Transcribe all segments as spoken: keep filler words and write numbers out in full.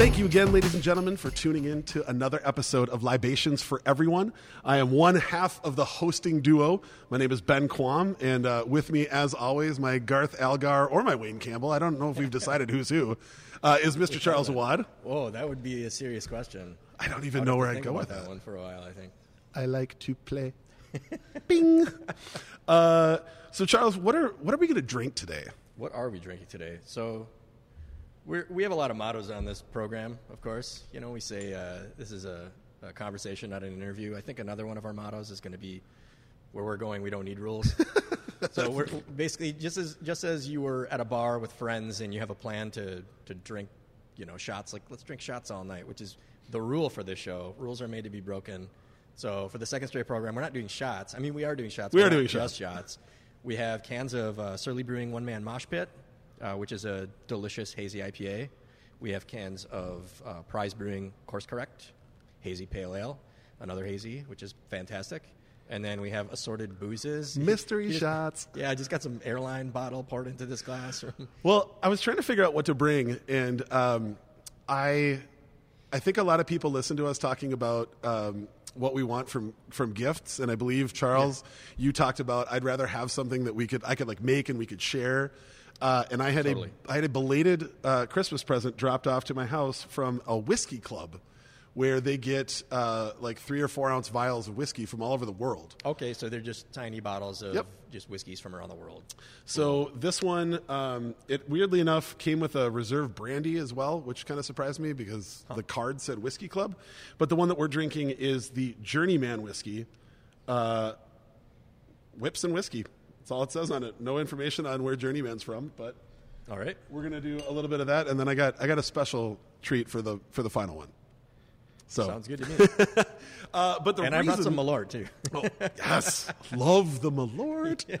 Thank you again, ladies and gentlemen, for tuning in to another episode of Libations for Everyone. I am one half of the hosting duo. My name is Ben Quam, and uh, with me, as always, my Garth Algar or my Wayne Campbell, I don't know if we've decided who's who, uh, is Mister Charles Awad. Whoa, that would be a serious question. I don't even I know where I'd go with that. that one for a while, I think. I like to play. Bing! Uh, so, Charles, what are, what are we going to drink today? What are we drinking today? So... We're, we have a lot of mottos on this program, of course. You know, we say uh, this is a, a conversation, not an interview. I think another one of our mottos is going to be, where we're going, we don't need rules. So we're basically, just as just as you were at a bar with friends and you have a plan to, to drink, you know, shots, like let's drink shots all night, which is the rule for this show. Rules are made to be broken. So for the second straight program, we're not doing shots. I mean, we are doing shots. We are doing just shots. shots. We have cans of uh, Surly Brewing One Man Mosh Pit. Uh, which is a delicious hazy I P A. We have cans of uh, Prize Brewing Course Correct, hazy pale ale, another hazy, which is fantastic. And then we have assorted boozes. Mystery you, you shots. Just, yeah, I just got some airline bottle poured into this glass. Well, I was trying to figure out what to bring, and um, I I think a lot of people listen to us talking about um, what we want from, from gifts, and I believe, Charles, yeah. you talked about I'd rather have something that we could I could like make and we could share. Uh, and I had totally. a I had a belated uh, Christmas present dropped off to my house from a whiskey club, where they get uh, like three or four ounce vials of whiskey from all over the world. Okay, so they're just tiny bottles of yep. just whiskeys from around the world. So yeah. this one, um, it weirdly enough came with a reserve brandy as well, which kind of surprised me because huh. the card said whiskey club. But the one that we're drinking is the Journeyman whiskey, uh, whips and whiskey. That's all it says on it. No information on where Journeyman's from, but all right, we're gonna do a little bit of that, and then I got I got a special treat for the for the final one. So sounds good to me. uh, but the and reason, I brought some Malort too. Oh, yes, love the Malort. Yeah.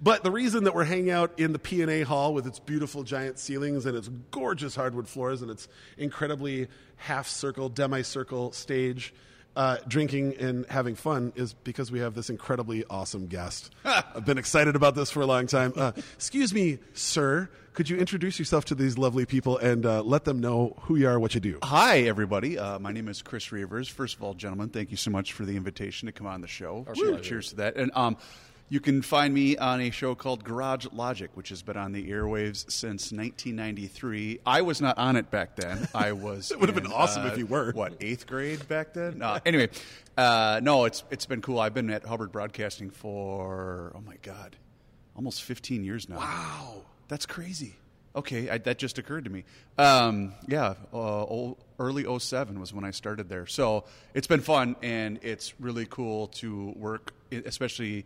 But the reason that we're hanging out in the P and A hall with its beautiful giant ceilings and its gorgeous hardwood floors and its incredibly half circle demi-circle stage. Uh, drinking and having fun is because we have this incredibly awesome guest. I've been excited about this for a long time. Uh, excuse me, sir. Could you introduce yourself to these lovely people and uh, let them know who you are, what you do? Hi, everybody. Uh, my name is Chris Reavers. First of all, gentlemen, thank you so much for the invitation to come on the show. Cheers to that. And um, you can find me on a show called Garage Logic, which has been on the airwaves since nineteen ninety-three. I was not on it back then. I was. It would in, have been awesome uh, if you were. What, eighth grade back then? Uh, anyway, uh, no, it's it's been cool. I've been at Hubbard Broadcasting for, oh my God, almost fifteen years now. Wow. That's crazy. Okay, I, that just occurred to me. Um, yeah, uh, old, early oh seven was when I started there. So it's been fun, and it's really cool to work, especially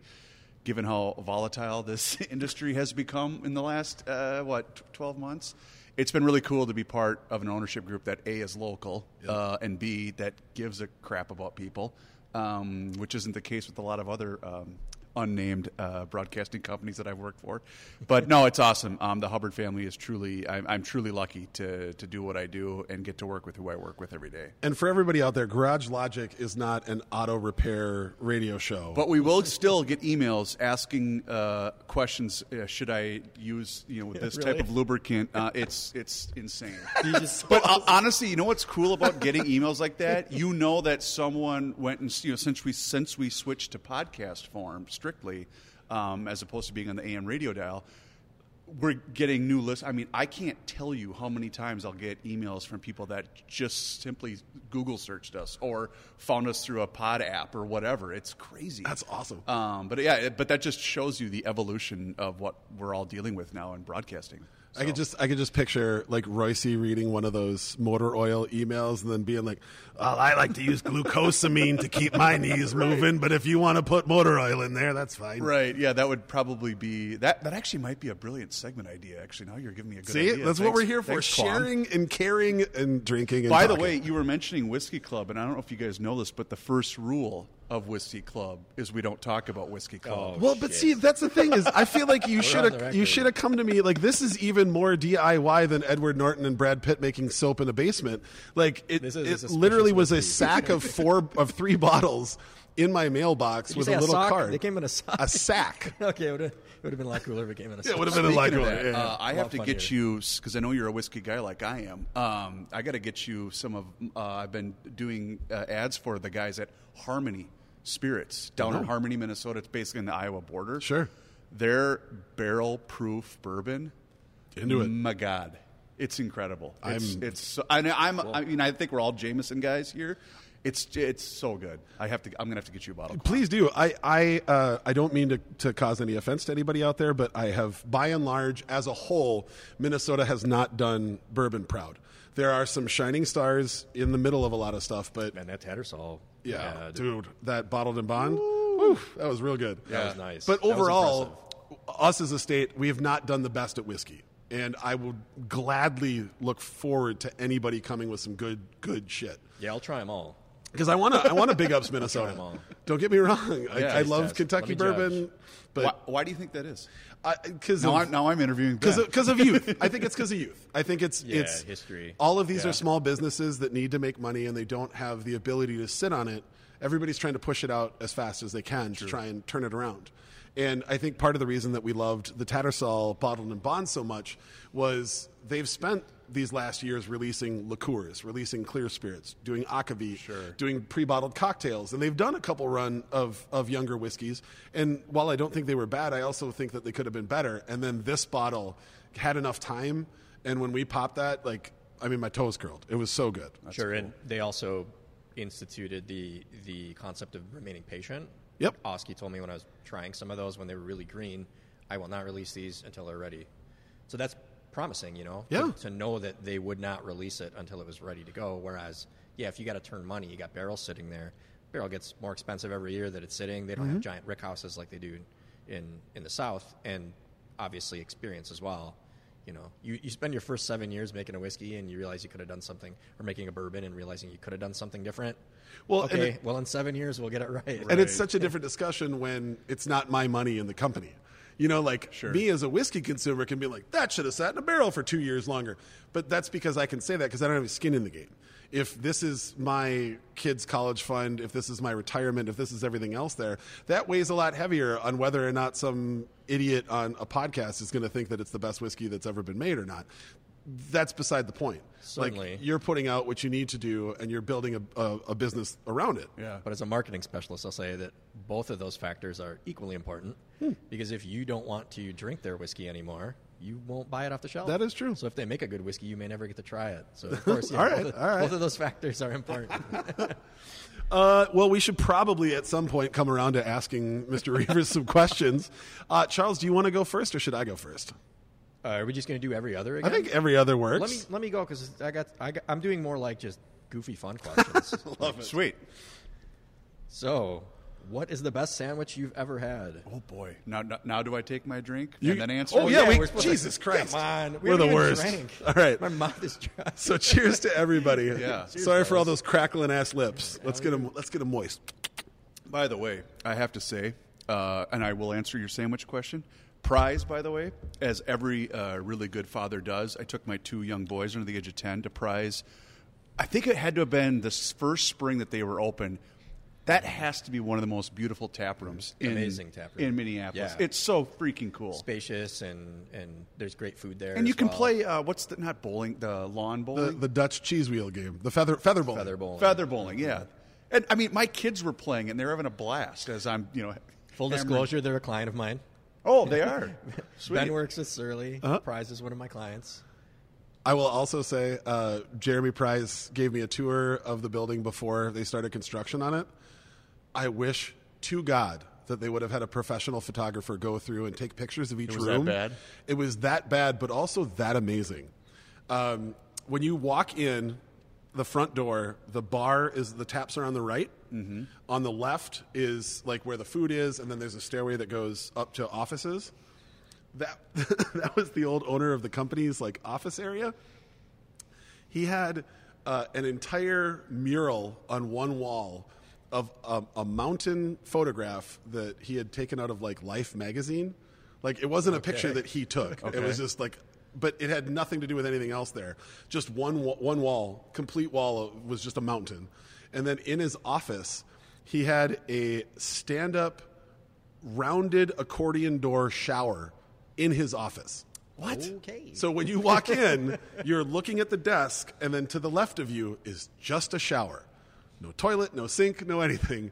given how volatile this industry has become in the last, uh, what, twelve months. It's been really cool to be part of an ownership group that, A, is local, yep. uh, and B, that gives a crap about people, um, which isn't the case with a lot of other um, unnamed uh, broadcasting companies that I've worked for. But, no, it's awesome. Um, the Hubbard family is truly – I'm truly lucky to to do what I do and get to work with who I work with every day. And for everybody out there, Garage Logic is not an auto repair radio show. But we will still get emails asking uh, questions, uh, should I use, you know, this really? type of lubricant. Uh, it's it's insane. You just but uh, honestly, you know what's cool about getting emails like that? You know that someone went and, you know, since we, since we switched to podcast form – strictly, um, as opposed to being on the A M radio dial, we're getting new lists. I mean, I can't tell you how many times I'll get emails from people that just simply Google searched us or found us through a pod app or whatever. It's crazy. That's awesome. Um, but yeah, but that just shows you the evolution of what we're all dealing with now in broadcasting. So. I could just I could just picture like Royce reading one of those motor oil emails and then being like, "Well, I like to use glucosamine to keep my knees moving, right. but if you want to put motor oil in there, that's fine." Right? Yeah, that would probably be that. That actually might be a brilliant segment idea. Actually, now you're giving me a good See, idea. See, that's thanks, what we're here for: thanks, sharing and caring and drinking. And By talking. the way, you were mentioning Whiskey Club, and I don't know if you guys know this, but the first rule of Whiskey Club is we don't talk about Whiskey Club. Oh, well, shit. But see, that's the thing is I feel like you should have you should have come to me like this is even more D I Y than Edward Norton and Brad Pitt making soap in a basement. Like it, it literally was a sack of four of three bottles in my mailbox Did with a little a card. They came in a sock. A sack. Okay, it would have been a lot cooler if it came in a sack. Yeah, it would have been a lot cooler. That, yeah. uh, I have to get here. you, because I know you're a whiskey guy like I am, um, I got to get you some of, uh, I've been doing uh, ads for the guys at Harmony Spirits down mm-hmm. in Harmony, Minnesota. It's basically in the Iowa border. Sure. Their barrel-proof bourbon. Into it. My God. It's incredible. It's, I'm, it's so, I, I'm, cool. I mean, I think we're all Jameson guys here. It's it's so good. I have to. I'm gonna have to get you a bottle. Please do. I I uh, I don't mean to, to cause any offense to anybody out there, but I have, by and large, as a whole, Minnesota has not done bourbon proud. There are some shining stars in the middle of a lot of stuff, but man, that Tattersall, yeah, bad. dude, that bottled and bond, woo, that was real good. Yeah. That was nice. But overall, us as a state, we have not done the best at whiskey. And I would gladly look forward to anybody coming with some good, good shit. Yeah, I'll try them all. Because I want to I want to big ups Minnesota. Don't get me wrong. I, yeah, I love test. Kentucky bourbon. Judge. But why, why do you think that is? Because now, now I'm interviewing Ben. Because of, of youth. I think it's because of youth. I think it's yeah, it's history. All of these yeah. are small businesses that need to make money, and they don't have the ability to sit on it. Everybody's trying to push it out as fast as they can True. to try and turn it around. And I think part of the reason that we loved the Tattersall Bottled and Bond so much was they've spent these last years releasing liqueurs, releasing clear spirits, doing akavit, sure. doing pre-bottled cocktails. And they've done a couple run of, of younger whiskeys. And while I don't think they were bad, I also think that they could have been better. And then this bottle had enough time. And when we popped that, like, I mean, my toes curled. It was so good. That's sure. Cool. And they also instituted the the concept of remaining patient. Yep. Oski told me when I was trying some of those when they were really green, I will not release these until they're ready. So that's promising, you know, yeah. to, to know that they would not release it until it was ready to go. Whereas, yeah, if you got to turn money, you got barrels sitting there. Barrel gets more expensive every year that it's sitting. They don't mm-hmm. have giant rick houses like they do in, in the South, and obviously experience as well. You know, you, you spend your first seven years making a whiskey and you realize you could have done something, or making a bourbon and realizing you could have done something different. Well, okay, it, well, in seven years, we'll get it right. And right. it's such a different discussion when it's not my money in the company. You know, like sure. me as a whiskey consumer can be like, that should have sat in a barrel for two years longer. But that's because I can say that because I don't have any skin in the game. If this is my kids' college fund, if this is my retirement, if this is everything else there, that weighs a lot heavier on whether or not some idiot on a podcast is going to think that it's the best whiskey that's ever been made or not. That's beside the point. Certainly. Like, you're putting out what you need to do, and you're building a, a, a business around it. Yeah. But as a marketing specialist, I'll say that both of those factors are equally important, hmm. because if you don't want to drink their whiskey anymore, you won't buy it off the shelf. That is true. So if they make a good whiskey, you may never get to try it. So, of course, yeah, all right, both, all right. both of those factors are important. Uh, well, we should probably at some point come around to asking Mister Reavers some questions. Uh, Charles, do you want to go first, or should I go first? Uh, are we just going to do every other again? I think every other works. Let me let me go because I got, I got I'm doing more like just goofy fun questions. Love it. Sweet. So, what is the best sandwich you've ever had? Oh boy! Now now, now do I take my drink you, and then answer? Oh yeah! yeah we, Jesus to, Christ! Come on, we we're the worst. Drank. All right, my mouth is dry. So cheers to everybody. yeah. Cheers, Sorry guys. for all those crackling ass lips. Let's get them. Let's get them moist. By the way, I have to say, uh, and I will answer your sandwich question. Prize, by the way, as every uh, really good father does, I took my two young boys under the age of ten to Prize. I think it had to have been the first spring that they were open. That has to be one of the most beautiful tap rooms in, Amazing tap room. in Minneapolis. Yeah. It's so freaking cool. Spacious, and, and there's great food there. And you can well. play, uh, what's the, not bowling, the lawn bowling? The, the Dutch cheese wheel game, the feather, feather bowling. Feather bowling. Feather bowling, yeah. And I mean, my kids were playing, and they were having a blast as I'm, you know. Full hammering. Disclosure, they're a client of mine. Oh, they are. Sweet. Ben works with Surly. Uh-huh. Prize is one of my clients. I will also say uh, Jeremy Prize gave me a tour of the building before they started construction on it. I wish to God that they would have had a professional photographer go through and take pictures of each room. It was room. that bad? It was that bad, but also that amazing. Um, when you walk in the front door, the bar is, the taps are on the right. Mm-hmm. On the left is like where the food is, and then there's a stairway that goes up to offices. That that was the old owner of the company's like office area. He had uh, an entire mural on one wall of um, a mountain photograph that he had taken out of like Life magazine. Like it wasn't okay. a picture that he took. Okay. It was just like. But it had nothing to do with anything else there. Just one one wall, complete wall was just a mountain. And then in his office, he had a stand-up rounded accordion door shower in his office. What? Okay. So when you walk in, you're looking at the desk, and then to the left of you is just a shower. No toilet, no sink, no anything.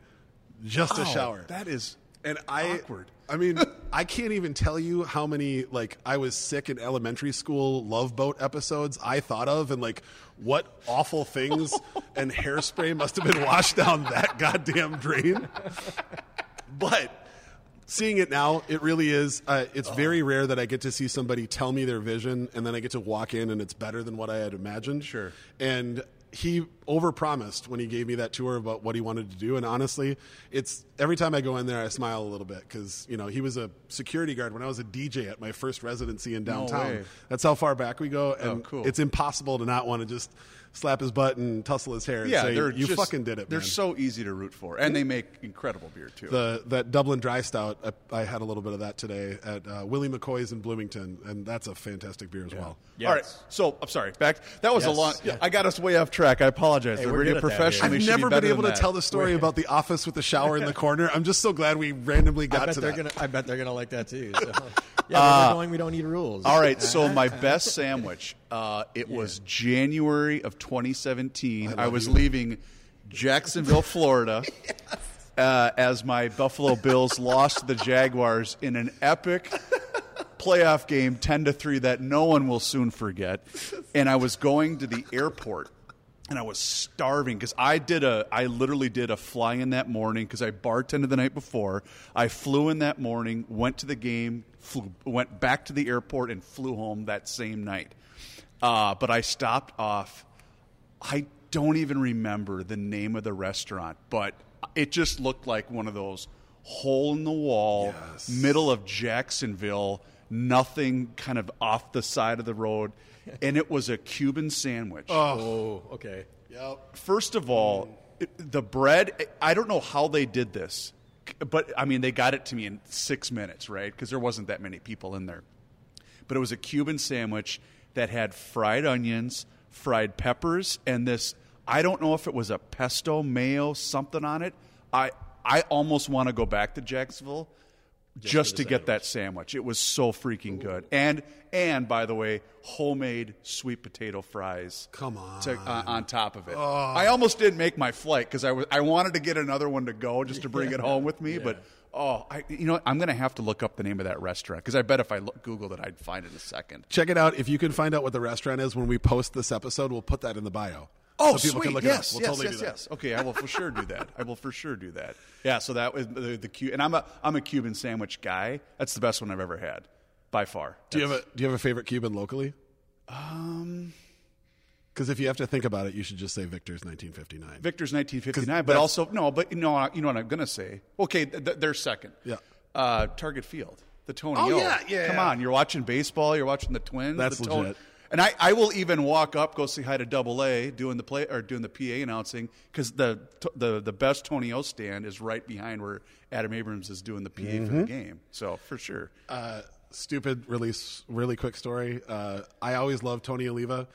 Just oh, a shower. That is and I, awkward. I mean, I can't even tell you how many, like, I was sick in elementary school Love Boat episodes I thought of, and, like, what awful things and hairspray must have been washed down that goddamn drain. But seeing it now, it really is. Uh, it's oh. very rare that I get to see somebody tell me their vision, and then I get to walk in, and it's better than what I had imagined. Sure. And he overpromised when he gave me that tour about what he wanted to do. And honestly, it's every time I go in there, I smile a little bit because, you know, he was a security guard when I was a D J at my first residency in downtown. No That's how far back we go. And oh, cool. It's impossible to not want to just slap his butt and tussle his hair and yeah, say, you just, fucking did it, man. They're so easy to root for. And they make incredible beer, too. The That Dublin Dry Stout, I, I had a little bit of that today at uh, Willie McCoy's in Bloomington. And that's a fantastic beer as yeah. well. Yes. All right. So, I'm sorry. Back. That was yes. a long. Yeah. I got us way off track. I apologize. Hey, we're good professionally. I've never be been able to that. tell the story we're... about the office with the shower in the corner. I'm just so glad we randomly got to that. Gonna, I bet they're going to like that, too. So. Yeah, uh, we're going, we don't need rules. All right, so my best sandwich, uh, it yeah. was January of twenty seventeen. I, I was you. leaving Jacksonville, Florida, yes. uh, as my Buffalo Bills lost to the Jaguars in an epic playoff game, ten to three, that no one will soon forget. And I was going to the airport. And I was starving because I did a, I literally did a fly in that morning because I bartended the night before. I flew in that morning, went to the game, flew, went back to the airport, and flew home that same night. Uh, but I stopped off. I don't even remember the name of the restaurant, but it just looked like one of those hole in the wall, yes. middle of Jacksonville, nothing kind of off the side of the road, and it was a Cuban sandwich. Oh, oh okay. Yep. First of all, it, the bread, I don't know how they did this, but, I mean, they got it to me in six minutes, right, because there wasn't that many people in there. But it was a Cuban sandwich that had fried onions, fried peppers, and this, I don't know if it was a pesto, mayo, something on it. I I almost want to go back to Jacksonville just, just to sandwich. get that sandwich. It was so freaking Ooh. good. And, and by the way, homemade sweet potato fries Come on. To, uh, on top of it. Oh. I almost didn't make my flight because I, was, I wanted to get another one to go just to bring yeah. it home with me. Yeah. But, oh, I, you know what? I'm going to have to look up the name of that restaurant because I bet if I look, Googled it, I'd find it in a second. Check it out. If you can find out what the restaurant is when we post this episode, we'll put that in the bio. Oh, so people sweet. Can look yes, it up. We'll yes, totally yes, do that. yes. Okay, I will for sure do that. I will for sure do that. Yeah, so that was the, the Cuban. And I'm a I'm a Cuban sandwich guy. That's the best one I've ever had, by far. Do That's, you have a Do you have a favorite Cuban locally? Um, because if you have to think about it, you should just say Victor's nineteen fifty-nine. Victor's nineteen fifty-nine, but also no, but you know, you know what I'm gonna say. Okay, th- th- they're second. Yeah. Uh, Target Field, the Tony. Oh, yeah, yeah. Come yeah. on, you're watching baseball. You're watching the Twins. That's the legit. Tony. And I, I will even walk up, go say hi to double A, doing the play or doing the P A announcing because the the the best Tony O stand is right behind where Adam Abrams is doing the P A mm-hmm. for the game. So for sure. Uh, stupid release, really quick story. Uh, I always loved Tony Oliva.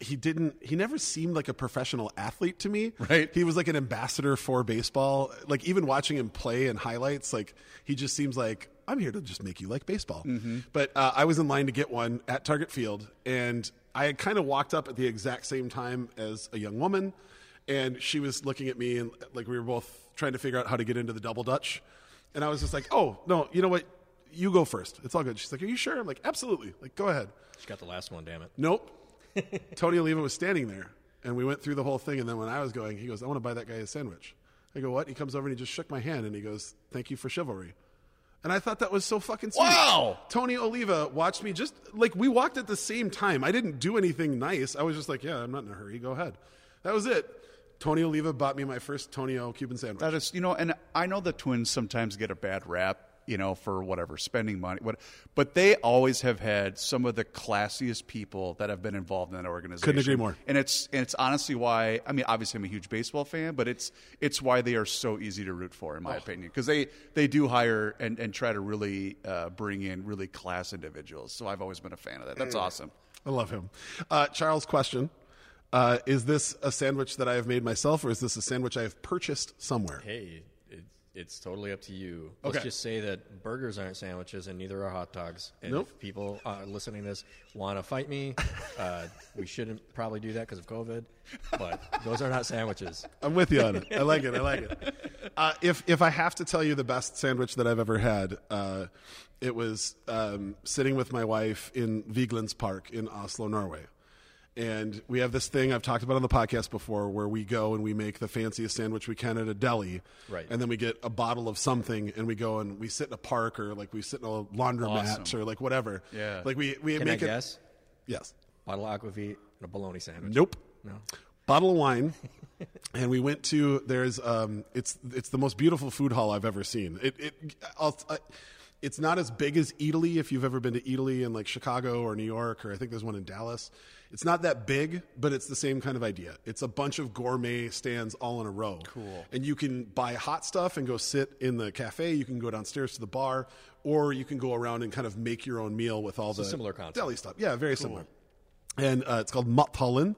He didn't. He never seemed like a professional athlete to me. Right. He was like an ambassador for baseball. Like even watching him play in highlights, like he just seems like, I'm here to just make you like baseball. Mm-hmm. But uh, I was in line to get one at Target Field, and I had kind of walked up at the exact same time as a young woman, and she was looking at me, and like we were both trying to figure out how to get into the double Dutch. And I was just like, oh, no, you know what? You go first. It's all good. She's like, are you sure? I'm like, absolutely. Like, go ahead. She got the last one, damn it. Nope. Tony Oliva was standing there, and we went through the whole thing, and then when I was going, he goes, I want to buy that guy a sandwich. I go, what? He comes over, and he just shook my hand, and he goes, thank you for chivalry. And I thought that was so fucking sweet. Wow! Tony Oliva watched me just, like, we walked at the same time. I didn't do anything nice. I was just like, yeah, I'm not in a hurry. Go ahead. That was it. Tony Oliva bought me my first Tony O Cuban sandwich. That is, you know, and I know the Twins sometimes get a bad rap, you know, for whatever, spending money. What, but they always have had some of the classiest people that have been involved in that organization. Couldn't agree more. And it's, and it's honestly why, I mean, obviously I'm a huge baseball fan, but it's it's why they are so easy to root for, in my oh. opinion. Because they, they do hire and, and try to really uh, bring in really class individuals. So I've always been a fan of that. That's awesome. I love him. Uh, Charles, question. Uh, is this a sandwich that I have made myself, or is this a sandwich I have purchased somewhere? Hey, it, it's totally up to you. Okay. Let's just say that burgers aren't sandwiches, and neither are hot dogs. And nope. If people uh, listening to this want to fight me, uh, we shouldn't probably do that because of COVID, but those are not sandwiches. I'm with you on it. I like it. I like it. Uh, if if I have to tell you the best sandwich that I've ever had, uh, it was um, sitting with my wife in Vigeland's Park in Oslo, Norway. And we have this thing I've talked about on the podcast before where we go and we make the fanciest sandwich we can at a deli. Right. And then we get a bottle of something and we go and we sit in a park or like we sit in a laundromat awesome. Or like whatever. Yeah. Like we, we can make I it. Guess? Yes. Bottle of aquavit and a bologna sandwich. Nope. No. Bottle of wine. And we went to, there's, um, it's, it's the most beautiful food hall I've ever seen. It, it, I'll, I, it's not as big as Eataly, if you've ever been to Eataly in like Chicago or New York, or I think there's one in Dallas. It's not that big, but it's the same kind of idea. It's a bunch of gourmet stands all in a row. Cool. And you can buy hot stuff and go sit in the cafe. You can go downstairs to the bar, or you can go around and kind of make your own meal with all it's the similar concept. Deli stuff. Yeah, very cool. Similar. And uh, it's called Mathallen.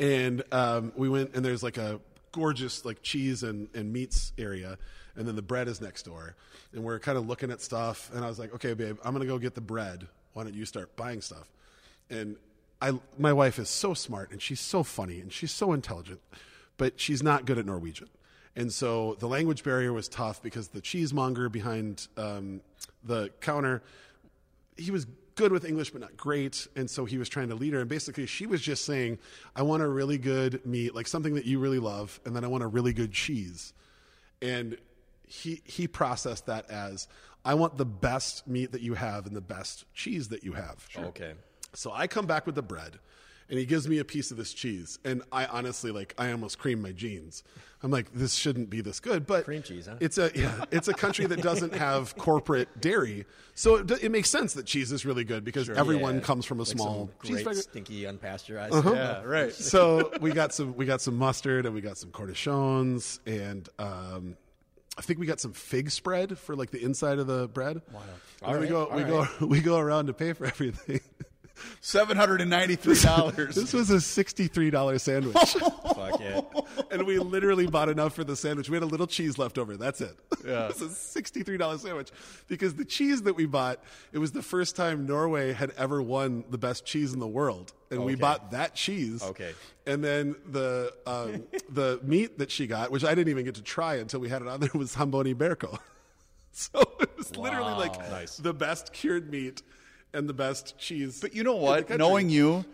And um, we went, and there's like a gorgeous like cheese and, and meats area, and then the bread is next door, and we're kind of looking at stuff, and I was like, okay babe, I'm gonna go get the bread, why don't you start buying stuff? And I my wife is so smart, and she's so funny, and she's so intelligent, but she's not good at Norwegian, and so the language barrier was tough because the cheesemonger behind um, the counter, he was good with English, but not great. And so he was trying to lead her. And basically she was just saying, I want a really good meat, like something that you really love. And then I want a really good cheese. And he, he processed that as, I want the best meat that you have and the best cheese that you have. Sure. Okay. So I come back with the bread and he gives me a piece of this cheese. And I honestly, like, I almost creamed my jeans. I'm like, this shouldn't be this good, but cream cheese, huh? It's a, yeah, it's a country that doesn't have corporate dairy. So it, it makes sense that cheese is really good because sure, everyone yeah. comes from a like small great cheeseburger. Stinky, unpasteurized. Uh-huh. Yeah, right. So we got some, we got some mustard and we got some cornichons, and, um, I think we got some fig spread for like the inside of the bread. Wow. And right, we go, we right. go, we go around to pay for everything. seven hundred ninety-three dollars. This was a sixty-three dollars sandwich. Fuck it. And we literally bought enough for the sandwich. We had a little cheese left over. That's it. Yeah. It's a sixty-three dollars sandwich because the cheese that we bought, it was the first time Norway had ever won the best cheese in the world. And okay. we bought that cheese. Okay. And then the um, the meat that she got, which I didn't even get to try until we had it on there, was Hamboni Berko. So it was wow. literally like nice. The best cured meat. And the best cheese. But you know what? Knowing you,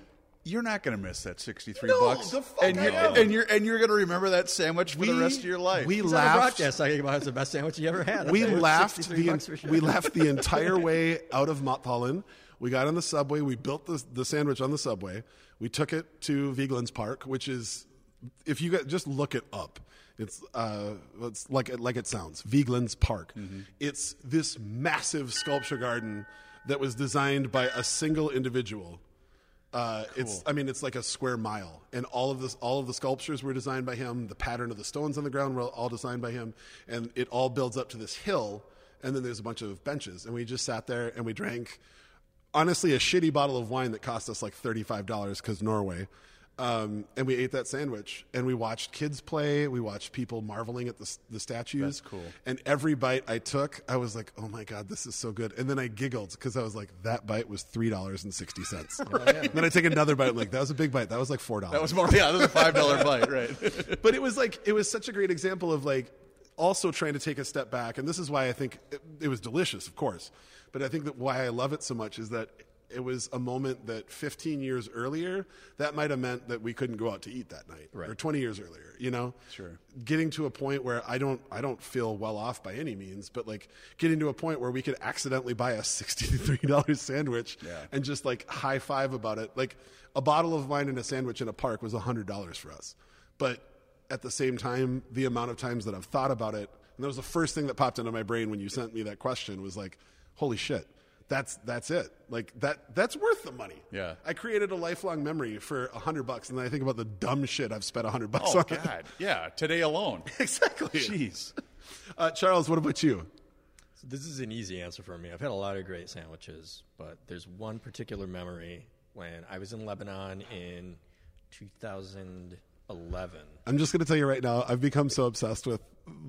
you're not going to miss that sixty-three no, bucks. The fuck and, you're, and you're and you're going to remember that sandwich we, for the rest of your life. We it's laughed. Yes, I think it was the best sandwich you ever had. We laughed the sure. we laughed the entire way out of Mathallen. We got on the subway. We built the the sandwich on the subway. We took it to Vigeland's Park, which is if you got, just look it up. It's uh, it's like it, like it sounds. Vigeland's Park. Mm-hmm. It's this massive sculpture garden that was designed by a single individual. Uh, cool. It's, I mean, it's like a square mile, and all of this, all of the sculptures were designed by him. The pattern of the stones on the ground were all designed by him, and it all builds up to this hill. And then there's a bunch of benches, and we just sat there and we drank, honestly, a shitty bottle of wine that cost us like thirty-five dollars because Norway. Um, and we ate that sandwich, and we watched kids play. We watched people marveling at the, the statues. That's cool. And every bite I took, I was like, "Oh my god, this is so good!" And then I giggled because I was like, "That bite was three dollars and sixty cents." Then I take another bite. I'm like, "That was a big bite. That was like four dollars. That was more. Yeah, that was a five dollar bite, right?" But it was like it was such a great example of like also trying to take a step back, and this is why I think it, it was delicious, of course. But I think that why I love it so much is that. It was a moment that fifteen years earlier, that might have meant that we couldn't go out to eat that night, right. Or twenty years earlier, you know? Sure. Getting to a point where I don't I don't feel well off by any means, but like getting to a point where we could accidentally buy a sixty-three dollars sandwich yeah. and just like high five about it. Like a bottle of wine and a sandwich in a park was one hundred dollars for us. But at the same time, the amount of times that I've thought about it, and that was the first thing that popped into my brain when you sent me that question was like, holy shit. That's that's it. Like that that's worth the money. Yeah. I created a lifelong memory for a hundred bucks, and then I think about the dumb shit I've spent a hundred bucks oh, on. Oh God. Yeah. Today alone. Exactly. Jeez. Uh, Charles, what about you? So this is an easy answer for me. I've had a lot of great sandwiches, but there's one particular memory when I was in Lebanon in two thousand eleven. I'm just going to tell you right now, I've become so obsessed with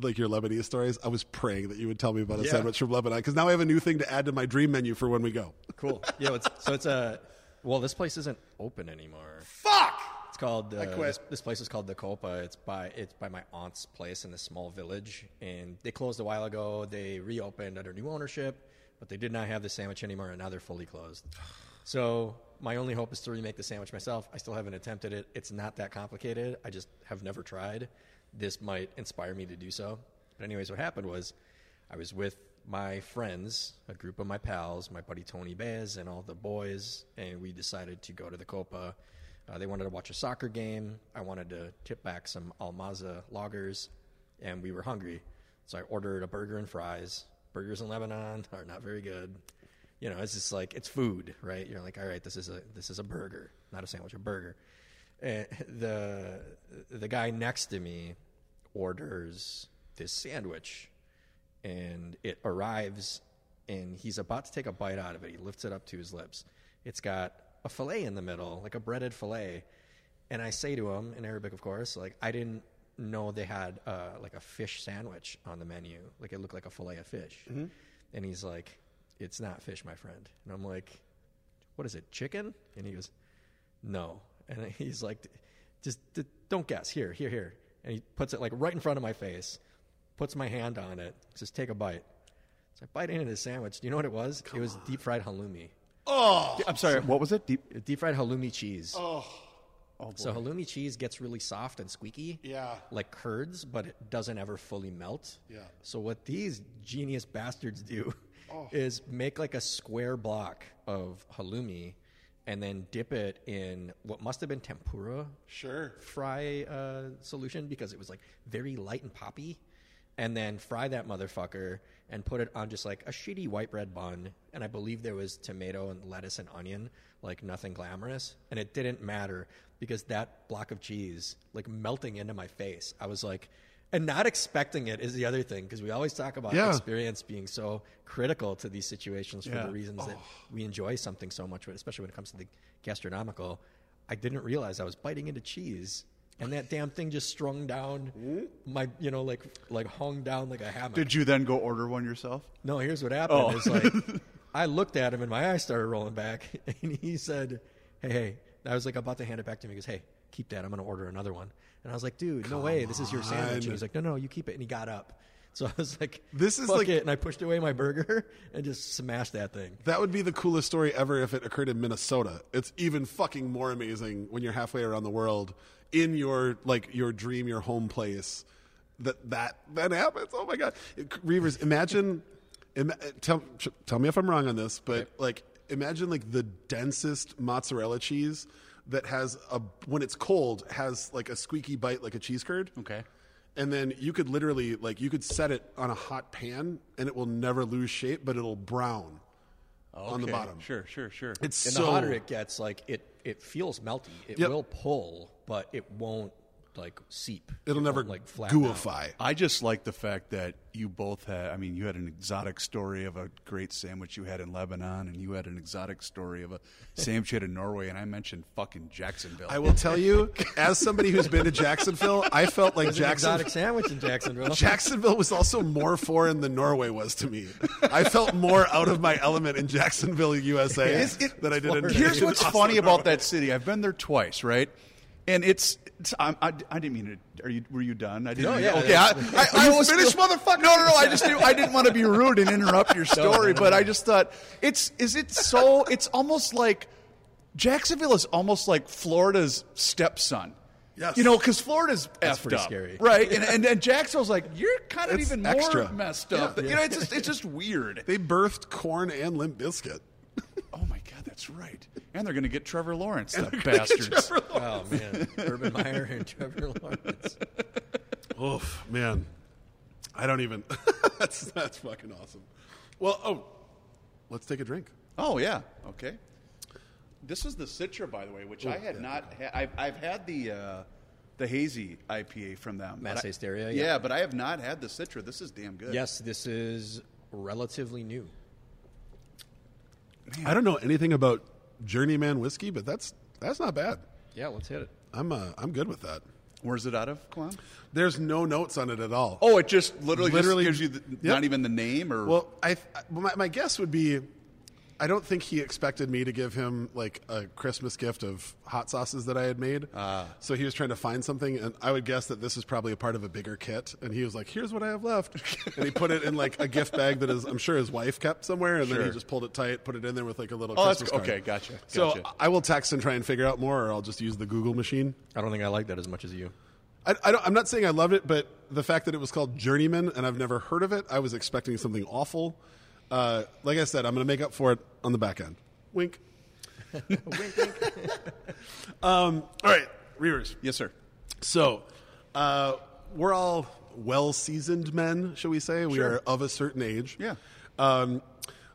like your Lebanese stories. I was praying that you would tell me about a yeah. sandwich from Lebanon, because now I have a new thing to add to my dream menu for when we go. Cool. Yeah. It's, so it's a, well, this place isn't open anymore. Fuck! It's called, uh, I quit. This, this place is called the Copa. It's by, it's by my aunt's place in this small village, and they closed a while ago. They reopened under new ownership, but they did not have the sandwich anymore, and now they're fully closed. So my only hope is to remake the sandwich myself. I still haven't attempted it. It's not that complicated. I just have never tried. This might inspire me to do so. But anyways, what happened was I was with my friends, a group of my pals, my buddy Tony Baez and all the boys, and we decided to go to the Copa. Uh, they wanted to watch a soccer game. I wanted to tip back some Almaza lagers, and we were hungry. So I ordered a burger and fries. Burgers in Lebanon are not very good. You know, it's just like, it's food, right? You're like, all right, this is a this is a burger, not a sandwich, a burger. And the the guy next to me orders this sandwich, and it arrives, and he's about to take a bite out of it. He lifts it up to his lips. It's got a fillet in the middle, like a breaded fillet. And I say to him in Arabic, of course, like, I didn't know they had uh, like a fish sandwich on the menu. Like, it looked like a fillet of fish. Mm-hmm. And he's like, it's not fish, my friend. And I'm like, what is it, chicken? And he goes, no. And he's like, just don't guess. Here, here, here. And he puts it like right in front of my face, puts my hand on it, says, take a bite. So I bite into the sandwich. Do you know what it was? Come it was on. Deep fried halloumi. Oh! I'm sorry, what was it? Deep, deep fried halloumi cheese. Oh. Oh, so halloumi cheese gets really soft and squeaky, yeah, like curds, but it doesn't ever fully melt. Yeah. So what these genius bastards do oh. is make like a square block of halloumi, and then dip it in what must have been tempura sure. fry uh, solution, because it was like very light and poppy, and then fry that motherfucker and put it on just like a shitty white bread bun. And I believe there was tomato and lettuce and onion, like nothing glamorous. And it didn't matter, because that block of cheese, like melting into my face, I was like, and not expecting it is the other thing, because we always talk about yeah. experience being so critical to these situations for yeah. the reasons oh. that we enjoy something so much, especially when it comes to the gastronomical. I didn't realize I was biting into cheese. And that damn thing just strung down my, you know, like like hung down like a hammock. Did you then go order one yourself? No, here's what happened. Oh. It's like, I looked at him and my eyes started rolling back. And he said, hey, hey. I was like about to hand it back to him. He goes, hey, keep that. I'm going to order another one. And I was like, dude, no Come way. This is your sandwich. And he's like, no, no, you keep it. And he got up. So I was like, this is fuck like, it. And I pushed away my burger and just smashed that thing. That would be the coolest story ever if it occurred in Minnesota. It's even fucking more amazing when you're halfway around the world in your, like, your dream, your home place, that that, that happens. Oh, my God. Reavers, imagine, im- tell, tell me if I'm wrong on this, but, okay. like, imagine, like, the densest mozzarella cheese that has a, when it's cold, has, like, a squeaky bite like a cheese curd. Okay. And then you could literally, like, you could set it on a hot pan, and it will never lose shape, but it'll brown okay. on the bottom. Sure, sure, sure. It's and so... the hotter it gets, like, it, it feels melty. It yep. will pull, but it won't, like, seep. It'll it never like, gooify. Out. I just like the fact that you both had, I mean, you had an exotic story of a great sandwich you had in Lebanon, and you had an exotic story of a sandwich you had in Norway, and I mentioned fucking Jacksonville. I will tell you, as somebody who's been to Jacksonville, I felt like Jacksonville. Exotic sandwich in Jacksonville. Jacksonville was also more foreign than Norway was to me. I felt more out of my element in Jacksonville, U S A yeah. it, it, than I did Florida. in Here's in what's Austin, funny about Norway. That city. I've been there twice, right? And it's, it's I, I, I didn't mean to. Are you? Were you done? I didn't. No, mean, yeah, okay, I, I, I, I was finished, motherfucker. No, no, no. I just knew I didn't want to be rude and interrupt your story, no, no, no, but no. I just thought it's. Is it so? It's almost like Jacksonville is almost like Florida's stepson. Yes. You know, because Florida's That's effed up, scary. Right? Yeah. And, and and Jacksonville's like, you're kind of it's even extra. more messed up. Yeah. You know, it's just it's just weird. They birthed Korn and Limp Bizkit. Oh, my God, that's right. And they're going to get Trevor Lawrence, the bastards. Trevor Lawrence. Oh, man. Urban Meyer and Trevor Lawrence. Oof, man. I don't even. that's that's fucking awesome. Well, oh, let's take a drink. Oh, yeah. Okay. This is the Citra, by the way, which Ooh, I had yeah. not had. I've, I've had the uh, the hazy I P A from them. Mass Hysteria? I, yeah. yeah, but I have not had the Citra. This is damn good. Yes, this is relatively new. Man. I don't know anything about Journeyman whiskey, but that's that's not bad. Yeah, let's hit it. I'm uh, I'm good with that. Where's it out of, Quam? There's no notes on it at all. Oh, it just literally, literally just gives you the, yep. not even the name? Or Well, I, I my, my guess would be I don't think he expected me to give him like a Christmas gift of hot sauces that I had made. Uh, so he was trying to find something, and I would guess that this is probably a part of a bigger kit. And he was like, here's what I have left. And he put it in like a gift bag that is, I'm sure his wife kept somewhere, and sure. then he just pulled it tight, put it in there with like a little oh, Christmas that's, card. Okay, gotcha, gotcha. So I will text and try and figure out more, or I'll just use the Google machine. I don't think I like that as much as you. I, I don't, I'm not saying I loved it, but the fact that it was called Journeyman and I've never heard of it, I was expecting something awful. Uh, like I said, I'm going to make up for it on the back end. Wink. Wink, wink. um, all right, Reavers. Yes, sir. So uh, we're all well-seasoned men, shall we say. Sure. We are of a certain age. Yeah. Um,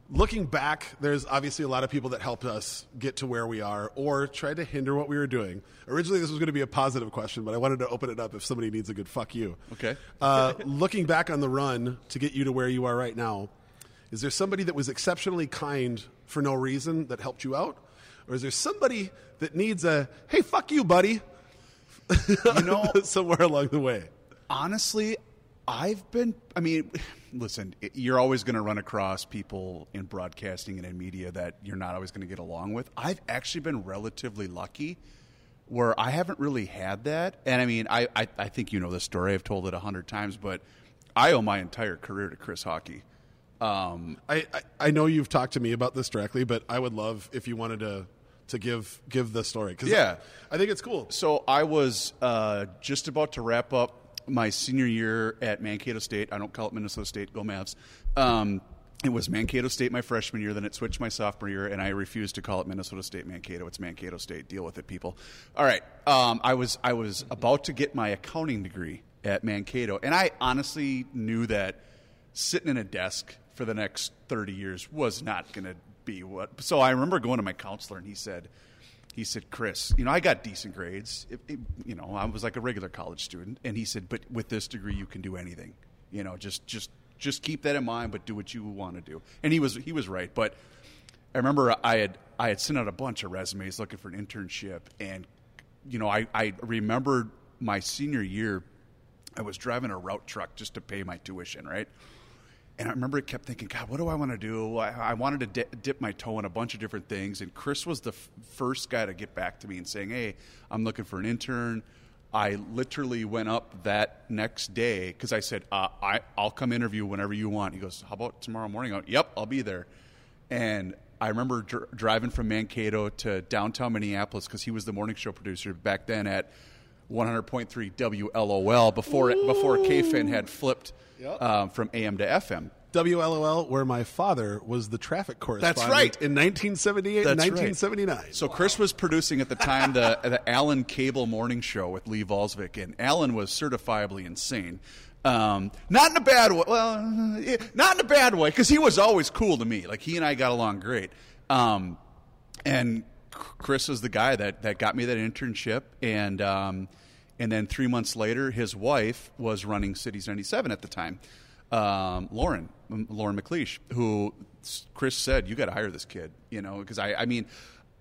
looking back, there's obviously a lot of people that helped us get to where we are or tried to hinder what we were doing. Originally, this was going to be a positive question, but I wanted to open it up if somebody needs a good fuck you. Okay. Uh, looking back on the run to get you to where you are right now, is there somebody that was exceptionally kind for no reason that helped you out? Or is there somebody that needs a, hey, fuck you, buddy, you know, somewhere along the way? Honestly, I've been, I mean, listen, it, you're always going to run across people in broadcasting and in media that you're not always going to get along with. I've actually been relatively lucky where I haven't really had that. And I mean, I, I, I think you know this story. I've told it a hundred times, but I owe my entire career to Chris Hawkey. Um, I, I, I know you've talked to me about this directly, but I would love if you wanted to, to give, give the story. 'Cause yeah. I, I think it's cool. So I was uh, just about to wrap up my senior year at Mankato State. I don't call it Minnesota State. Go Mavs. Um, it was Mankato State my freshman year. Then it switched my sophomore year, and I refused to call it Minnesota State Mankato. It's Mankato State. Deal with it, people. All right. Um, I was I was about to get my accounting degree at Mankato, and I honestly knew that sitting in a desk for the next thirty years was not going to be what. So I remember going to my counselor, and he said, he said, Chris, you know, I got decent grades. It, it, you know, I was like a regular college student. And he said, but with this degree, you can do anything, you know, just, just, just keep that in mind, but do what you want to do. And he was, he was right. But I remember I had, I had sent out a bunch of resumes looking for an internship. And, you know, I, I remembered my senior year, I was driving a route truck just to pay my tuition. Right. And I remember I kept thinking, God, what do I want to do? I, I wanted to di- dip my toe in a bunch of different things. And Chris was the f- first guy to get back to me and saying, hey, I'm looking for an intern. I literally went up that next day because I said, uh, I, I'll come interview whenever you want. He goes, how about tomorrow morning? I went, yep, I'll be there. And I remember dr- driving from Mankato to downtown Minneapolis because he was the morning show producer back then at one hundred point three W L O L before Ooh. before K F I N had flipped yep. um, from A M to F M. W L O L, where my father was the traffic correspondent. That's right. In nineteen seventy-eight That's nineteen seventy-nine Right. So wow. Chris was producing at the time the the Alan Cable morning show with Lee Volsvik, and Alan was certifiably insane. Um, not in a bad way. Well, not in a bad way, because he was always cool to me. Like, he and I got along great. Um, and Chris was the guy that, that got me that internship, and um, and then three months later, his wife was running Cities ninety-seven at the time, um, Lauren Lauren McLeish, who Chris said, you got to hire this kid, you know, because I, I mean,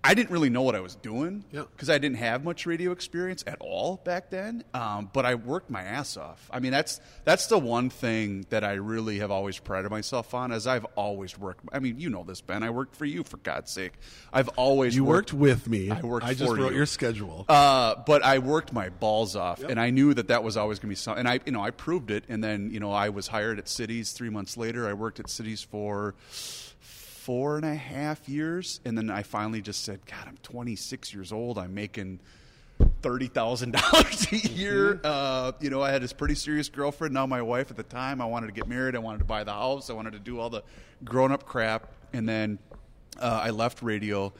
I didn't really know what I was doing, because yeah. I didn't have much radio experience at all back then, um, but I worked my ass off. I mean, that's that's the one thing that I really have always prided myself on, is I've always worked. I mean, you know this, Ben. I worked for you, for God's sake. I've always you worked, worked with me. I worked. I just for wrote you. your schedule, uh, but I worked my balls off, yep. and I knew that that was always going to be something. And I, you know, I proved it. And then, you know, I was hired at Cities three months later. I worked at Cities for four and a half years, and then I finally just said, God, I'm twenty-six years old. I'm making thirty thousand dollars a year. Mm-hmm. Uh, you know, I had this pretty serious girlfriend, now my wife at the time. I wanted to get married. I wanted to buy the house. I wanted to do all the grown-up crap. And then uh, I left radio,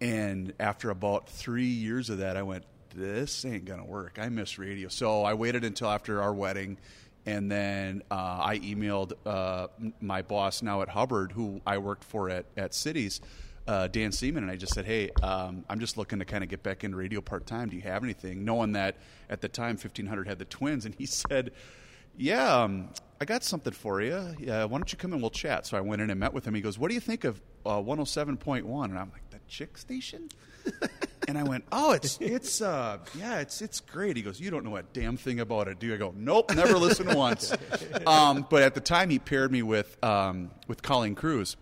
and after about three years of that, I went, this ain't going to work. I miss radio. So I waited until after our wedding. And then uh, I emailed uh, my boss now at Hubbard, who I worked for at, at Cities, uh, Dan Seaman, and I just said, hey, um, I'm just looking to kind of get back into radio part-time. Do you have anything? Knowing that at the time fifteen hundred had the Twins, and he said, yeah, um, I got something for you. Yeah, why don't you come and we'll chat? So I went in and met with him. He goes, what do you think of uh, one oh seven point one? And I'm like, the chick station? And I went, oh, it's, it's uh, yeah, it's it's great. He goes, you don't know a damn thing about it, do you? I go, nope, never listened once. Um, but at the time, he paired me with um, with Colleen Cruz,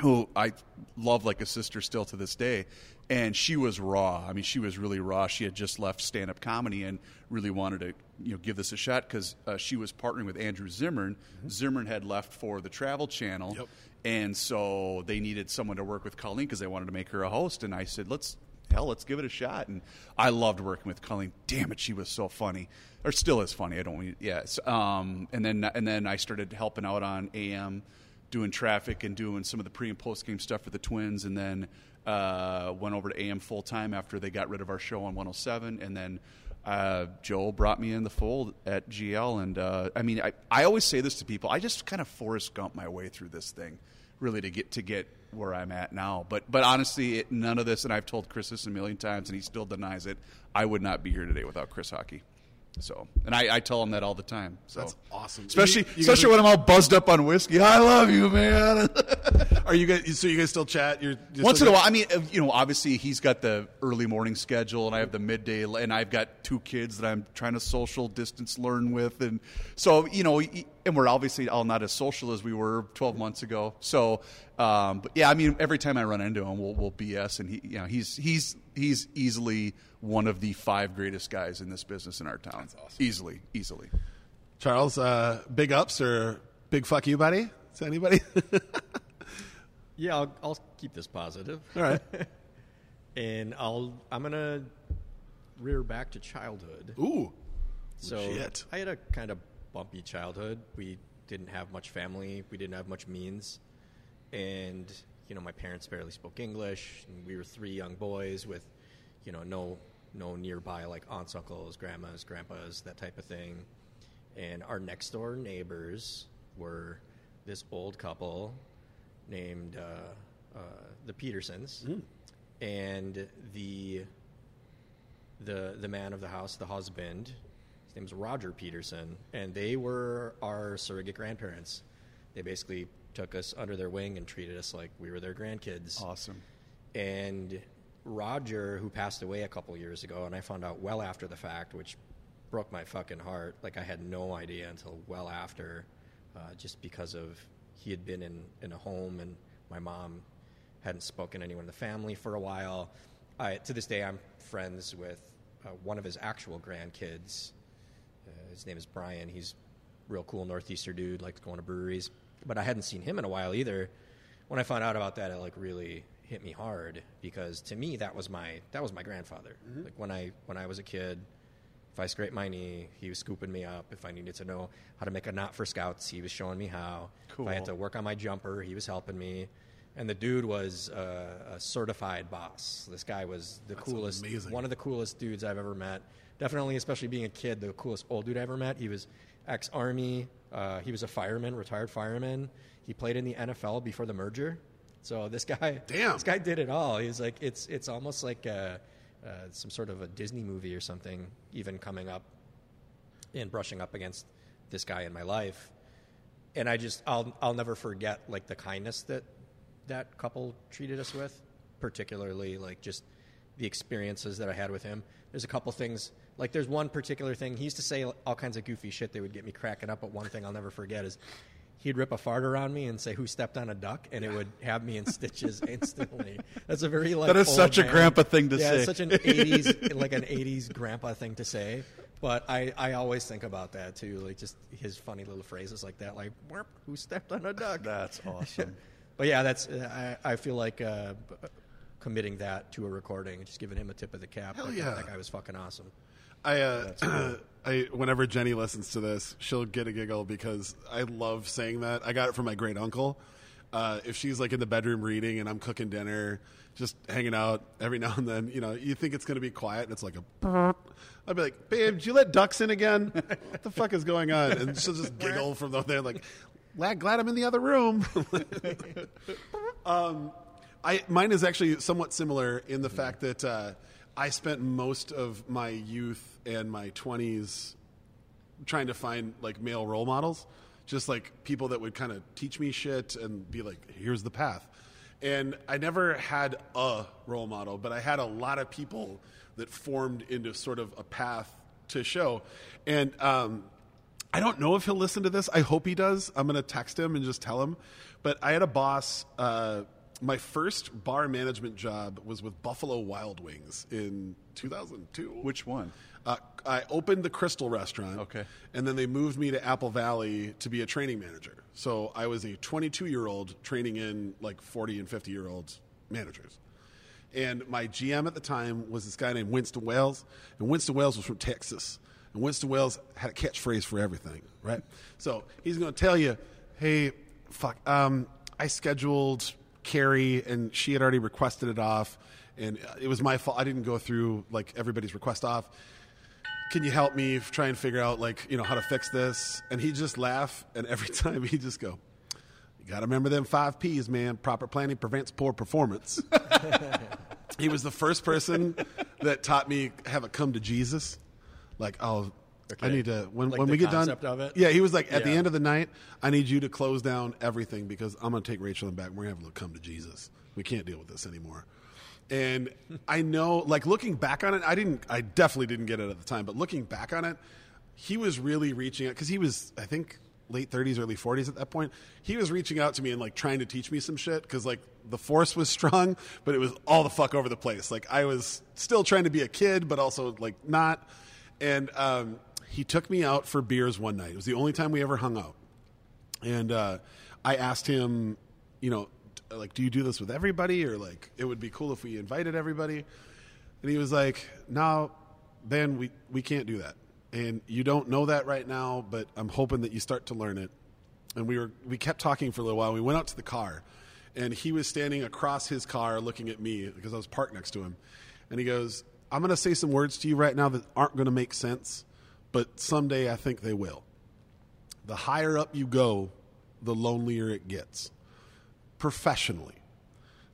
who I love like a sister still to this day. And she was raw. I mean, she was really raw. She had just left stand-up comedy and really wanted to, you know, give this a shot because uh, she was partnering with Andrew Zimmern. Mm-hmm. Zimmern had left for the Travel Channel. Yep. And so they needed someone to work with Colleen because they wanted to make her a host. And I said, let's... hell, let's give it a shot. And I loved working with Colleen. Damn it, she was so funny. Or still is funny. I don't mean, yes. Um, and then and then I started helping out on A M, doing traffic and doing some of the pre- and post-game stuff for the Twins, and then uh, went over to A M full-time after they got rid of our show on one oh seven. And then uh, Joe brought me in the fold at G L. And, uh, I mean, I, I always say this to people. I just kind of Forrest Gump my way through this thing. Really, to get to get where I'm at now, but but honestly, it, none of this, and I've told Chris this a million times, and he still denies it. I would not be here today without Chris Hawkey. So, and I, I tell him that all the time. So that's awesome, especially you, you especially guys, when I'm all buzzed up on whiskey. I love you, man. Are you guys? So you guys still chat? You're, you're once in a while. I mean, you know, obviously he's got the early morning schedule, and I have the midday, and I've got two kids that I'm trying to social distance learn with, and so you know. He, And we're obviously all not as social as we were twelve months ago. So, um, but yeah, I mean, every time I run into him, we'll, we'll B S, and he, you know, he's he's he's easily one of the five greatest guys in this business in our town. That's awesome. Easily, easily. Charles, uh, big ups or big fuck you, buddy? To anybody? Yeah, I'll, I'll keep this positive. All right, and I'll I'm gonna rear back to childhood. Ooh, so shit. I had a kind of bumpy childhood. We didn't have much family. We didn't have much means. And, you know, my parents barely spoke English. And we were three young boys with, you know, no no nearby, like, aunts, uncles, grandmas, grandpas, that type of thing. And our next-door neighbors were this old couple named uh, uh, the Petersons. Mm. And the, the the man of the house, the husband... his name was Roger Peterson, and they were our surrogate grandparents. They basically took us under their wing and treated us like we were their grandkids. Awesome. And Roger, who passed away a couple years ago, and I found out well after the fact, which broke my fucking heart. Like, I had no idea until well after, uh, just because of he had been in, in a home, and my mom hadn't spoken to anyone in the family for a while. I, to this day, I'm friends with uh, one of his actual grandkids. Uh, his name is Brian. He's a real cool Northeaster dude, likes going to breweries. But I hadn't seen him in a while either. When I found out about that, it like really hit me hard because to me that was my that was my grandfather. Mm-hmm. Like when I when I was a kid, if I scraped my knee, he was scooping me up. If I needed to know how to make a knot for Scouts, he was showing me how. Cool. If I had to work on my jumper, he was helping me. And the dude was uh, a certified boss. This guy was the That's coolest, amazing. One of the coolest dudes I've ever met. Definitely, especially being a kid, the coolest old dude I ever met. He was ex-Army. Uh, he was a fireman, retired fireman. He played in the N F L before the merger. So this guy, damn, this guy did it all. He was like, it's it's almost like a, uh, some sort of a Disney movie or something. Even coming up and brushing up against this guy in my life, and I just, I'll I'll never forget like the kindness that. that couple treated us with, particularly like just the experiences that I had with him. There's a couple things, like there's one particular thing. He used to say all kinds of goofy shit that would get me cracking up, but one thing I'll never forget is he'd rip a fart around me and say, who stepped on a duck? And it would have me in stitches instantly. That's a very like That is old such man. a grandpa thing to yeah, say. Yeah, such an eighties, like an eighties grandpa thing to say. But I, I always think about that too, like just his funny little phrases like that, like, who stepped on a duck? That's awesome. But yeah, that's I, I feel like uh, committing that to a recording and just giving him a tip of the cap. Hell yeah. That guy was fucking awesome. I, uh, cool. I whenever Jenny listens to this, she'll get a giggle because I love saying that. I got it from my great uncle. Uh, if she's like in the bedroom reading and I'm cooking dinner, just hanging out every now and then, you know, you think it's going to be quiet and it's like a burp. I'd be like, babe, did you let ducks in again? What the fuck is going on? And she'll just giggle from there like, Glad, glad I'm in the other room. um, I mine is actually somewhat similar in the mm-hmm. fact that uh, I spent most of my youth and my twenties trying to find like male role models, just like people that would kind of teach me shit and be like, "Here's the path." And I never had a role model, but I had a lot of people that formed into sort of a path to show. And um, I don't know if he'll listen to this. I hope he does. I'm going to text him and just tell him. But I had a boss. Uh, my first bar management job was with Buffalo Wild Wings in two thousand two. Which one? Uh, I opened the Crystal Restaurant. Okay. And then they moved me to Apple Valley to be a training manager. So I was a twenty-two-year-old training in like forty- and fifty-year-old managers. And my G M at the time was this guy named Winston Wells. And Winston Wells was from Texas. And Winston Wells had a catchphrase for everything, right? So he's going to tell you, hey, fuck, um, I scheduled Carrie, and she had already requested it off. And it was my fault. I didn't go through, like, everybody's request off. Can you help me try and figure out, like, you know, how to fix this? And he'd just laugh, and every time he'd just go, you got to remember them five P's, man. Proper planning prevents poor performance. He was the first person that taught me have a come to Jesus. Like, oh, okay. I need to, when, like when we get done. Of it? Yeah, he was like, at yeah. the end of the night, I need you to close down everything because I'm going to take Rachel and back. And we're going to have a little come to Jesus. We can't deal with this anymore. And I know, like, looking back on it, I didn't, I definitely didn't get it at the time, but looking back on it, he was really reaching out because he was, I think, late thirties, early forties at that point. He was reaching out to me and like trying to teach me some shit because like the force was strong, but it was all the fuck over the place. Like I was still trying to be a kid, but also like not. And um, he took me out for beers one night. It was the only time we ever hung out. And uh, I asked him, you know, like, do you do this with everybody? Or like, it would be cool if we invited everybody. And he was like, no, Ben, we, we can't do that. And you don't know that right now, but I'm hoping that you start to learn it. And we were we kept talking for a little while. We went out to the car, and he was standing across his car looking at me because I was parked next to him. And he goes, I'm going to say some words to you right now that aren't going to make sense, but someday I think they will. The higher up you go, the lonelier it gets professionally.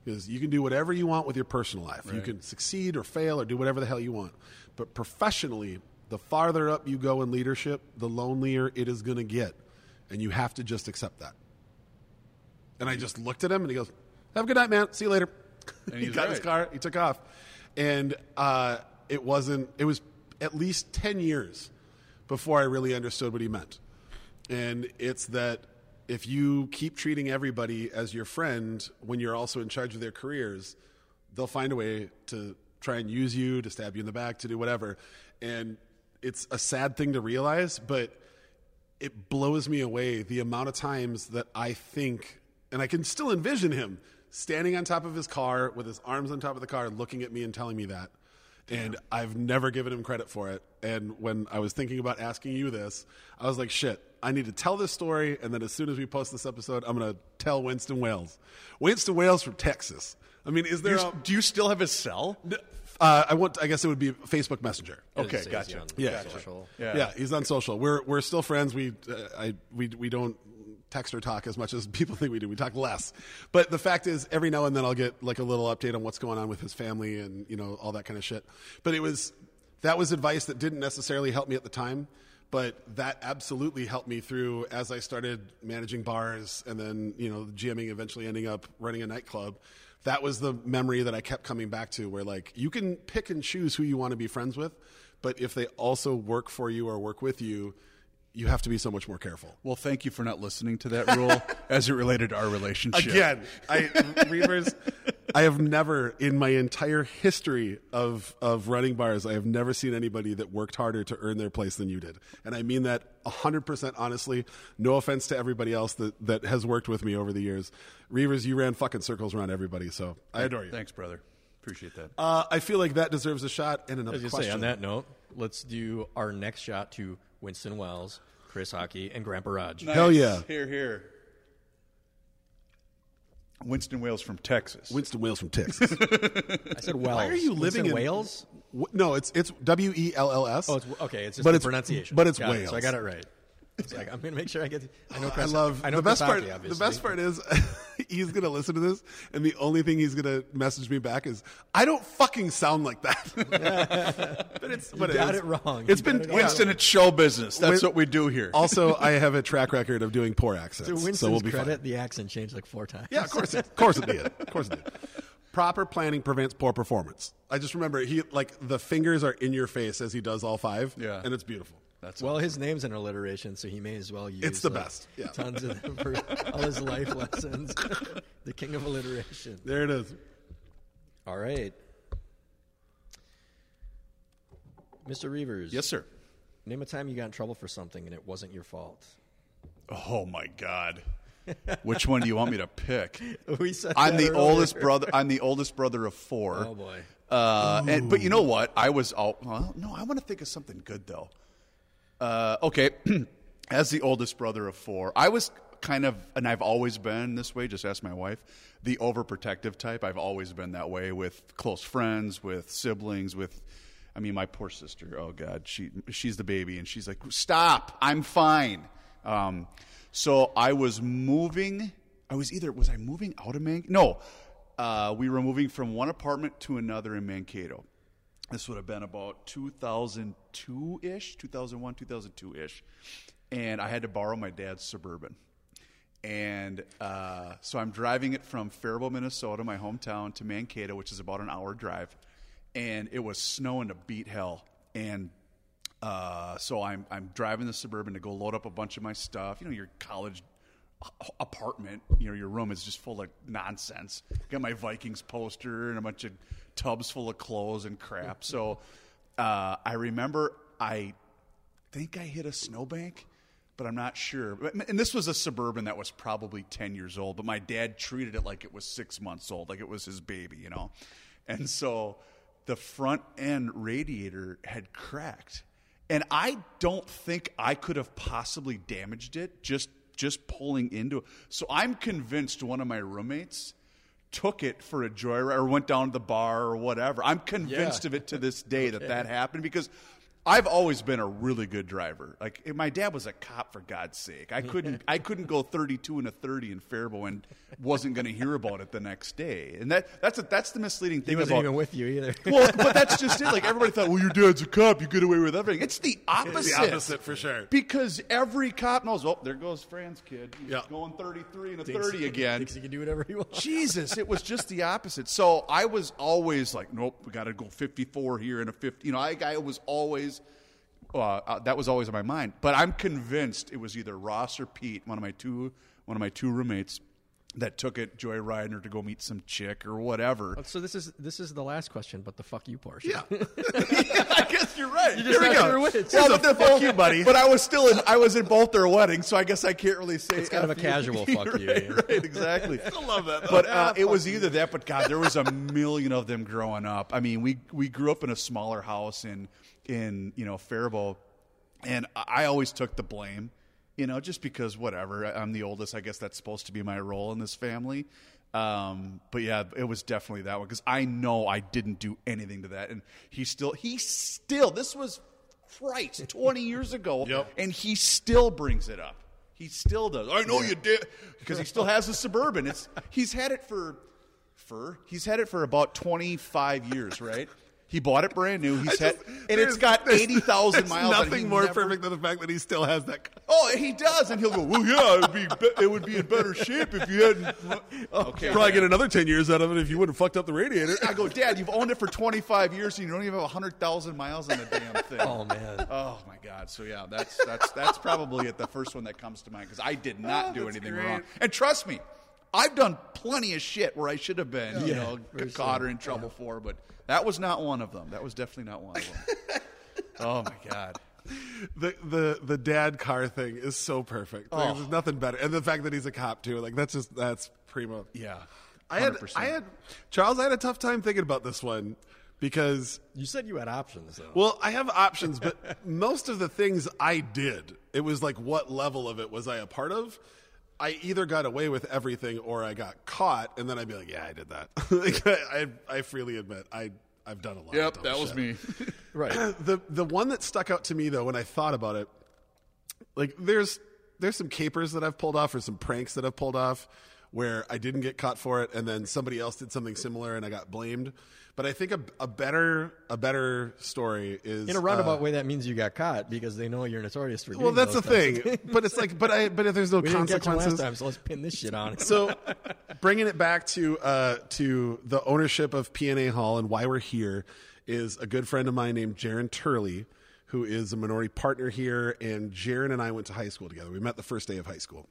Because you can do whatever you want with your personal life. Right. You can succeed or fail or do whatever the hell you want. But professionally, the farther up you go in leadership, the lonelier it is going to get. And you have to just accept that. And I just looked at him and he goes, have a good night, man. See you later. And he got right. his car. He took off. And uh, it wasn't, it was at least ten years before I really understood what he meant. And it's that if you keep treating everybody as your friend when you're also in charge of their careers, they'll find a way to try and use you, to stab you in the back, to do whatever. And it's a sad thing to realize, but it blows me away the amount of times that I think, and I can still envision him standing on top of his car with his arms on top of the car looking at me and telling me that. Damn. And I've never given him credit for it. And when I was thinking about asking you this, I was like, shit, I need to tell this story. And then as soon as we post this episode, I'm going to tell Winston Wells. Winston Wells from Texas. I mean, is there? A, do you still have his cell? Uh, I want. I guess it would be Facebook Messenger. Okay, gotcha. Yeah, gotcha. Yeah, yeah. He's on social. We're we're still friends. We uh, I we we don't text or talk as much as people think we do. We talk less. But the fact is, every now and then I'll get like a little update on what's going on with his family and you know all that kind of shit. But it was that was advice that didn't necessarily help me at the time, but that absolutely helped me through as I started managing bars and then you know GMing, eventually ending up running a nightclub. That was the memory that I kept coming back to where, like, you can pick and choose who you want to be friends with, but if they also work for you or work with you, you have to be so much more careful. Well, thank you for not listening to that rule as it related to our relationship. Again, I, Reavers, I have never in my entire history of, of running bars, I have never seen anybody that worked harder to earn their place than you did. And I mean that one hundred percent honestly. No offense to everybody else that, that has worked with me over the years. Reavers, you ran fucking circles around everybody, so I adore you. Thanks, brother. Appreciate that. Uh, I feel like that deserves a shot and another question. I was going to say, on that note, let's do our next shot to Winston Wells, Chris Hawkey, and Grandpa Raj. Nice. Hell yeah. Here, here. Winston Wells from Texas. Winston Wells from Texas. I said Wells. Why are you living Winston in Wales? W- no, it's it's W E L L S. Oh, it's, okay. It's just but the it's, pronunciation. But it's got Wales. It, so I got it right. It's like I'm going to make sure I get. I know. Chris, I love I know the best Chris part. Hawkey, the best part is he's going to listen to this, and the only thing he's going to message me back is, I don't fucking sound like that. But it's, you but got it, it's, it wrong. It's you been Winston at show business. That's Win- what we do here. Also, I have a track record of doing poor accents. To Winston's so we'll be credit, fine. The accent changed like four times. Yeah, of course it, of course it did. Of course it did. Proper planning prevents poor performance. I just remember he like the fingers are in your face as he does all five. Yeah. And it's beautiful. That's well, awesome. His name's an alliteration, so he may as well use it's the like, best. Yeah. Tons of them for all his life lessons. The king of alliteration. There it is. All right. Mister Reavers. Yes, sir. Name a time you got in trouble for something and it wasn't your fault. Oh my God. Which one do you want me to pick? We said I'm the earlier. oldest brother. I'm the oldest brother of four. Oh boy! Uh, and, but you know what? I was all well, no. I want to think of something good though. Uh, okay, as the oldest brother of four, I was kind of, and I've always been this way. Just ask my wife. The overprotective type. I've always been that way with close friends, with siblings, with. I mean, my poor sister. Oh God, she she's the baby, and she's like, "Stop! I'm fine." Um, So I was moving, I was either, was I moving out of Mankato? No, uh, we were moving from one apartment to another in Mankato. This would have been about two thousand two-ish, two thousand one, two thousand two-ish. And I had to borrow my dad's Suburban. And uh, so I'm driving it from Faribault, Minnesota, my hometown, to Mankato, which is about an hour drive. And it was snowing to beat hell. And Uh, so I'm I'm driving the Suburban to go load up a bunch of my stuff. You know, your college apartment, you know, your room is just full of nonsense. Got my Vikings poster and a bunch of tubs full of clothes and crap. So uh, I remember I think I hit a snowbank, but I'm not sure. And this was a Suburban that was probably ten years old, but my dad treated it like it was six months old, like it was his baby, you know. And so the front end radiator had cracked. And I don't think I could have possibly damaged it just just pulling into it. So I'm convinced one of my roommates took it for a joyride or went down to the bar or whatever. I'm convinced yeah. of it to this day that that happened because I've always been a really good driver. Like my dad was a cop for God's sake. I couldn't I couldn't go thirty-two and a thirty in Faribault and wasn't going to hear about it the next day. And that that's a, that's the misleading thing. He wasn't about, even with you either. Well, but that's just it. Like everybody thought, well, your dad's a cop, you get away with everything. It's the opposite. It's the opposite for sure. Because every cop knows. Oh, there goes Fran's kid. He's yeah. going thirty-three and a thinks thirty he can, again. Thinks he can do whatever he wants. Jesus, it was just the opposite. So I was always like, nope, we got to go fifty-four here and a fifty. You know, I, I was always. Uh, that was always in my mind, but I'm convinced it was either Ross or Pete, one of my two, one of my two roommates, that took it joyriding or to go meet some chick or whatever. So this is this is the last question, but the fuck you portion. Yeah, yeah I guess you're right. You just Here we go. Well, but the fuck you, buddy. But I was still in. I was in both their weddings, so I guess I can't really say. It's kind F of a casual you. fuck you. Right, yeah. right exactly. I love that. But uh, it was either that. But God, there was a million of them growing up. I mean, we we grew up in a smaller house in in you know Faribault, and I always took the blame. You know, just because whatever, I'm the oldest. I guess that's supposed to be my role in this family. Um, but yeah, it was definitely that one because I know I didn't do anything to that, and he still, he still. This was Christ twenty years ago, yep. and he still brings it up. He still does. I know yeah. you did because he still has a Suburban. It's he's had it for for he's had it for about twenty-five years, right? He bought it brand new. He's just, had, and it's got eighty thousand miles. Nothing more never, perfect than the fact that he still has that car. Oh, he does. And he'll go, well, yeah, it would be, it would be in better shape if you hadn't. Okay. Probably get another ten years out of it if you wouldn't have fucked up the radiator. I go, Dad, you've owned it for twenty-five years and you don't even have one hundred thousand miles on the damn thing. Oh, man. Oh, my God. So, yeah, that's that's that's probably it, the first one that comes to mind because I did not oh, do anything great. wrong. And trust me. I've done plenty of shit where I should have been, yeah, you know, caught sure. or in trouble yeah. for, but that was not one of them. That was definitely not one of them. Oh my God. The, the the dad car thing is so perfect. Like, oh. There's nothing better. And the fact that he's a cop too, like that's just, that's primo. Yeah. one hundred percent. I had, I had, Charles, I had a tough time thinking about this one because. You said you had options though. Well, I have options, but most of the things I did, it was like what level of it was I a part of? I either got away with everything or I got caught, and then I'd be like, yeah, I did that. Like, I, I freely admit, I, I've done a lot yep, of that shit. was me. Right. The the one that stuck out to me, though, when I thought about it, like, there's there's some capers that I've pulled off or some pranks that I've pulled off where I didn't get caught for it, and then somebody else did something similar, and I got blamed. But I think a, a better a better story is in a roundabout uh, way. That means you got caught because they know you're notorious for. Well, that's those the things. thing. But it's like, but I, but if there's no we consequences, didn't catch him last time, so let's pin this shit on it. So, bringing it back to uh, to the ownership of P N A Hall and why we're here is a good friend of mine named Jaron Turley, who is a minority partner here, and Jaron and I went to high school together. We met the first day of high school.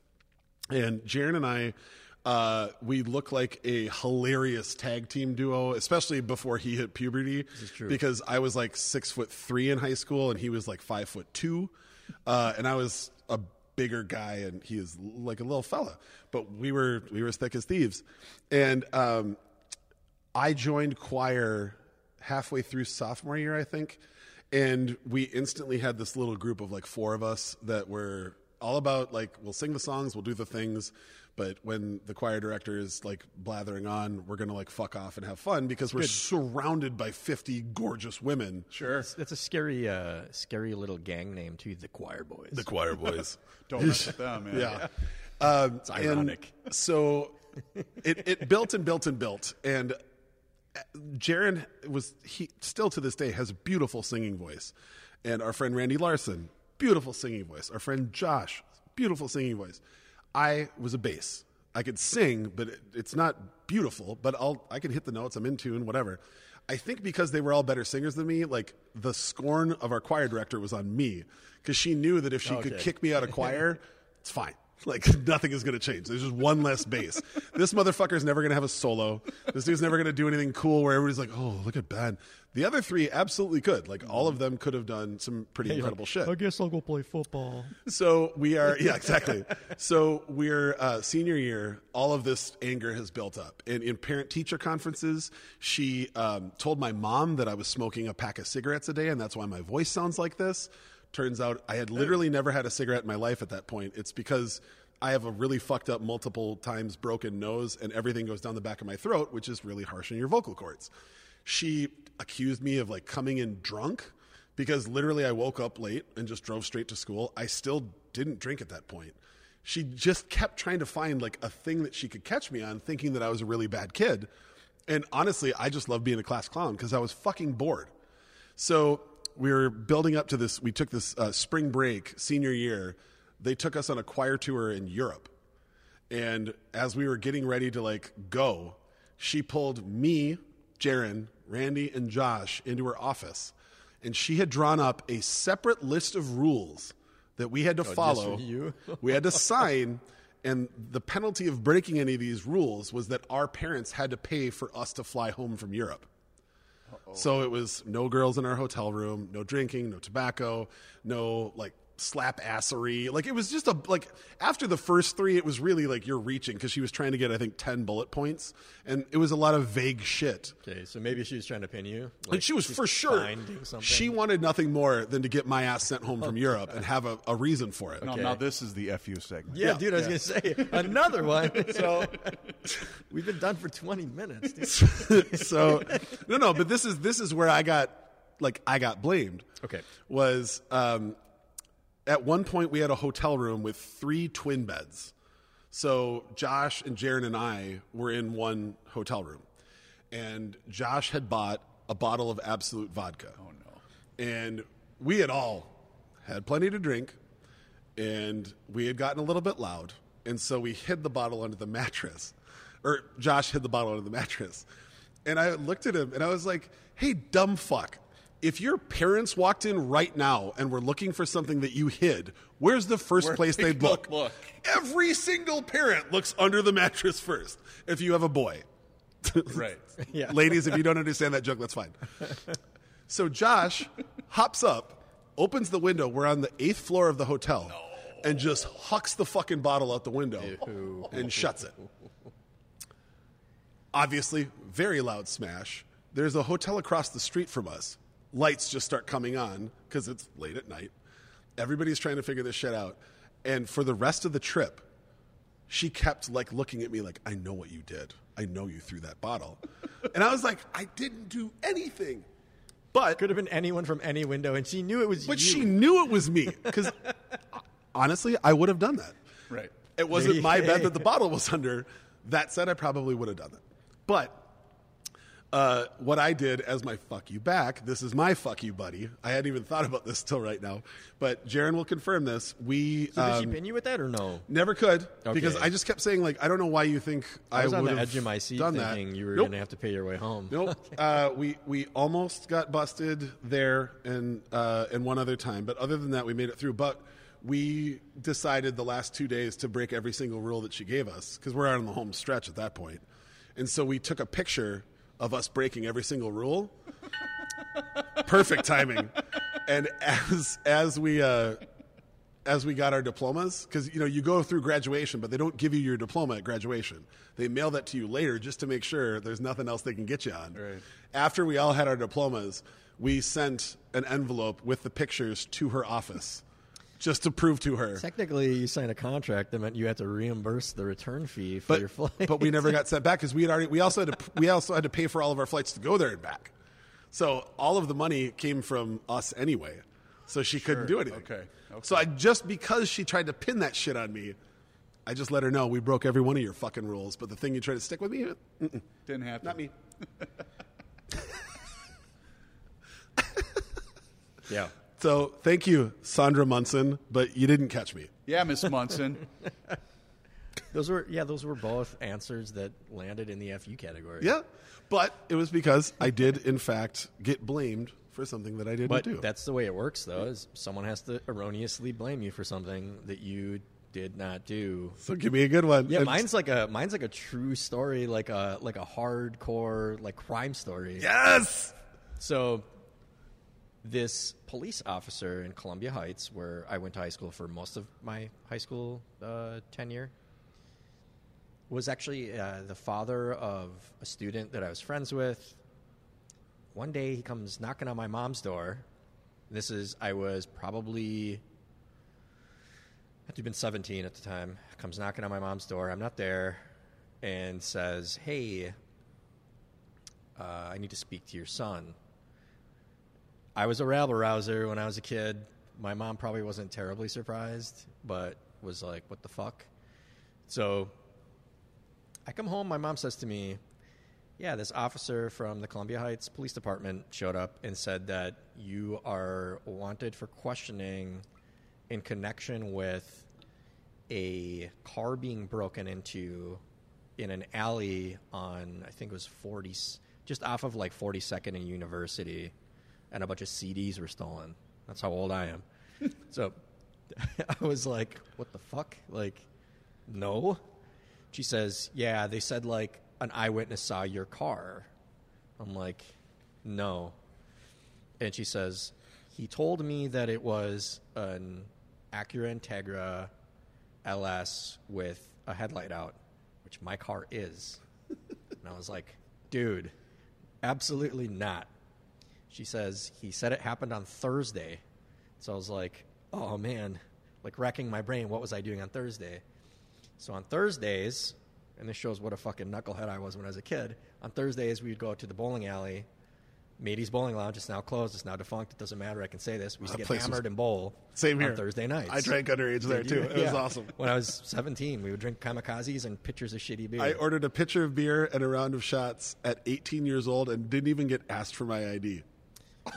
And Jaron and I, uh, we look like a hilarious tag team duo, especially before he hit puberty. This is true. Because I was like six foot three in high school, and he was like five foot two. Uh, and I was a bigger guy, and he is like a little fella. But we were we were as thick as thieves. And um, I joined choir halfway through sophomore year, I think. And we instantly had this little group of like four of us that were all about like, we'll sing the songs, we'll do the things, but when the choir director is like blathering on, we're going to like fuck off and have fun because we're Good. surrounded by fifty gorgeous women. Sure. That's a scary, uh, scary little gang name too, the Choir Boys. The Choir Boys. Don't mess with them, man. Yeah. yeah. Um, it's ironic. So it, it built and built and built. And Jaron was, he still to this day has a beautiful singing voice. And our friend Randy Larson, beautiful singing voice. Our friend Josh, beautiful singing voice. I was a bass. I could sing, but it, it's not beautiful, but I'll, I could hit the notes. I'm in tune, whatever. I think because they were all better singers than me, like the scorn of our choir director was on me because she knew that if she okay. could kick me out of choir, it's fine. Like, nothing is going to change. There's just one less bass. This motherfucker's never going to have a solo. This dude's never going to do anything cool where everybody's like, oh, look at Ben. The other three absolutely could. Like, all of them could have done some pretty hey, incredible like, shit. I guess I'll go play football. So we are, yeah, exactly. So we're uh, senior year. All of this anger has built up. And in parent-teacher conferences, she um, told my mom that I was smoking a pack of cigarettes a day, and that's why my voice sounds like this. Turns out I had literally never had a cigarette in my life at that point. It's because I have a really fucked up, multiple times broken nose, and everything goes down the back of my throat, which is really harsh on your vocal cords. She accused me of like coming in drunk because literally I woke up late and just drove straight to school. I still didn't drink at that point. She just kept trying to find like a thing that she could catch me on, thinking that I was a really bad kid. And honestly, I just loved being a class clown because I was fucking bored. So we were building up to this. We took this uh, spring break, senior year. They took us on a choir tour in Europe. And as we were getting ready to, like, go, she pulled me, Jaron, Randy, and Josh into her office. And she had drawn up a separate list of rules that we had to oh, follow. You? We had to sign. And the penalty of breaking any of these rules was that our parents had to pay for us to fly home from Europe. Uh-oh. So it was no girls in our hotel room, no drinking, no tobacco, no like slap assery. Like it was just a, like after the first three, it was really like you're reaching because she was trying to get, I think, ten bullet points. And it was a lot of vague shit. Okay. So maybe she was trying to pin you. Like, and she was for sure. She wanted nothing more than to get my ass sent home from Europe and have a, a reason for it. Okay. No, now this is the F U segment. Yeah, yeah. dude, I was yeah. going to say another one. So we've been done for twenty minutes. Dude. So no, no, but this is, this is where I got, like I got blamed. Okay. Was, um, at one point, we had a hotel room with three twin beds. So Josh and Jaron and I were in one hotel room. And Josh had bought a bottle of Absolut vodka. Oh, no. And we had all had plenty to drink. And we had gotten a little bit loud. And so we hid the bottle under the mattress. Or Josh hid the bottle under the mattress. And I looked at him, and I was like, hey, dumb fuck. If your parents walked in right now and were looking for something that you hid, where's the first Where place they'd look? look? Every single parent looks under the mattress first if you have a boy. Right. Yeah. Ladies, if you don't understand that joke, that's fine. So Josh hops up, opens the window. We're on the eighth floor of the hotel no. and just hucks the fucking bottle out the window Ew. and shuts it. Obviously, very loud smash. There's a hotel across the street from us. Lights just start coming on because it's late at night. Everybody's trying to figure this shit out. And for the rest of the trip, she kept like looking at me like, I know what you did. I know you threw that bottle. And I was like, I didn't do anything. But could have been anyone from any window. And she knew it was but you. But she knew it was me because honestly, I would have done that. Right. It wasn't Maybe, my hey. bed that the bottle was under. That said, I probably would have done that. But uh, what I did as my fuck you back, this is my fuck you buddy. I hadn't even thought about this till right now. But Jaron will confirm this. We so um, did she pin you with that or no? Never could okay. Because I just kept saying, like, I don't know why you think I would have done that. I was on the edge of my seat thinking that. You were nope. going to have to pay your way home. Nope. uh, we we almost got busted there and uh, and one other time. But other than that, we made it through. But we decided the last two days to break every single rule that she gave us because we're out on the home stretch at that point. And so we took a picture of us breaking every single rule. Perfect timing. And as as we uh, as we got our diplomas, because you know you go through graduation, but they don't give you your diploma at graduation. They mail that to you later just to make sure there's nothing else they can get you on. Right. After we all had our diplomas, we sent an envelope with the pictures to her office. Just to prove to her. Technically, you signed a contract that meant you had to reimburse the return fee for but, your flight. But we never got sent back because we had already. We also had to. We also had to pay for all of our flights to go there and back. So all of the money came from us anyway. So she sure. couldn't do anything. Okay. okay. So I just because she tried to pin that shit on me, I just let her know we broke every one of your fucking rules. But the thing you tried to stick with me, mm-mm. didn't happen. Not me. Yeah. So thank you, Sandra Munson, but you didn't catch me. Yeah, Miss Munson. those were yeah, those were both answers that landed in the F U category. Yeah, but it was because I did in fact get blamed for something that I didn't but do. But that's the way it works, though. Is someone has to erroneously blame you for something that you did not do. So give me a good one. Yeah, and mine's like a mine's like a true story, like a like a hardcore like crime story. Yes. So. This police officer in Columbia Heights, where I went to high school for most of my high school uh, tenure, was actually uh, the father of a student that I was friends with. One day he comes knocking on my mom's door. This is, I was probably, I had to have been seventeen at the time. Comes knocking on my mom's door. I'm not there. And says, hey, uh, I need to speak to your son. I was a rabble-rouser when I was a kid. My mom probably wasn't terribly surprised, but was like, what the fuck? So I come home. My mom says to me, yeah, this officer from the Columbia Heights Police Department showed up and said that you are wanted for questioning in connection with a car being broken into in an alley on, I think it was forty, just off of like forty-second and University. And a bunch of C Ds were stolen. That's how old I am. So I was like, what the fuck? Like, no. She says, yeah, they said, like, an eyewitness saw your car. I'm like, no. And she says, he told me that it was an Acura Integra L S with a headlight out, which my car is. And I was like, dude, absolutely not. She says, he said it happened on Thursday. So I was like, oh, man, like racking my brain. What was I doing on Thursday? So on Thursdays, and this shows what a fucking knucklehead I was when I was a kid. On Thursdays, we would go to the bowling alley. Matey's Bowling Lounge. It's now closed. It's now defunct. It doesn't matter. I can say this. We used to get hammered and bowl same here. On Thursday nights. I drank underage there, too. It yeah. was awesome. When I was seventeen, we would drink kamikazes and pitchers of shitty beer. I ordered a pitcher of beer and a round of shots at eighteen years old and didn't even get asked for my I D.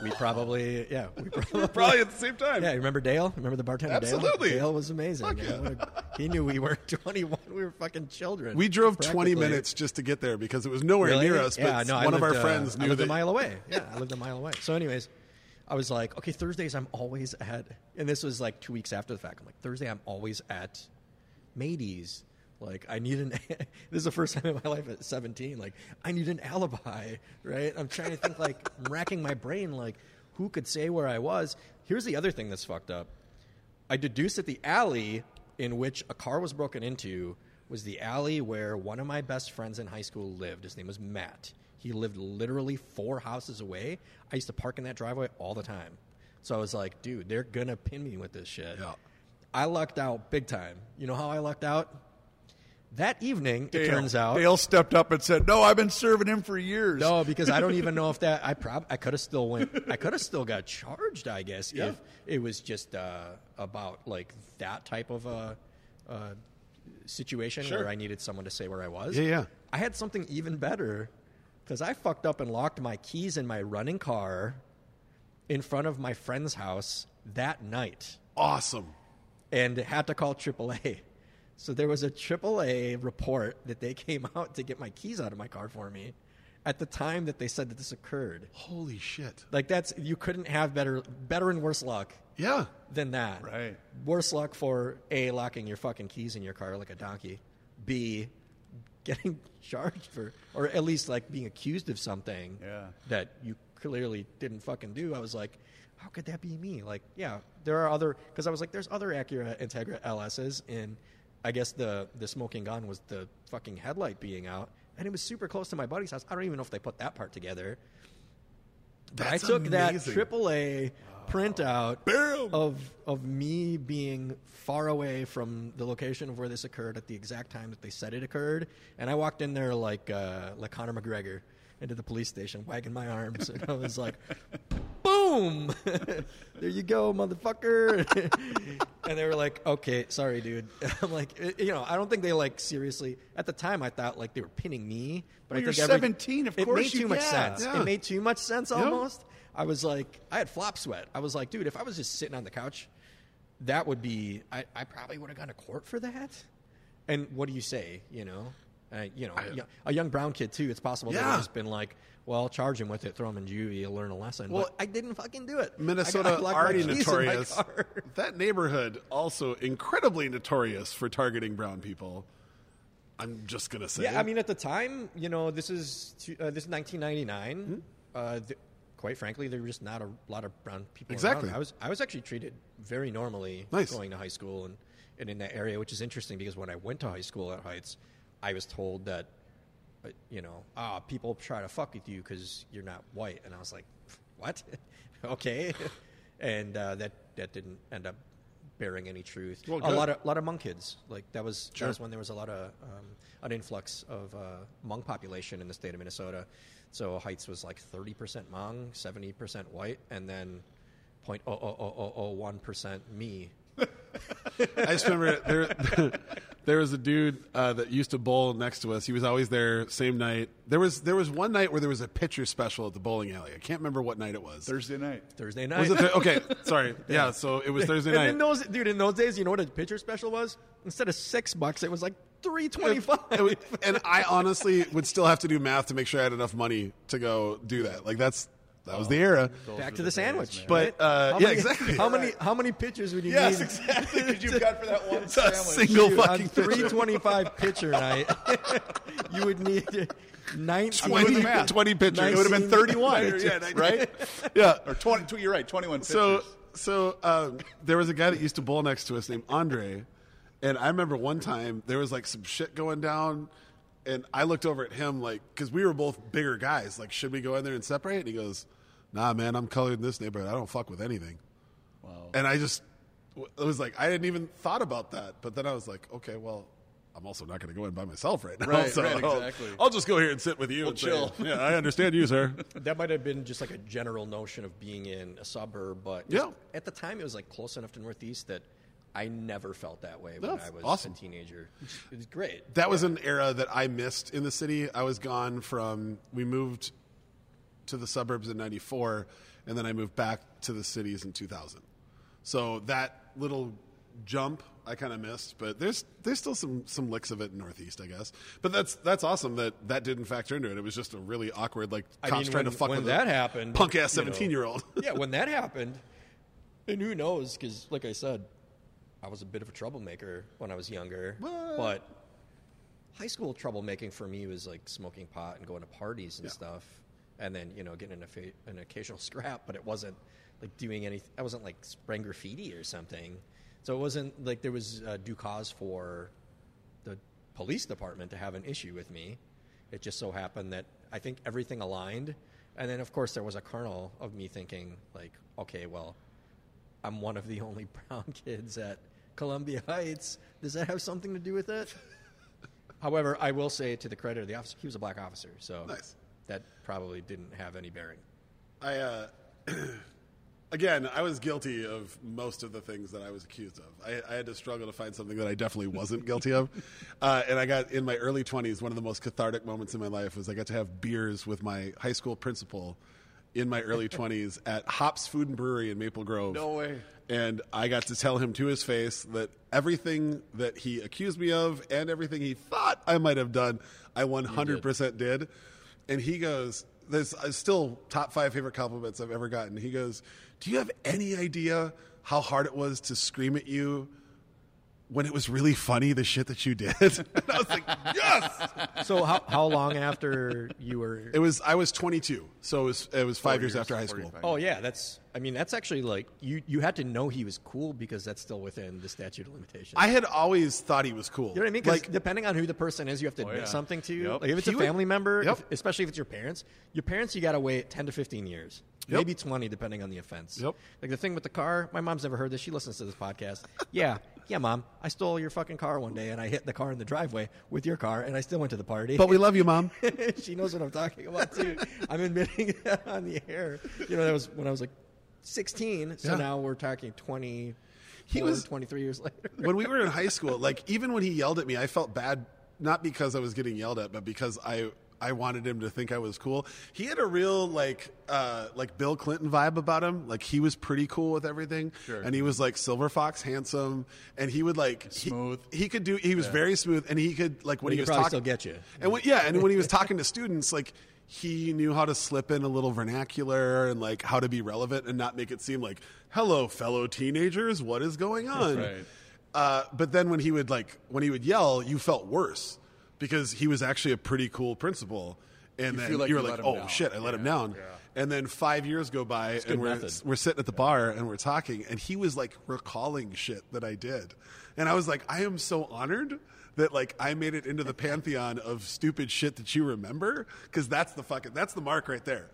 We probably, yeah. We probably, probably at the same time. Yeah, you remember Dale? Remember the bartender Absolutely. Dale? Dale was amazing. Yeah. He knew we weren't twenty-one. We were fucking children. We drove twenty minutes just to get there because it was nowhere really? Near us, yeah, but no, one lived, of our uh, friends knew that. I lived that- a mile away. Yeah, I lived a mile away. So anyways, I was like, okay, Thursdays I'm always at, and this was like two weeks after the fact. I'm like, Thursday I'm always at Matey's. Like, I need an, this is the first time in my life at seventeen, like, I need an alibi, right? I'm trying to think, like, I'm racking my brain, like, who could say where I was? Here's the other thing that's fucked up. I deduced that the alley in which a car was broken into was the alley where one of my best friends in high school lived. His name was Matt. He lived literally four houses away. I used to park in that driveway all the time. So I was like, dude, they're going to pin me with this shit. Yeah. I lucked out big time. You know how I lucked out? That evening, Dale, it turns out... Dale stepped up and said, no, I've been serving him for years. No, because I don't even know if that... I prob- I could have still went... I could have still got charged, I guess, yeah. if it was just uh, about, like, that type of a, uh, situation sure. where I needed someone to say where I was. Yeah, yeah. I had something even better because I fucked up and locked my keys in my running car in front of my friend's house that night. Awesome. And had to call triple A. So there was a triple A report that they came out to get my keys out of my car for me at the time that they said that this occurred. Holy shit. Like, that's, you couldn't have better better and worse luck yeah. than that. Right. Worse luck for A, locking your fucking keys in your car like a donkey. B, getting charged for, or at least like being accused of something yeah. that you clearly didn't fucking do. I was like, how could that be me? Like, yeah, there are other, because I was like, there's other Acura Integra L S's in, I guess the, the smoking gun was the fucking headlight being out, and it was super close to my buddy's house. I don't even know if they put that part together. But That's I took amazing. that triple A wow. printout Bam! of of me being far away from the location of where this occurred at the exact time that they said it occurred, and I walked in there like uh, like Conor McGregor into the police station, wagging my arms, and I was like, boom! There you go, motherfucker! And they were like, okay, sorry, dude. I'm like, you know, I don't think they, like, seriously. At the time, I thought, like, they were pinning me. But well, I think you're every, seventeen, of it course. It made too you, much yeah, sense. Yeah. It made too much sense almost. Yep. I was like, I had flop sweat. I was like, dude, if I was just sitting on the couch, that would be, I, I probably would have gone to court for that. And what do you say, you know? Uh, you know, I, a young brown kid, too. It's possible yeah. they've just been like, well, charge him with it, throw him in juvie, he'll learn a lesson. Well, but I didn't fucking do it. Minnesota I, I already notorious. That neighborhood also incredibly notorious for targeting brown people. I'm just going to say. Yeah, I mean, at the time, you know, this is uh, this is nineteen ninety-nine. Mm-hmm. Uh, th- quite frankly, there were just not a lot of brown people exactly. around. I was, I was actually treated very normally nice. going to high school and, and in that area, which is interesting because when I went to high school at Heights, I was told that, you know, ah, people try to fuck with you because you're not white. And I was like, what? Okay. And uh, that, that didn't end up bearing any truth. Well, a lot of a lot of Hmong kids. Like, that was, sure. that was when there was a lot of um, an influx of uh, Hmong population in the state of Minnesota. So Heights was like thirty percent Hmong, seventy percent white, and then zero point zero zero zero zero one percent me. I just remember there there was a dude uh, that used to bowl next to us. He was always there same night. There was there was one night where there was a pitcher special at the bowling alley. I can't remember what night it was. Thursday night. Thursday night. Was it th- okay, sorry. Yeah, so it was Thursday night. And in those, dude, in those days, you know what a pitcher special was? Instead of six bucks, it was like three twenty five. And I honestly would still have to do math to make sure I had enough money to go do that. Like that's. That was the era. Back to the, the sandwich, days, but uh, yeah, many, exactly. How many how many pitchers would you yes, need? Yes, exactly. Because you've got for that one sandwich. Single Dude, fucking three twenty five pitcher night. You would need nineteen, twenty, twenty pitchers. nineteen, it would have been thirty one, yeah, right? Yeah, or twenty two. You're right, twenty one. So so um, there was a guy that used to bowl next to us named Andre, and I remember one time there was like some shit going down. And I looked over at him like, because we were both bigger guys. Like, should we go in there and separate? And he goes, "Nah, man, I'm colored in this neighborhood. I don't fuck with anything." Wow. And I just, it was like, I hadn't even thought about that. But then I was like, okay, well, I'm also not going to go in by myself right now. Right, so right, I'll, exactly. I'll just go here and sit with you we'll and chill. Say, yeah, I understand you, sir. That might have been just like a general notion of being in a suburb, but yeah. at the time it was like close enough to Northeast that I never felt that way when That's I was awesome. a teenager. It was great. That yeah. was an era that I missed in the city. I was gone from, we moved to the suburbs in ninety-four, and then I moved back to the cities in two thousand. So that little jump I kind of missed, but there's there's still some some licks of it in Northeast, I guess. But that's that's awesome that that didn't factor into it. It was just a really awkward, like, cops I mean, trying when, to fuck when with that happened, punk-ass seventeen-year-old. Yeah, when that happened, and who knows, because like I said, I was a bit of a troublemaker when I was younger, what? but high school troublemaking for me was like smoking pot and going to parties and yeah. stuff, and then, you know, getting an, an occasional scrap, but it wasn't like doing anything. I wasn't like spraying graffiti or something. So it wasn't like there was uh, due cause for the police department to have an issue with me. It just so happened that I think everything aligned. And then, of course, there was a kernel of me thinking like, okay, well, I'm one of the only brown kids at Columbia Heights. Does that have something to do with it? However, I will say, to the credit of the officer, he was a black officer, so nice. That probably didn't have any bearing. I uh, Again, I was guilty of most of the things that I was accused of. I, I had to struggle to find something that I definitely wasn't guilty of. Uh, and I got, in my early twenties, one of the most cathartic moments in my life was I got to have beers with my high school principal in my early twenties at Hops Food and Brewery in Maple Grove. No way. And I got to tell him to his face that everything that he accused me of and everything he thought I might have done, I one hundred percent did. did. And he goes, this is still top five favorite compliments I've ever gotten. He goes, do you have any idea how hard it was to scream at you when it was really funny, the shit that you did? And I was like, yes! So how how long after you were... It was I was twenty-two, so it was, it was five years, years after high school. Oh, yeah, that's... I mean, that's actually like... You, you had to know he was cool because that's still within the statute of limitations. I had always thought he was cool. You know what I mean? Because like, depending on who the person is, you have to admit oh, yeah. something to. Yep. Like if it's he a family would, member, yep. if, especially if it's your parents, your parents, you got to wait ten to fifteen years. Yep. Maybe twenty, depending on the offense. Yep. Like the thing with the car, my mom's never heard this. She listens to this podcast. Yeah. Yeah, Mom. I stole your fucking car one day, and I hit the car in the driveway with your car, and I still went to the party. But we love you, Mom. She knows what I'm talking about, too. I'm admitting that on the air. You know, that was when I was like sixteen, so yeah. now we're talking twenty. He was twenty-three years later. When we were in high school, like even when he yelled at me, I felt bad, not because I was getting yelled at, but because I... I wanted him to think I was cool. He had a real like uh, like Bill Clinton vibe about him. Like he was pretty cool with everything, sure. and he was like silver fox handsome, and he would like smooth. He, he could do. He was yeah. very smooth, and he could like when well, he was talking. Still get you. And when, yeah, and when he was talking to students, like he knew how to slip in a little vernacular and like how to be relevant and not make it seem like, "Hello, fellow teenagers, what is going on?" Right. Uh, but then when he would like when he would yell, you felt worse. Because he was actually a pretty cool principal. And you then like you were you like, oh, down. shit, I let yeah, him down. Yeah. And then five years go by, That's and we're method. we're sitting at the yeah. bar, and we're talking, and he was, like, recalling shit that I did. And I was like, I am so honored that, like, I made it into the pantheon of stupid shit that you remember, because that's the fucking, that's the mark right there.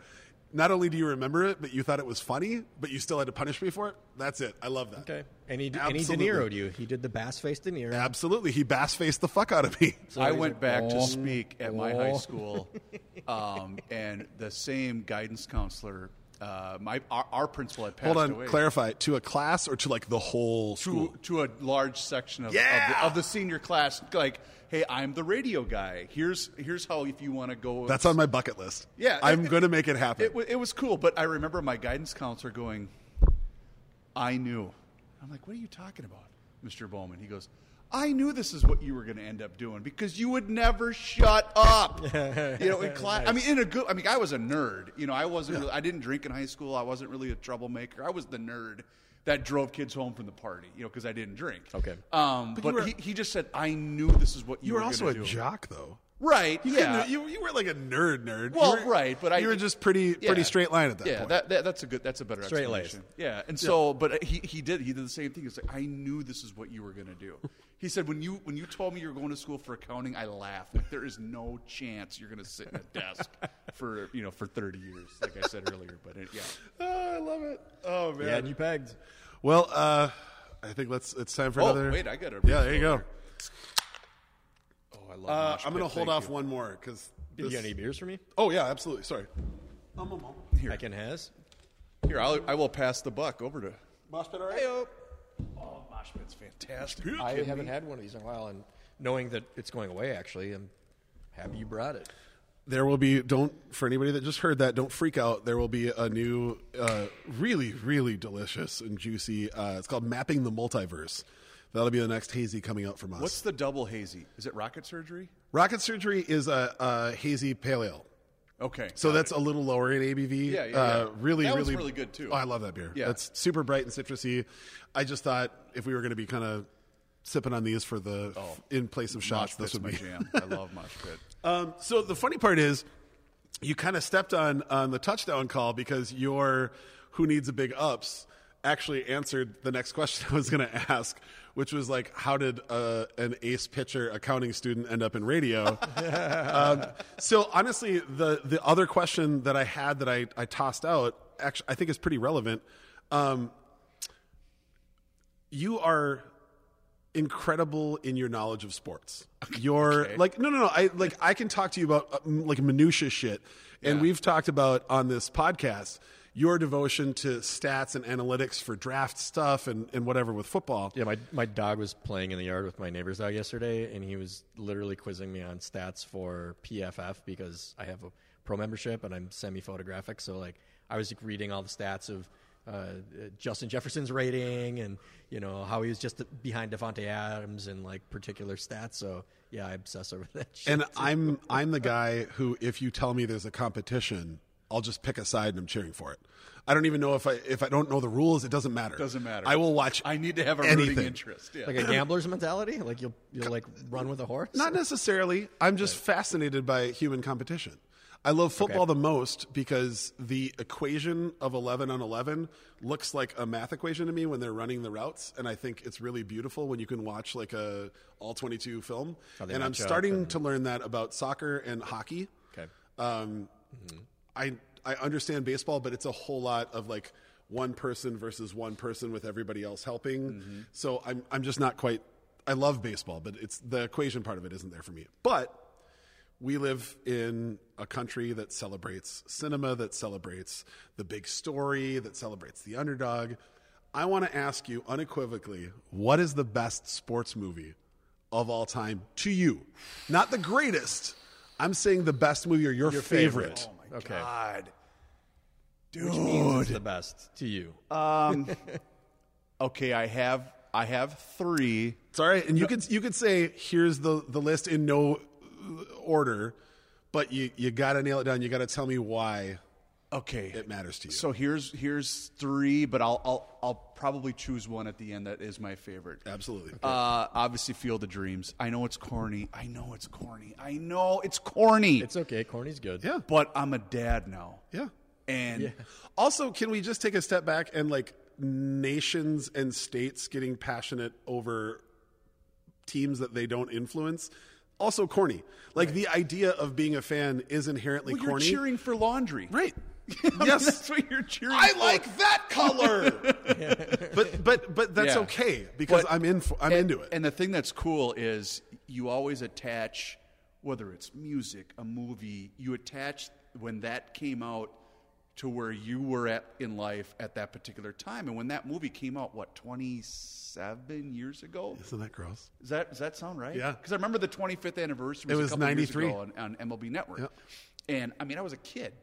Not only do you remember it, but you thought it was funny, but you still had to punish me for it. That's it. I love that. Okay. And he, and he De Niro'd you. He did the bass-faced De Niro. Absolutely. He bass-faced the fuck out of me. So I went like, back oh, to speak at oh. my high school, um, and the same guidance counselor, uh, my our, our principal had passed Hold on. Away. Clarify. To a class or to, like, the whole school? To, to a large section of, yeah! of, the, of the senior class, like... Hey, I'm the radio guy. Here's here's how if you want to go. That's on my bucket list. Yeah. I'm going to make it happen. It, w- it was cool, but I remember my guidance counselor going, I knew. I'm like, what are you talking about, Mister Bowman? He goes, I knew this is what you were going to end up doing because you would never shut up. You know, in class. Nice. I mean, in a good. I mean, I was a nerd. You know, I wasn't. Yeah. Really, I didn't drink in high school. I wasn't really a troublemaker. I was the nerd that drove kids home from the party. You know, because I didn't drink. Okay. Um, but but were, he, he just said, "I knew this is what you, you were, were also a do. jock, though." Right. You yeah. You you were like a nerd nerd. Well, you were, right, but I you were just pretty yeah. pretty straight line at that yeah, point. Yeah, that, that, that's a good that's a better straight explanation. Laced. Yeah. And so yeah. but he, he did he did the same thing. It's like I knew this is what you were going to do. He said when you when you told me you were going to school for accounting, I laughed. Like there is no chance you're going to sit at a desk for, you know, for thirty years, like I said earlier, but it, yeah. Oh, I love it. Oh man. Yeah, and you pegged. Well, uh, I think let's it's time for oh, another. Oh, wait, I got it. Yeah, there you go. There. Oh, I love uh, I'm going to hold Thank off you. one more. Cause this... You got any beers for me? Oh, yeah, absolutely. Sorry. Um, um, um. Here. I can has. Here, I'll, I will pass the buck over to... Mosh pit, all right? Hey-o. Oh, mosh pit's fantastic. I haven't me? had one of these in a while, and knowing that it's going away, actually, I'm happy you brought it. There will be... Don't... For anybody that just heard that, don't freak out. There will be a new, uh, really, really delicious and juicy... Uh, it's called Mapping the Multiverse. That'll be the next hazy coming out from us. What's the double hazy? Is it Rocket Surgery? Rocket Surgery is a, a hazy pale ale. Okay. So that's it. A little lower in A B V. Yeah, yeah, yeah. Uh, really, that really, really good, too. Oh, I love that beer. Yeah. It's super bright and citrusy. I just thought if we were going to be kind of sipping on these for the oh, in place of shots, this would be my jam. I love mosh pit. Um, so the funny part is you kind of stepped on, on the touchdown call because your Who Needs a Big Ups actually answered the next question I was going to ask, which was like, how did uh, an ace pitcher accounting student end up in radio? um, so honestly, the the other question that I had that I, I tossed out, actually, I think is pretty relevant. Um, you are incredible in your knowledge of sports. You're okay. like, no, no, no. I like I can talk to you about uh, like minutia shit, and yeah. we've talked about on this podcast. your devotion to stats and analytics for draft stuff and, and whatever with football. Yeah, my my dog was playing in the yard with my neighbor's dog yesterday, and he was literally quizzing me on stats for P F F because I have a pro membership and I'm semi-photographic. So, like, I was reading all the stats of uh, Justin Jefferson's rating and, you know, how he was just behind Devontae Adams and, like, particular stats. So, yeah, I obsess over that shit. And too. I'm I'm the guy who, if you tell me there's a competition, I'll just pick a side and I'm cheering for it. I don't even know if I if I don't know the rules. It doesn't matter. Doesn't matter. I will watch. I need to have a anything. rooting interest, yeah. Like a gambler's mentality. Like you'll you'll like run with a horse. Not necessarily. I'm just okay. fascinated by human competition. I love football okay. the most because the equation of eleven on eleven looks like a math equation to me when they're running the routes, and I think it's really beautiful when you can watch like a all twenty-two film. Oh, and I'm starting and... to learn that about soccer and hockey. Okay. Um, mm-hmm. I I understand baseball, but it's a whole lot of like one person versus one person with everybody else helping. Mm-hmm. So I'm I'm just not quite. I love baseball, but it's the equation part of it isn't there for me. But we live in a country that celebrates cinema, that celebrates the big story, that celebrates the underdog. I want to ask you unequivocally, what is the best sports movie of all time to you? Not the greatest. I'm saying the best movie or your, your favorite. favorite. Oh my okay. God. Dude. Which means it's the best to you. Um, okay, I have I have three. It's all right. And you could you could say here's the, the list in no order, but you, you got to nail it down. You got to tell me why okay. it matters to you. So here's here's three, but I'll I'll I'll probably choose one at the end that is my favorite. Absolutely. Okay. Uh, obviously, Field of Dreams. I know it's corny. I know it's corny. I know it's corny. It's okay. Corny's good. Yeah. But I'm a dad now. Yeah. And yeah. also, can we just take a step back and like nations and states getting passionate over teams that they don't influence? Also corny. Like right. the idea of being a fan is inherently well, you're corny. You're cheering for laundry. Right. I mean, yes. That's what you're cheering I for. I like that color. but but but that's yeah. okay because but, I'm in for, I'm and, into it. And the thing that's cool is you always attach, whether it's music, a movie, you attach when that came out to where you were at in life at that particular time. And when that movie came out, what, twenty-seven years ago? Isn't that gross? Is that, does that sound right? Yeah. Because I remember the twenty-fifth anniversary was, was a couple years ago on, on M L B Network. Yep. And, I mean, I was a kid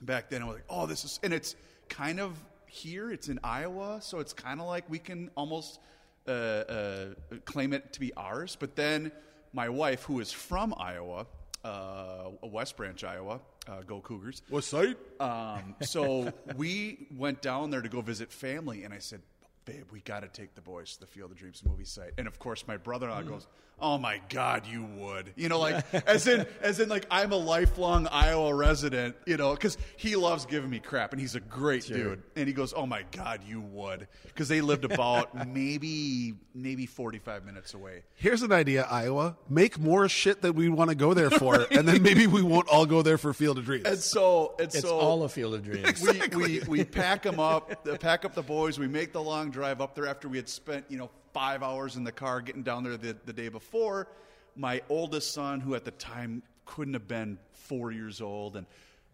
back then. I was like, oh, this is – and it's kind of here. It's in Iowa. So it's kind of like we can almost uh, uh, claim it to be ours. But then my wife, who is from Iowa – Uh, West Branch, Iowa. Uh, go Cougars. What's that? Um, so we went down there to go visit family, and I said, babe, we got to take the boys to the Field of Dreams movie site. And, of course, my brother-in-law mm. goes, oh, my God, you would. You know, like, as in, as in, like, I'm a lifelong Iowa resident, you know, because he loves giving me crap, and he's a great sure. dude. And he goes, oh, my God, you would. Because they lived about maybe maybe forty-five minutes away. Here's an idea, Iowa. Make more shit that we want to go there for, right? And then maybe we won't all go there for Field of Dreams. And so, and it's so, all a Field of Dreams. Exactly. We, we, we pack them up, pack up the boys, we make the long drive up there after we had spent, you know, five hours in the car getting down there the, the day before. My oldest son, who at the time couldn't have been four years old, and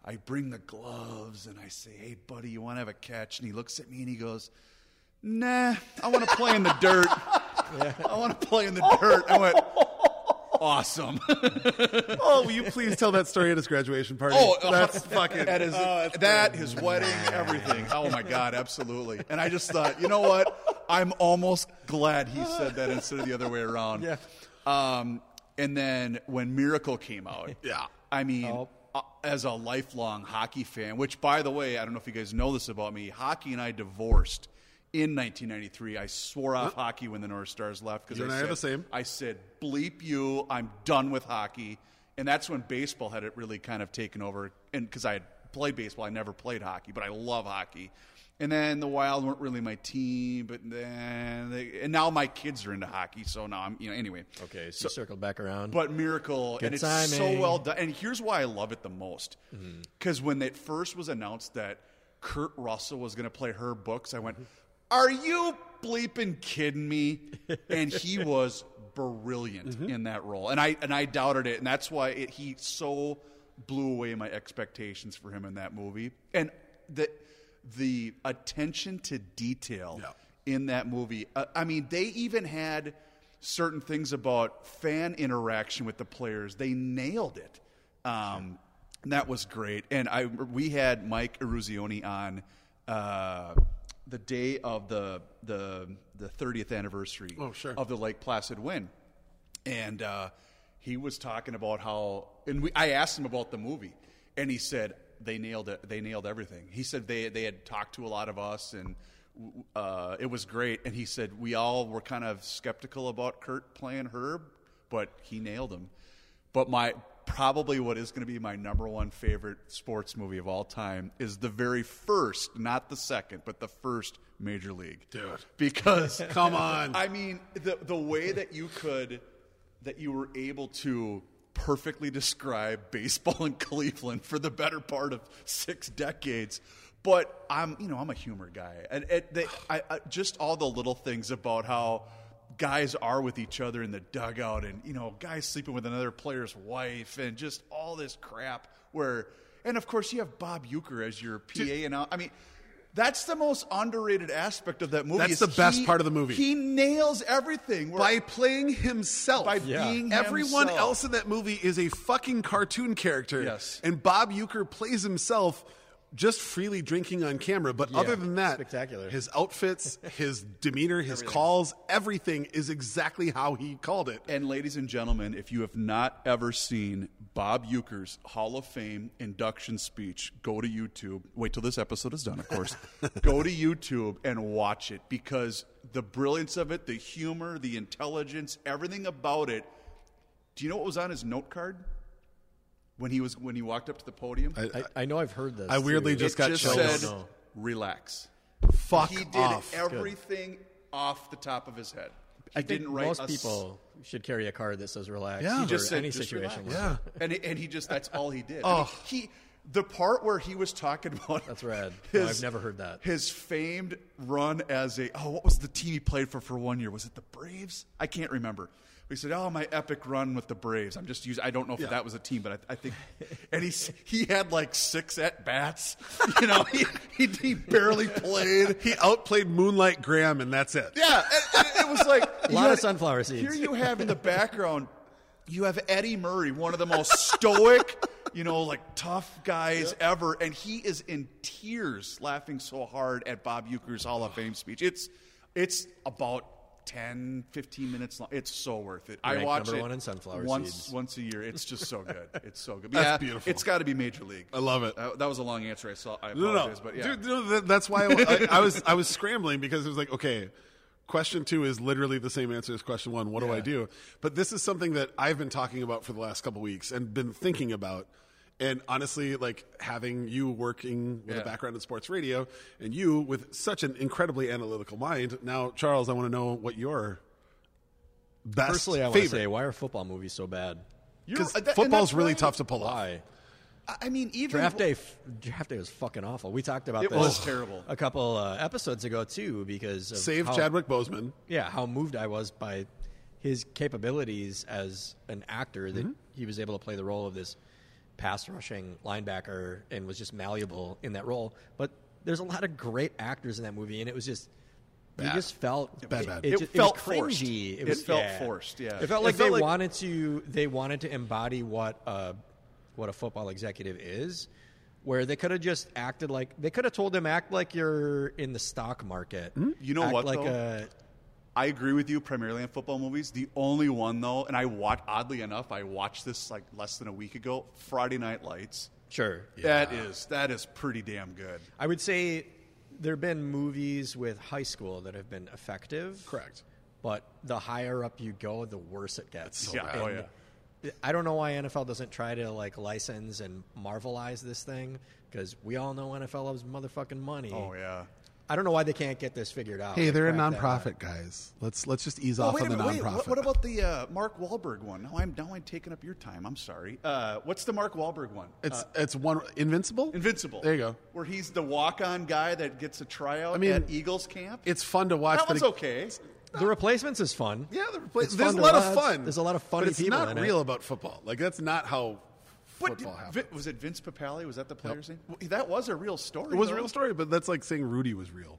I bring the gloves and I say, hey, buddy, you want to have a catch? And he looks at me and he goes, nah, I want to play in the dirt. Yeah. I want to play in the dirt. I went, awesome. Oh, will you please tell that story at his graduation party? Oh, that's fucking that is oh, that his wedding, everything. Oh my God, absolutely. And I just thought, you know what? I'm almost glad he said that instead of the other way around. Yeah. Um, and then when Miracle came out, yeah. I mean, oh. uh, as a lifelong hockey fan, which by the way, I don't know if you guys know this about me, hockey and I divorced in nineteen ninety-three. I swore off huh? hockey when the North Stars left because I, I, the same. I said, bleep you, I'm done with hockey. And that's when baseball had it really kind of taken over. And because I had played baseball, I never played hockey, but I love hockey. And then the Wild weren't really my team, but then they, and now my kids are into hockey, so now I'm, you know, anyway. Okay, so, so circled back around. But Miracle, good and timing. It's so well done. And here's why I love it the most. Because mm-hmm. when it first was announced that Kurt Russell was going to play Herb Brooks, I went, are you bleeping kidding me? And he was brilliant mm-hmm. in that role. And I and I doubted it. And that's why it, he so blew away my expectations for him in that movie. And the the attention to detail yeah. in that movie. Uh, I mean, they even had certain things about fan interaction with the players. They nailed it. Um, and that was great. And I we had Mike Eruzioni on uh, the day of the the the thirtieth anniversary oh, sure. of the Lake Placid win. And uh, he was talking about how – and we, I asked him about the movie, and he said they nailed it. They nailed everything. He said they, they had talked to a lot of us, and uh, it was great. And he said we all were kind of skeptical about Kurt playing Herb, but he nailed him. But my probably what is going to be my number one favorite sports movie of all time is the very first, not the second, but the first Major League. Dude. Because – come on. I mean, the the way that you could – that you were able to perfectly describe baseball in Cleveland for the better part of six decades. But I'm, you know, I'm a humor guy. And, and they, I, I, just all the little things about how guys are with each other in the dugout and, you know, guys sleeping with another player's wife and just all this crap where, and of course you have Bob Uecker as your P A and I mean, that's the most underrated aspect of that movie. That's the best he, part of the movie. He nails everything. By playing himself. By yeah. being Everyone himself. else in that movie is a fucking cartoon character. Yes. And Bob Uecker plays himself just freely drinking on camera. But yeah. other than that, spectacular. His outfits, his demeanor, his everything. calls, everything is exactly how he called it. And ladies and gentlemen, if you have not ever seen Bob Uecker's Hall of Fame induction speech, go to YouTube. Wait till this episode is done, of course. Go to YouTube and watch it because the brilliance of it, the humor, the intelligence, everything about it. Do you know what was on his note card? When he was when he walked up to the podium, I, I, I know I've heard this. I weirdly too. just it got just said, no. "Relax." Fuck off. He did off. everything Good. off the top of his head. He I didn't think write most a people s- should carry a card that says "relax." Yeah, he just said, any just situation. Relax. Yeah, and and he just that's all he did. Oh, I mean, he the part where he was talking about that's rad. His, no, I've never heard that. His famed run as a oh, what was the team he played for for one year? Was it the Braves? I can't remember. He said, "Oh, my epic run with the Braves." I'm just using. I don't know if yeah. that was a team, but I, I think. And he he had like six at bats. You know, he, he he barely played. He outplayed Moonlight Graham, and that's it. Yeah, and, and it was like a lot had, of sunflower seeds. Here you have in the background, you have Eddie Murray, one of the most stoic, you know, like tough guys yep. ever, and he is in tears, laughing so hard at Bob Uecker's Hall of Fame speech. It's it's about ten, fifteen minutes long. It's so worth it. Rank I watch number it one in sunflower once seeds. once a year. It's just so good. It's so good. But that's yeah, beautiful. It's got to be Major League. I love it. Uh, that was a long answer. I saw. I apologize, no, no. but yeah, Dude, no, that's why I, I, I was I was scrambling because it was like, okay, question two is literally the same answer as question one. What yeah. do I do? But this is something that I've been talking about for the last couple of weeks and been thinking about. And honestly, like having you working with yeah. a background in sports radio and you with such an incredibly analytical mind. Now, Charles, I want to know what your best Personally, I favorite. want to say, why are football movies so bad? Because uh, football's really right. tough to pull off. I mean, even draft day, f- draft day was fucking awful. We talked about it this was terrible a couple uh, episodes ago too, because of save how, Chadwick Boseman. Yeah, how moved I was by his capabilities as an actor that mm-hmm. he was able to play the role of this pass-rushing linebacker and was just malleable in that role. But there's a lot of great actors in that movie, and it was just bad. You just felt bad, it, bad. It, it, just, it felt it forced. It, was, it felt yeah. forced. Yeah, it felt like it felt they like, wanted to. They wanted to embody what uh, what a football executive is, where they could have just acted like they could have told them act like you're in the stock market. Mm-hmm. You know act what? Like though? A, I agree with you primarily on football movies. The only one, though, and I watch, oddly enough, I watched this like less than a week ago, Friday Night Lights. Sure. Yeah. That is that is pretty damn good. I would say there have been movies with high school that have been effective. Correct. But the higher up you go, the worse it gets. So yeah. Oh, yeah. I don't know why N F L doesn't try to like license and Marvelize this thing, because we all know N F L loves motherfucking money. Oh, yeah. I don't know why they can't get this figured out. Hey, they're a nonprofit, guys. Let's let's just ease oh, off on the minute, nonprofit. Wait, what about the uh, Mark Wahlberg one? No, I'm now I'm taking up your time. I'm sorry. Uh, what's the Mark Wahlberg one? It's uh, it's one Invincible. Invincible. There you go. Where he's the walk-on guy that gets a tryout I mean, at Eagles camp. It's fun to watch. That one's okay. The Replacements is fun. Yeah, the Replacements. There's a lot watch. of fun. There's a lot of funny but it's people. It's not in real it. about football. Like that's not how what football did, happened. Was it Vince Papale? Was that the player's yep. name? Well, that was a real story. It was though. a real story, but that's like saying Rudy was real.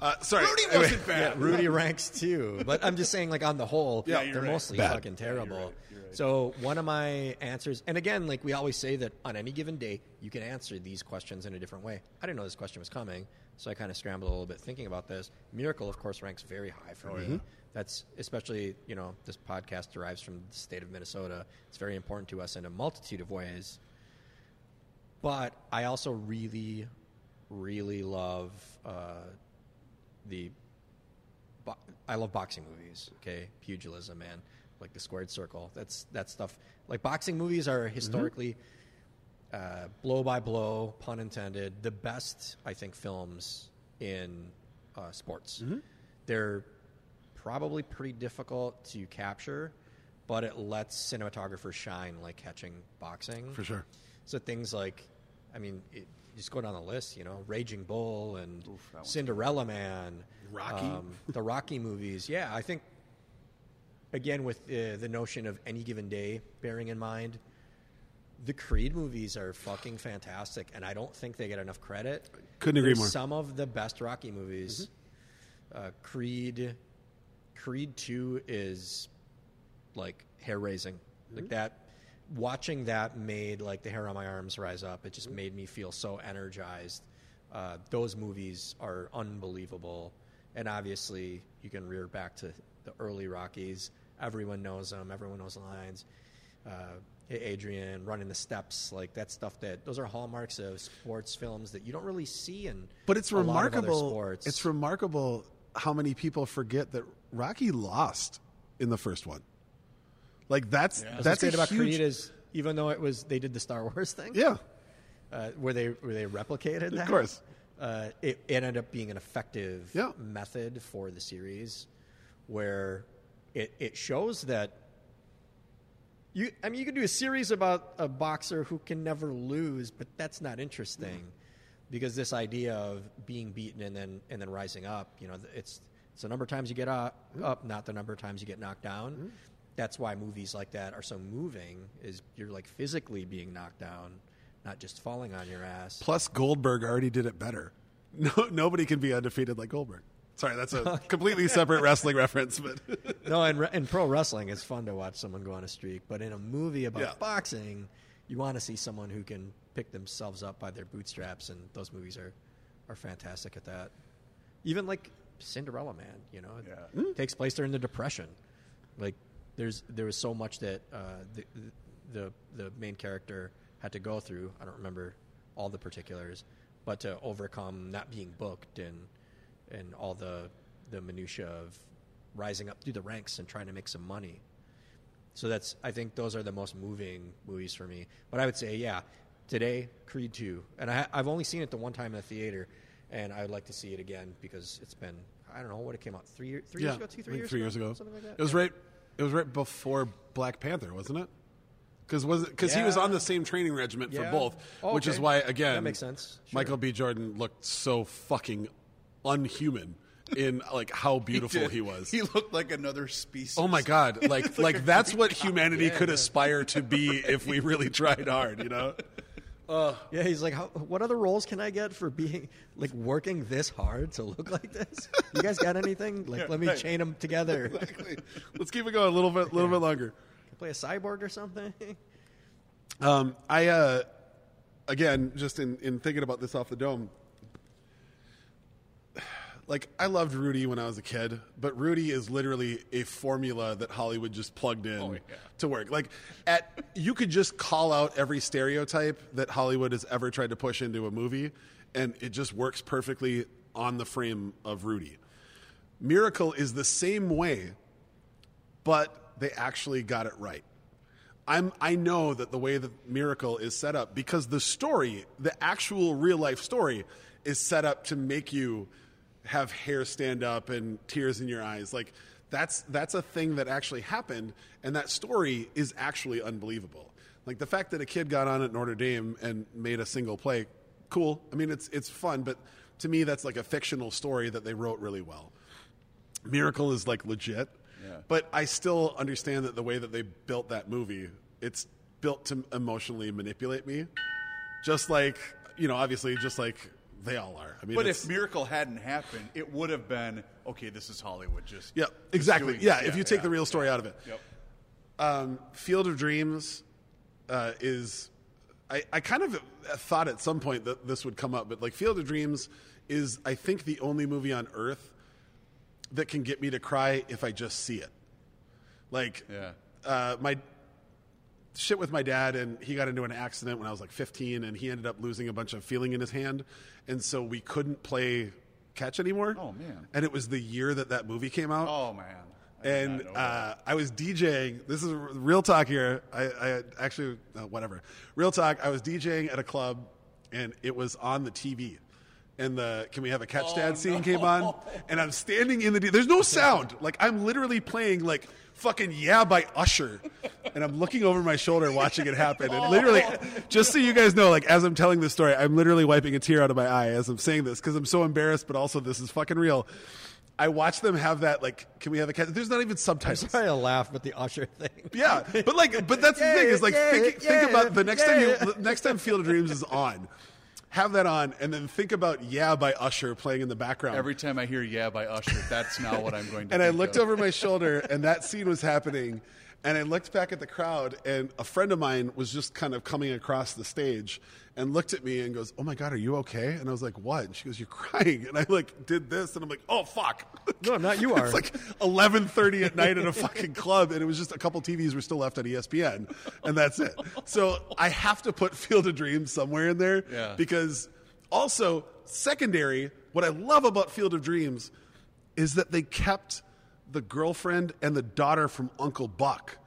uh, sorry. Rudy anyway, wasn't bad. Yeah, Rudy ranks too. But I'm just saying, like, on the whole, yeah, they're right. mostly bad. fucking terrible. Yeah, you're right. You're right. So one of my answers, and again, like we always say that on any given day, you can answer these questions in a different way. I didn't know this question was coming, so I kind of scrambled a little bit thinking about this. Miracle, of course, ranks very high for mm-hmm. me. That's especially, you know, this podcast derives from the state of Minnesota. It's very important to us in a multitude of ways. But I also really, really love uh, the... Bo- I love boxing movies, okay? Pugilism, man. Like The Squared Circle. That's that stuff. Like, boxing movies are historically... Mm-hmm. Uh, blow by blow, pun intended, the best, I think, films in uh, sports. Mm-hmm. They're probably pretty difficult to capture, but it lets cinematographers shine like catching boxing. For sure. So things like, I mean, it, just go down the list, you know, Raging Bull and Oof, Cinderella Man. Rocky. Um, the Rocky movies. Yeah, I think, again, with uh, the notion of any given day bearing in mind, the Creed movies are fucking fantastic, and I don't think they get enough credit. Couldn't agree They're more. Some of the best Rocky movies. Mm-hmm. Uh, Creed, Creed two is like hair raising. Mm-hmm. Like that, watching that made like the hair on my arms rise up. It just mm-hmm. made me feel so energized. Uh, those movies are unbelievable, and obviously you can rear back to the early Rockies. Everyone knows them. Everyone knows the lines. Uh, Hey Adrian, Running the Steps, like that stuff. That those are hallmarks of sports films that you don't really see in. But it's a remarkable. Lot of other sports. It's remarkable how many people forget that Rocky lost in the first one. Like that's yeah. that's great about huge... Creed is even though it was they did the Star Wars thing. Yeah, uh, where they where they replicated that. Of course, uh, it, it ended up being an effective yeah. method for the series, where it it shows that. You, I mean, you could do a series about a boxer who can never lose, but that's not interesting, mm. because this idea of being beaten and then and then rising up, you know, it's it's the number of times you get up, mm. up not the number of times you get knocked down. Mm. That's why movies like that are so moving. Is you're like physically being knocked down, not just falling on your ass. Plus, Goldberg already did it better. No, nobody can be undefeated like Goldberg. Sorry, that's a completely separate wrestling reference. But no, in, in pro wrestling, it's fun to watch someone go on a streak. But in a movie about yeah. boxing, you want to see someone who can pick themselves up by their bootstraps, and those movies are, are fantastic at that. Even like Cinderella Man, you know, yeah. it mm. takes place during the Depression. Like there's there was so much that uh, the, the the main character had to go through. I don't remember all the particulars, but to overcome not being booked and. and all the the minutiae of rising up through the ranks and trying to make some money. So that's, I think those are the most moving movies for me. But I would say, yeah, today, Creed two. And I, I've only seen it the one time in the theater, and I would like to see it again because it's been, I don't know, what it came out, three, three yeah, years ago, two, three years three ago? years ago. Something like that. It was, yeah. right, it was right before Black Panther, wasn't it? Because was because yeah. he was on the same training regiment yeah. for both, oh, which okay. is why, again, that makes sense. Sure. Michael B. Jordan looked so fucking unhuman in like how beautiful he, he was. He looked like another species. Oh my God. Like, like, like that's what humanity yeah, could yeah. aspire to be if we really tried hard, you know? Uh, yeah. He's like, how, what other roles can I get for being like working this hard to look like this? You guys got anything? Like, yeah, let me right. chain them together. Exactly. Let's keep it going a little bit, a little yeah. bit longer. Can I play a cyborg or something? um, I, uh, again, just in, in thinking about this off the dome, like, I loved Rudy when I was a kid, but Rudy is literally a formula that Hollywood just plugged in oh, yeah. to work. Like, at you could just call out every stereotype that Hollywood has ever tried to push into a movie, and it just works perfectly on the frame of Rudy. Miracle is the same way, but they actually got it right. I'm, I know that the way that Miracle is set up, because the story, the actual real-life story, is set up to make you... have hair stand up and tears in your eyes. Like that's that's a thing that actually happened, and that story is actually unbelievable. Like the fact that a kid got on at Notre Dame and made a single play, cool. I mean, it's it's fun, but to me that's like a fictional story that they wrote really well. Miracle is like legit. Yeah. But I still understand that the way that they built that movie, it's built to emotionally manipulate me. Just like, you know, obviously, just like they all are. I mean, but if Miracle hadn't happened, it would have been, okay, this is Hollywood. Just yeah, exactly. Just yeah, yeah, if you take yeah, the real story yeah. out of it. Yep. Um, Field of Dreams uh, is... I, I kind of thought at some point that this would come up, but like Field of Dreams is, I think, the only movie on earth that can get me to cry if I just see it. Like, yeah. uh, my shit with my dad, and he got into an accident when I was like fifteen, and he ended up losing a bunch of feeling in his hand, and so we couldn't play catch anymore. Oh man! And it was the year that that movie came out. Oh man! I and uh, I was DJing. This is real talk here. I, I actually, uh, whatever. Real talk. I was DJing at a club, and it was on the T V. And the Can We Have a Catch oh, Dad scene no. came on. And I'm standing in the... D- There's no sound. Like, I'm literally playing, like, fucking Yeah by Usher. And I'm looking over my shoulder watching it happen. And literally, just so you guys know, like, as I'm telling this story, I'm literally wiping a tear out of my eye as I'm saying this. Because I'm so embarrassed, but also this is fucking real. I watched them have that, like, Can We Have a Catch? There's not even subtitles. I'm sorry to laugh at the Usher thing. Yeah, but like, but that's yeah, the thing is like, yeah, think, yeah, think about the next yeah. time you, next time Field of Dreams is on, have that on, and then think about Yeah by Usher playing in the background. Every time I hear Yeah by Usher, that's not what I'm going to do. And I looked of. over my shoulder, and that scene was happening, and I looked back at the crowd, and a friend of mine was just kind of coming across the stage and looked at me and goes, "Oh my God, are you okay?" And I was like, "What?" And she goes, "You're crying." And I like did this, and I'm like, "Oh fuck!" No, I'm not. You are. It's like eleven thirty at night at a fucking club, and it was just a couple T Vs were still left on E S P N, and that's it. So I have to put Field of Dreams somewhere in there yeah. because also secondary. What I love about Field of Dreams is that they kept the girlfriend and the daughter from Uncle Buck,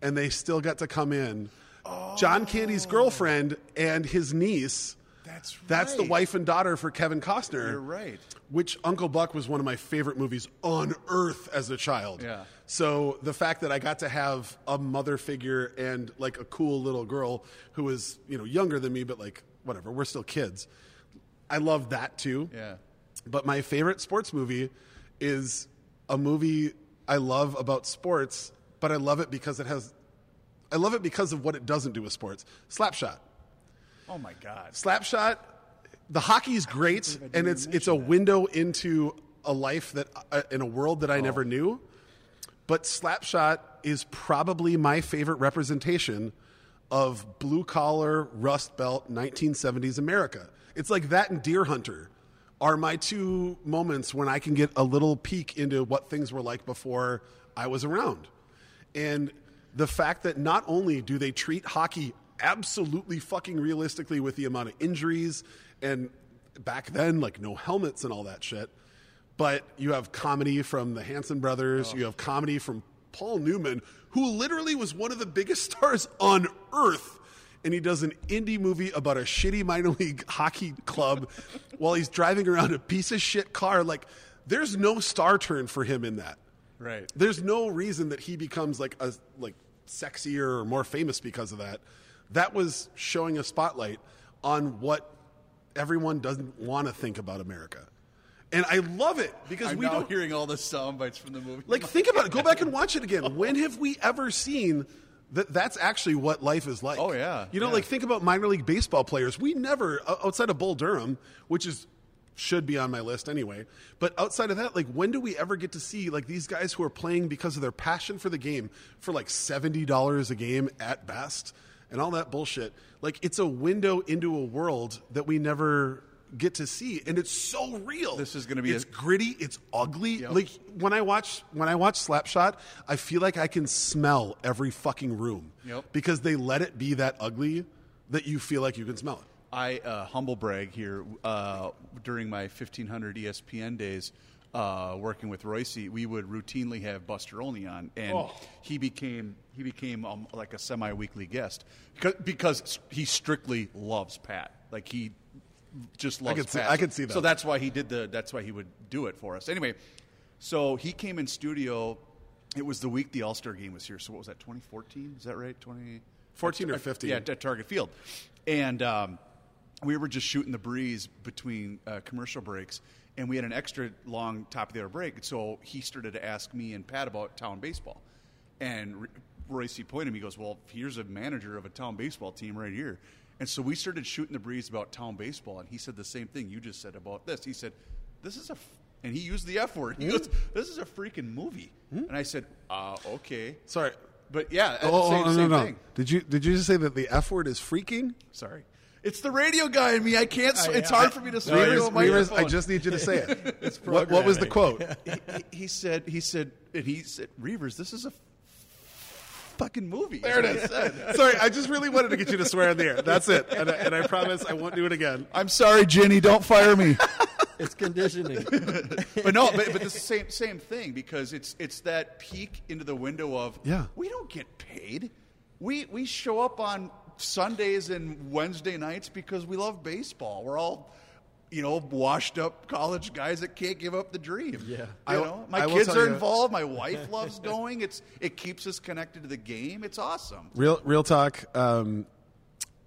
and they still got to come in. Oh. John Candy's girlfriend and his niece. That's right. That's the wife and daughter for Kevin Costner. You're right. Which Uncle Buck was one of my favorite movies on earth as a child. Yeah. So the fact that I got to have a mother figure and like a cool little girl who was, you know, younger than me, but like whatever, we're still kids. I love that too. Yeah. But my favorite sports movie is a movie I love about sports, but I love it because it has, I love it because of what it doesn't do with sports. Slapshot. Oh my God. Slapshot. The hockey is great, and it's it's a that. window into a life that uh, in a world that I oh. never knew. But Slapshot is probably my favorite representation of blue collar Rust Belt nineteen seventies America. It's like that and Deer Hunter are my two moments when I can get a little peek into what things were like before I was around. And the fact that not only do they treat hockey absolutely fucking realistically with the amount of injuries and back then, like no helmets and all that shit, but you have comedy from the Hanson brothers, oh. you have comedy from Paul Newman, who literally was one of the biggest stars on earth. And he does an indie movie about a shitty minor league hockey club while he's driving around a piece of shit car. Like, there's no star turn for him in that. Right. There's no reason that he becomes, like, a like sexier or more famous because of that. That was showing a spotlight on what everyone doesn't want to think about America. And I love it because I'm we now don't... hearing all the sound bites from the movie. Like, think about it. Go back and watch it again. When have we ever seen... That that's actually what life is like. Oh, yeah. You know, yeah. like, think about minor league baseball players. We never, outside of Bull Durham, which is should be on my list anyway, but outside of that, like, when do we ever get to see, like, these guys who are playing because of their passion for the game for, like, seventy dollars a game at best and all that bullshit? Like, it's a window into a world that we never get to see, and it's so real. This is going to be... It's a- gritty. It's ugly. Yep. Like, when I watch when I watch Slapshot, I feel like I can smell every fucking room. Yep. Because they let it be that ugly that you feel like you can smell it. I uh, humble brag here. Uh, during my fifteen hundred E S P N days, uh, working with Royce, we would routinely have Buster Olney on, and oh. he became... He became um, like a semi-weekly guest because, because he strictly loves Pat. Like, he... Just loves I could see, I could see that. So that's why he did the. That's why he would do it for us. Anyway, so he came in studio. It was the week the All-Star game was here. So what was that? twenty fourteen Is that right? twenty fourteen or fifteen? Yeah, at Target Field, and um, we were just shooting the breeze between uh, commercial breaks, and we had an extra long top of the hour break. So he started to ask me and Pat about town baseball, and. Re- Roycey pointed at me, he goes, well, here's a manager of a town baseball team right here. And so we started shooting the breeze about town baseball, and he said the same thing you just said about this. He said, this is a f- – and he used the F word. He mm-hmm. goes, this is a freaking movie. Mm-hmm. And I said, uh, okay. Sorry. But, yeah, oh, say the no, same no. thing. Did you, did you just say that the F word is freaking? Sorry. It's the radio guy in me. I can't. I, it's I, hard I, for me to say no, it. I just need you to say it. It's what, what was the quote? he, he said. He said. And he said, Reavers, this is a fucking movie. There it is. Sorry, I just really wanted to get you to swear in the air. That's it. And I, and I promise I won't do it again. I'm sorry, Jenny. Don't fire me. It's conditioning. But no, but, but the same same thing, because it's it's that peek into the window of yeah. we don't get paid. We we show up on Sundays and Wednesday nights because we love baseball. We're all, you know, washed up college guys that can't give up the dream. Yeah, you I, know, my I kids are you. involved. My wife loves going. It's it keeps us connected to the game. It's awesome. Real real talk. Um,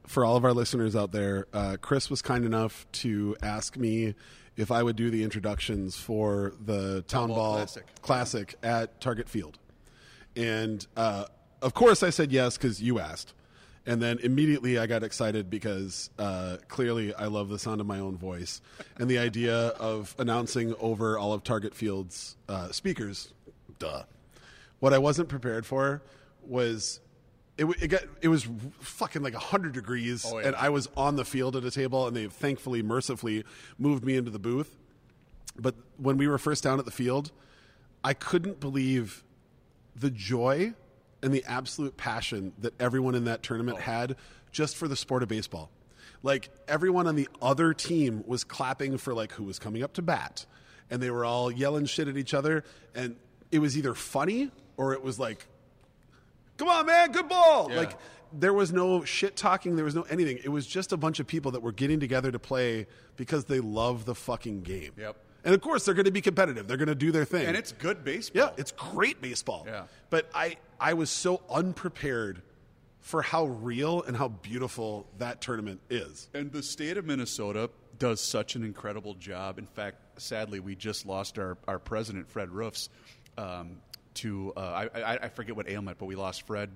for all of our listeners out there, uh, Chris was kind enough to ask me if I would do the introductions for the Town Ball, Ball Classic. Classic at Target Field, and uh, of course I said yes because you asked. And then immediately I got excited because uh, clearly I love the sound of my own voice. And the idea of announcing over all of Target Field's uh, speakers, duh. What I wasn't prepared for was it, it, got, it was fucking like one hundred degrees. Oh, yeah. And I was on the field at a table, and they thankfully, mercifully moved me into the booth. But when we were first down at the field, I couldn't believe the joy and the absolute passion that everyone in that tournament oh. had just for the sport of baseball. Like, everyone on the other team was clapping for, like, who was coming up to bat. And they were all yelling shit at each other. And it was either funny or it was like, come on, man, good ball. Yeah. Like, there was no shit talking. There was no anything. It was just a bunch of people that were getting together to play because they love the fucking game. Yep. And, of course, they're going to be competitive. They're going to do their thing. And it's good baseball. Yeah, it's great baseball. Yeah. But I, I was so unprepared for how real and how beautiful that tournament is. And the state of Minnesota does such an incredible job. In fact, sadly, we just lost our, our president, Fred Roofs, um, to uh, – I, I forget what ailment, but we lost Fred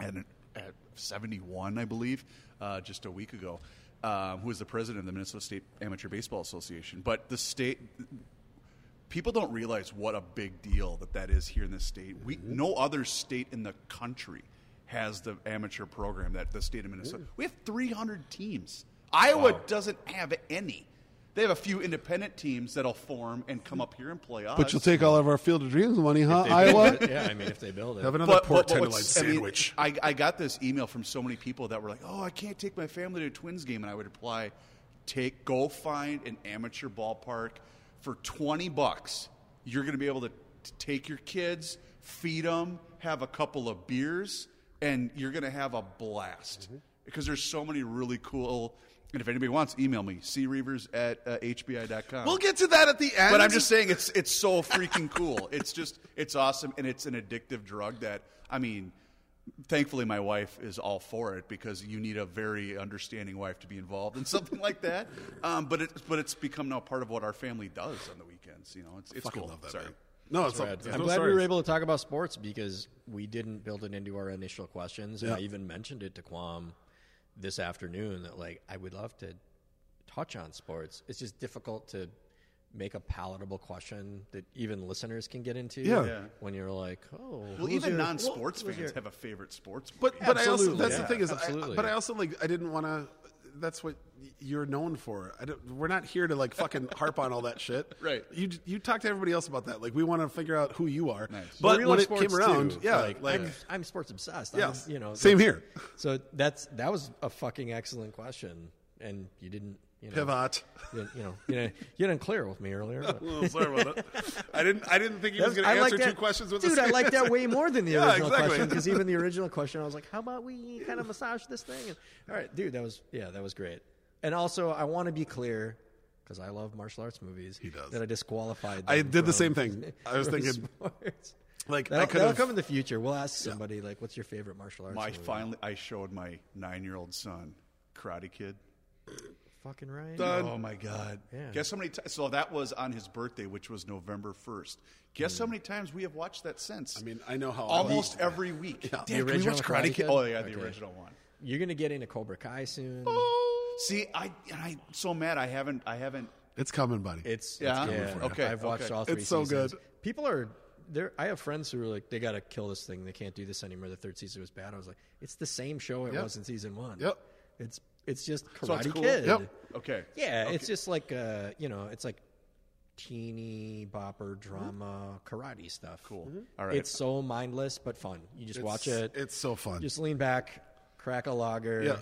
at, at seventy-one, I believe, uh, just a week ago. Um, who is the president of the Minnesota State Amateur Baseball Association. But the state, people don't realize what a big deal that that is here in this state. We, no other state in the country has the amateur program that the state of Minnesota. We have three hundred teams. Iowa wow. doesn't have any. They have a few independent teams that'll form and come up here and play us. But you'll take all of our Field of Dreams money, huh, Iowa? Yeah, I mean, if they build it. Have another but, pork tenderloin sandwich. I, mean, I, I got this email from so many people that were like, oh, I can't take my family to a Twins game. And I would reply, "Take, go find an amateur ballpark for twenty bucks. You're going to be able to t- take your kids, feed them, have a couple of beers, and you're going to have a blast." Mm-hmm. Because there's so many really cool... And if anybody wants, email me, creavers at uh, h b i dot com. We'll get to that at the end. But I'm just saying it's it's so freaking cool. It's just, it's awesome, and it's an addictive drug that, I mean, thankfully my wife is all for it because you need a very understanding wife to be involved in something like that. Um, but, it, but it's become now part of what our family does on the weekends. You know, it's, it's fucking cool. Love that, Sorry. Man. No, it's all, I'm no glad stories. We were able to talk about sports because we didn't build it into our initial questions. Yeah. And I even mentioned it to Quam this afternoon that, like, I would love to touch on sports. It's just difficult to make a palatable question that even listeners can get into. Yeah. Yeah. When you're like, oh, well, even your, non-sports well, fans your... have a favorite sports movie. But but absolutely. I also that's yeah. the thing is, I, but I also like I didn't want to. That's what you're known for. I don't, we're not here to like fucking harp on all that shit. Right. You you talk to everybody else about that. Like, we want to figure out who you are. Nice. But when it came around, too, yeah, like, like I'm, I'm sports obsessed. Yeah. I'm, you know, same here. So that's that was a fucking excellent question, and you didn't you know, pivot. You, you know, you know, you didn't clear with me earlier. No, sorry about that. I didn't. I didn't think he was going to answer that, two questions with dude, the same. Dude, I like that way more than the yeah, original exactly. question because even the original question, I was like, "How about we kind of massage this thing?" And, all right, dude, that was yeah, that was great. And also, I want to be clear because I love martial arts movies. He does. That I disqualified. I did from, the same thing. I was thinking sports. Like, that'll, I that'll come in the future. We'll ask somebody yeah. like, "What's your favorite martial arts?" My movie? Finally, I showed my nine-year-old son Karate Kid. fucking right. Done. Oh, my God. Yeah. Guess how many times? So that was on his birthday, which was November first. Guess mm. how many times we have watched that since? I mean, I know how. Almost every week. Yeah. Dad, the original we Karate Kid? Kid? Oh, yeah, okay. The original one. You're going to get into Cobra Kai soon. Oh. See, I, I'm so mad I haven't. I haven't. It's coming, buddy. It's, yeah? it's coming yeah. for you. Okay. I've watched okay. all three It's so seasons. Good. People are. There, I have friends who are like, they got to kill this thing. They can't do this anymore. The third season was bad. I was like, it's the same show it yep. was in season one. Yep. It's it's just Karate so it's cool. Kid. Yep. Okay. Yeah, okay. It's just like, uh, you know, it's like teeny bopper drama mm-hmm. karate stuff. Cool. Mm-hmm. All right. It's so mindless but fun. You just it's, watch it. It's so fun. Just lean back, crack a lager. Yeah.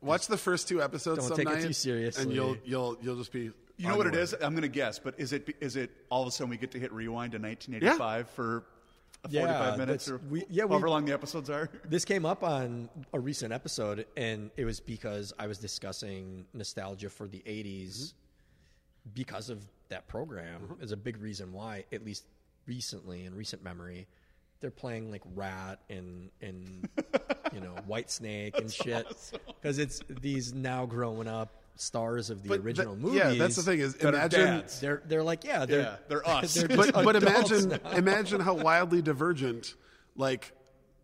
Watch the first two episodes Don't some take night, it too seriously. And you'll you'll you'll just be... You know what it is? I'm going to guess, but is it is it all of a sudden we get to hit rewind to nineteen eighty-five yeah. for forty-five yeah, minutes or we, yeah, however we, long the episodes are? This came up on a recent episode, and it was because I was discussing nostalgia for the eighties mm-hmm. because of that program. Mm-hmm. Is a big reason why, at least recently, in recent memory, they're playing like Rat and, and you know, Whitesnake and shit. Because awesome. It's these now growing up stars of the but original th- movies. Yeah, that's the thing is imagine they're they're like yeah, they're yeah, they're us. They're but but imagine now. imagine how wildly divergent like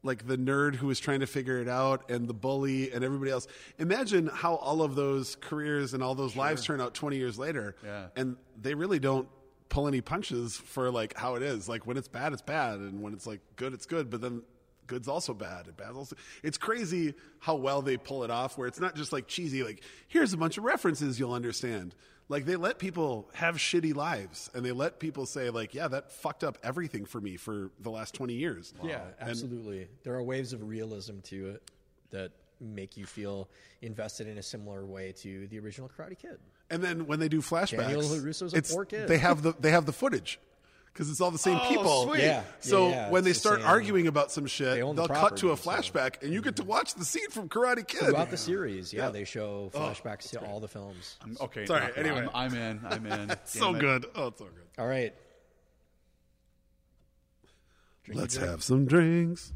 like the nerd who was trying to figure it out and the bully and everybody else. Imagine how all of those careers and all those sure. lives turn out twenty years later. Yeah. And they really don't pull any punches for like how it is. Like when it's bad it's bad and when it's like good it's good, but then good's also bad. And bad's also. It's crazy how well they pull it off where it's not just like cheesy, like here's a bunch of references you'll understand. Like they let people have shitty lives and they let people say like, yeah, that fucked up everything for me for the last twenty years. Wow. Yeah, absolutely. And there are waves of realism to it that make you feel invested in a similar way to the original Karate Kid. And then when they do flashbacks, Daniel LaRusso's a poor kid. They have the, they have the footage. Because it's all the same oh, people. Sweet. Yeah, so yeah, yeah. when it's they the start same. arguing about some shit, they they'll the property, cut to a flashback, so. And you get to watch the scene from Karate Kid. Throughout yeah. the series, yeah, yeah, they show flashbacks oh, to great. all the films. I'm, okay, sorry. Anyway, I'm, I'm in. I'm in. so it. good. Oh, it's so good. All right, Drink let's have some drinks.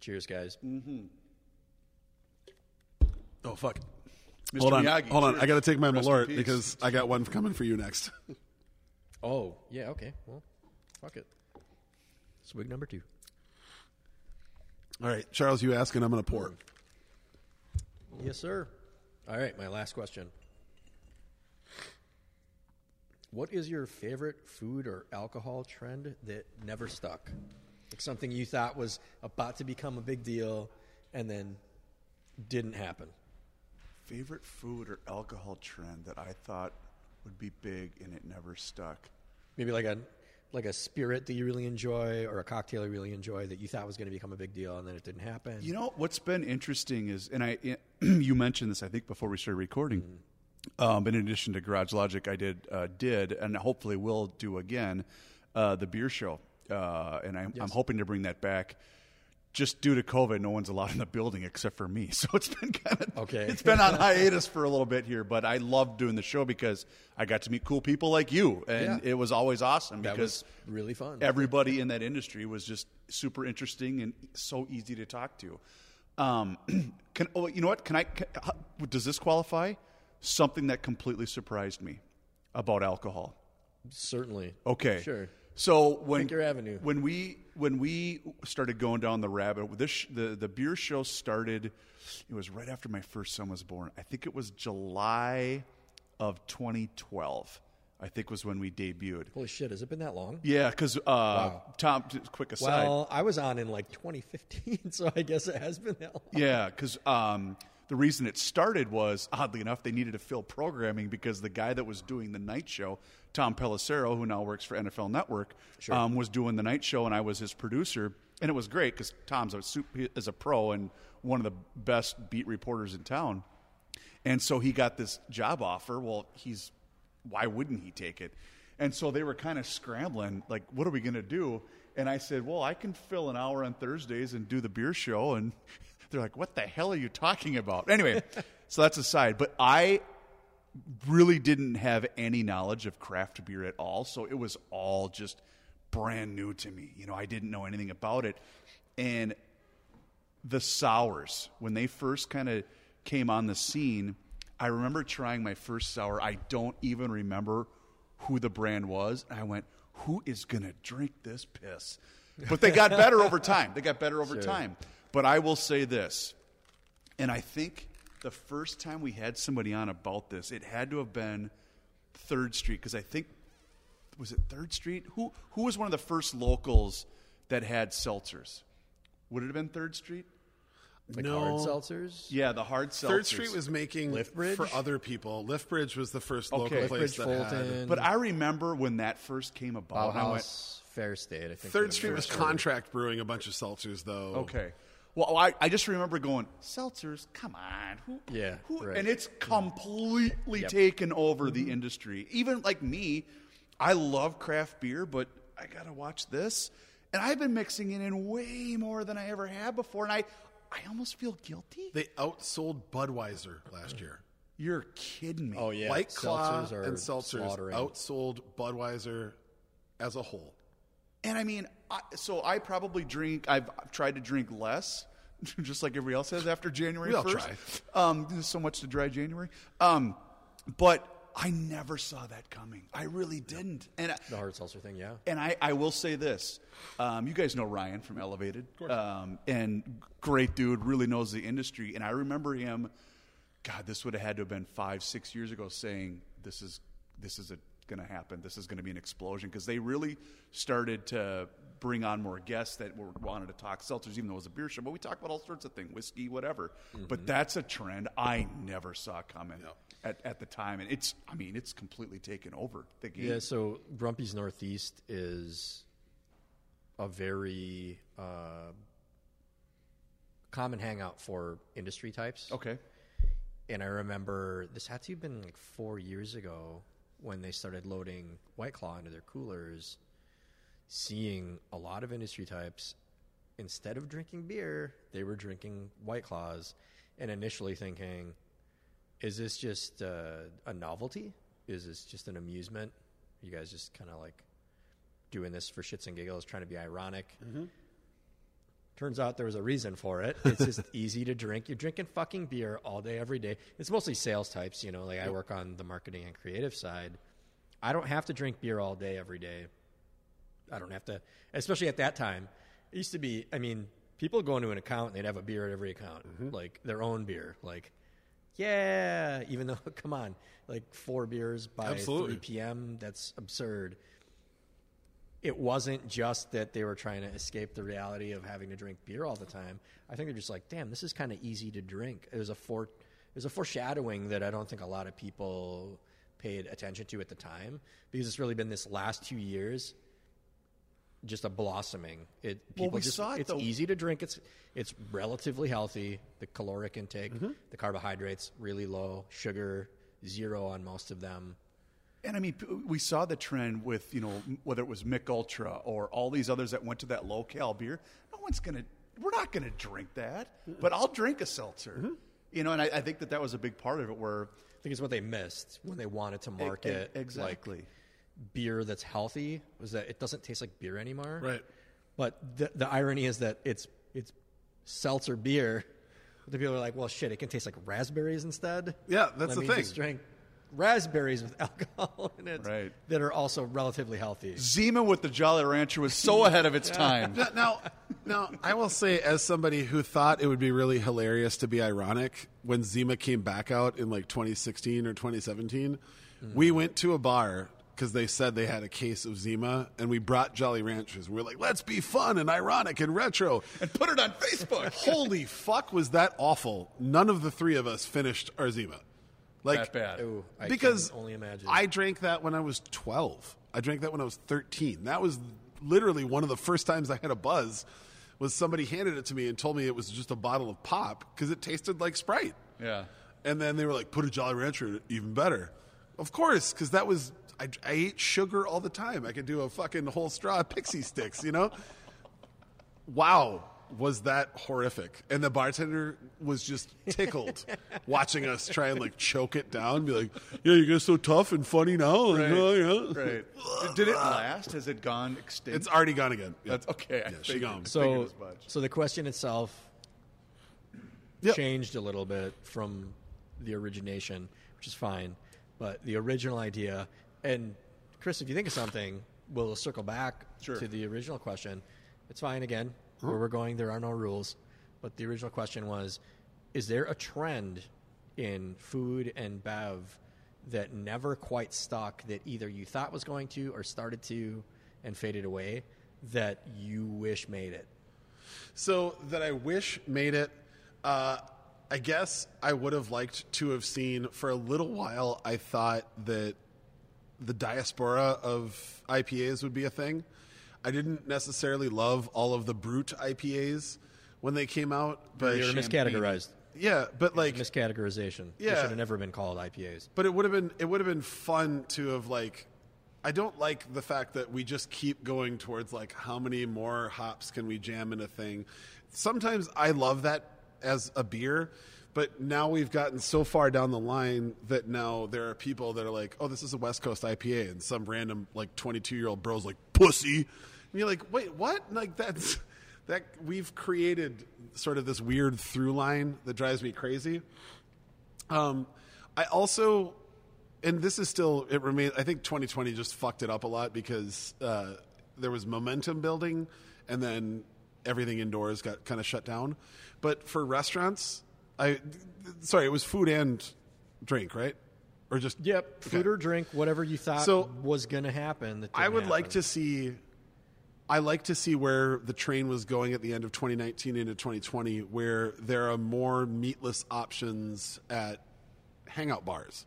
Cheers, guys. Mm-hmm. Oh fuck! Mister Hold on, Miyagi, hold on. Cheers. I got to take my Rest Malort because I got one coming for you next. Oh, yeah, okay. Well, fuck it. Swig number two. All right, Charles, you ask and I'm going to pour. Yes, sir. All right, my last question. What is your favorite food or alcohol trend that never stuck? Like something you thought was about to become a big deal and then didn't happen. Favorite food or alcohol trend that I thought would be big and it never stuck. Maybe like a like a spirit that you really enjoy or a cocktail you really enjoy that you thought was going to become a big deal and then it didn't happen. You know, what's been interesting is, and I you mentioned this, I think, before we started recording. Mm-hmm. Um, in addition to Garage Logic, I did, uh, did and hopefully will do again, uh, the beer show. Uh, and I'm, yes. I'm hoping to bring that back. Just due to COVID, no one's allowed in the building except for me. So it's been kind of okay. It's been on hiatus for a little bit here, but I loved doing the show because I got to meet cool people like you, and yeah. it was always awesome that because was really fun. Everybody in that industry was just super interesting and so easy to talk to. Um, can oh, you know what? Can I? Can, how, does this qualify? Something that completely surprised me about alcohol. Certainly. Okay. Sure. So when Avenue. when we when we started going down the rabbit, this the the beer show started. It was right after my first son was born. I think it was July of twenty twelve. I think was when we debuted. Holy shit! Has it been that long? Yeah, because uh, wow. Tom. Quick aside. Well, I was on in like twenty fifteen, so I guess it has been that long. Yeah, because. Um, The reason it started was, oddly enough, they needed to fill programming because the guy that was doing the night show, Tom Pelissero, who now works for N F L Network, sure. um, was doing the night show, and I was his producer. And it was great because Tom's a, is a pro and one of the best beat reporters in town. And so he got this job offer. Well, he's why wouldn't he take it? And so they were kind of scrambling, like, what are we going to do? And I said, well, I can fill an hour on Thursdays and do the beer show and... They're like, what the hell are you talking about? Anyway, so that's aside. But I really didn't have any knowledge of craft beer at all. So it was all just brand new to me. You know, I didn't know anything about it. And the sours, when they first kind of came on the scene, I remember trying my first sour. I don't even remember who the brand was. And I went, who is going to drink this piss? But they got better over time. They got better over sure. time. But I will say this, and I think the first time we had somebody on about this, it had to have been Third Street, because I think, was it Third Street? Who who was one of the first locals that had seltzers? Would it have been Third Street? Like no. hard seltzers? Yeah, the hard seltzers. Third Street was making Liftbridge for other people. Liftbridge was the first okay. local Liftbridge, place that Fulton. Had. But I remember when that first came about. I went, Fair State, I think. Third Street was contract brewing a bunch of seltzers, though. Okay. Well, I, I just remember going, seltzers, come on. Who, yeah. Who? Right. And it's completely yep. taken over the industry. Even like me, I love craft beer, but I got to watch this. And I've been mixing it in way more than I ever had before. And I... I almost feel guilty. They outsold Budweiser last year. You're kidding me. Oh, yeah. White Claw and seltzers outsold Budweiser as a whole. And I mean, I, so I probably drink, I've, I've tried to drink less, just like everybody else has after January first. We all try. Um, there's so much to dry January. Um, but I never saw that coming. I really didn't. And I, the hard seltzer thing, yeah. And I, I will say this. Um, you guys know Ryan from Elevated. Of course. Um, and great dude, really knows the industry. And I remember him, God, this would have had to have been five, six years ago, saying this is this is going to happen. This is going to be an explosion. Because they really started to bring on more guests that were, wanted to talk seltzers, even though it was a beer show. But we talk about all sorts of things, whiskey, whatever. Mm-hmm. But that's a trend I never saw coming. Yeah. At, at the time, and it's, I mean, it's completely taken over the game. Yeah, so Grumpy's Northeast is a very uh, common hangout for industry types. Okay. And I remember this had to have been like four years ago when they started loading White Claw into their coolers, seeing a lot of industry types, instead of drinking beer, they were drinking White Claws, and initially thinking, is this just uh, a novelty? Is this just an amusement? Are you guys just kind of like doing this for shits and giggles, trying to be ironic? Mm-hmm. Turns out there was a reason for it. It's just easy to drink. You're drinking fucking beer all day, every day. It's mostly sales types, you know. Like I work on the marketing and creative side. I don't have to drink beer all day, every day. I don't have to, especially at that time. It used to be, I mean, people would go into an account and they'd have a beer at every account, mm-hmm. like their own beer, like. Yeah, even though, come on, like four beers by Absolutely. three p.m., that's absurd. It wasn't just that they were trying to escape the reality of having to drink beer all the time. I think they're just like, damn, this is kind of easy to drink. It was a fore, it was a foreshadowing that I don't think a lot of people paid attention to at the time, because it's really been this last two years just a blossoming. It, people well, we just, saw it, it's though. Easy to drink. It's it's relatively healthy. The caloric intake, mm-hmm. the carbohydrates, really low. Sugar, zero on most of them. And, I mean, we saw the trend with, you know, whether it was Mick Ultra or all these others that went to that low-cal beer. No one's going to – we're not going to drink that, mm-hmm. but I'll drink a seltzer. Mm-hmm. You know, and I, I think that that was a big part of it where – I think it's what they missed when they wanted to market. E- e- exactly. Like, beer that's healthy was that it doesn't taste like beer anymore. Right. But the, the irony is that it's it's seltzer beer. The people are like, well, shit, it can taste like raspberries instead. Yeah, that's Let the me thing. Just drink raspberries with alcohol in it right. that are also relatively healthy. Zima with the Jolly Rancher was so ahead of its yeah. time. Now, now, I will say, as somebody who thought it would be really hilarious to be ironic, when Zima came back out in like twenty sixteen or twenty seventeen, mm-hmm. we went to a bar because they said they had a case of Zima, and we brought Jolly Ranchers. We were like, let's be fun and ironic and retro. And put it on Facebook. Holy fuck, was that awful. None of the three of us finished our Zima. Like, that bad. Ooh, I because can only imagine. I drank that when I was twelve. I drank that when I was thirteen. That was literally one of the first times I had a buzz was somebody handed it to me and told me it was just a bottle of pop because it tasted like Sprite. Yeah. And then they were like, put a Jolly Rancher in it, even better. Of course, because that was... I, I ate sugar all the time. I could do a fucking whole straw of pixie sticks, you know? Wow, was that horrific. And the bartender was just tickled watching us try and, like, choke it down. Be like, yeah, you're so tough and funny now. Right, and, uh, yeah. right. Did it last? Has it gone extinct? It's already gone again. Yeah. That's okay. Yeah, she gone. So, so the question itself yep. changed a little bit from the origination, which is fine, but the original idea. And Chris, if you think of something, we'll circle back sure. to the original question. It's fine again. Mm-hmm. Where we're going, there are no rules. But the original question was, is there a trend in food and bev that never quite stuck, that either you thought was going to or started to and faded away, that you wish made it? So that I wish made it, uh, I guess I would have liked to have seen, for a little while, I thought that the diaspora of I P As would be a thing. I didn't necessarily love all of the brute I P As when they came out. But they were miscategorized. Yeah, but like miscategorization. Yeah, they should have never been called I P As. But it would have been it would have been fun to have like. I don't like the fact that we just keep going towards like how many more hops can we jam in a thing. Sometimes I love that as a beer, but now we've gotten so far down the line that now there are people that are like, "Oh, this is a West Coast I P A," and some random like twenty-two-year-old bro's like, "Pussy," and you're like, "Wait, what?" Like that's. That we've created sort of this weird through line that drives me crazy. Um, I also, and this is still, it remains, I think twenty twenty just fucked it up a lot because uh, there was momentum building and then everything indoors got kind of shut down. But for restaurants, I, sorry, it was food and drink, right? Or just. Yep. Okay. Food or drink, whatever you thought so, was going to happen. That I would happen. like to see. I like to see where the train was going at the end of twenty nineteen into twenty twenty, where there are more meatless options at hangout bars.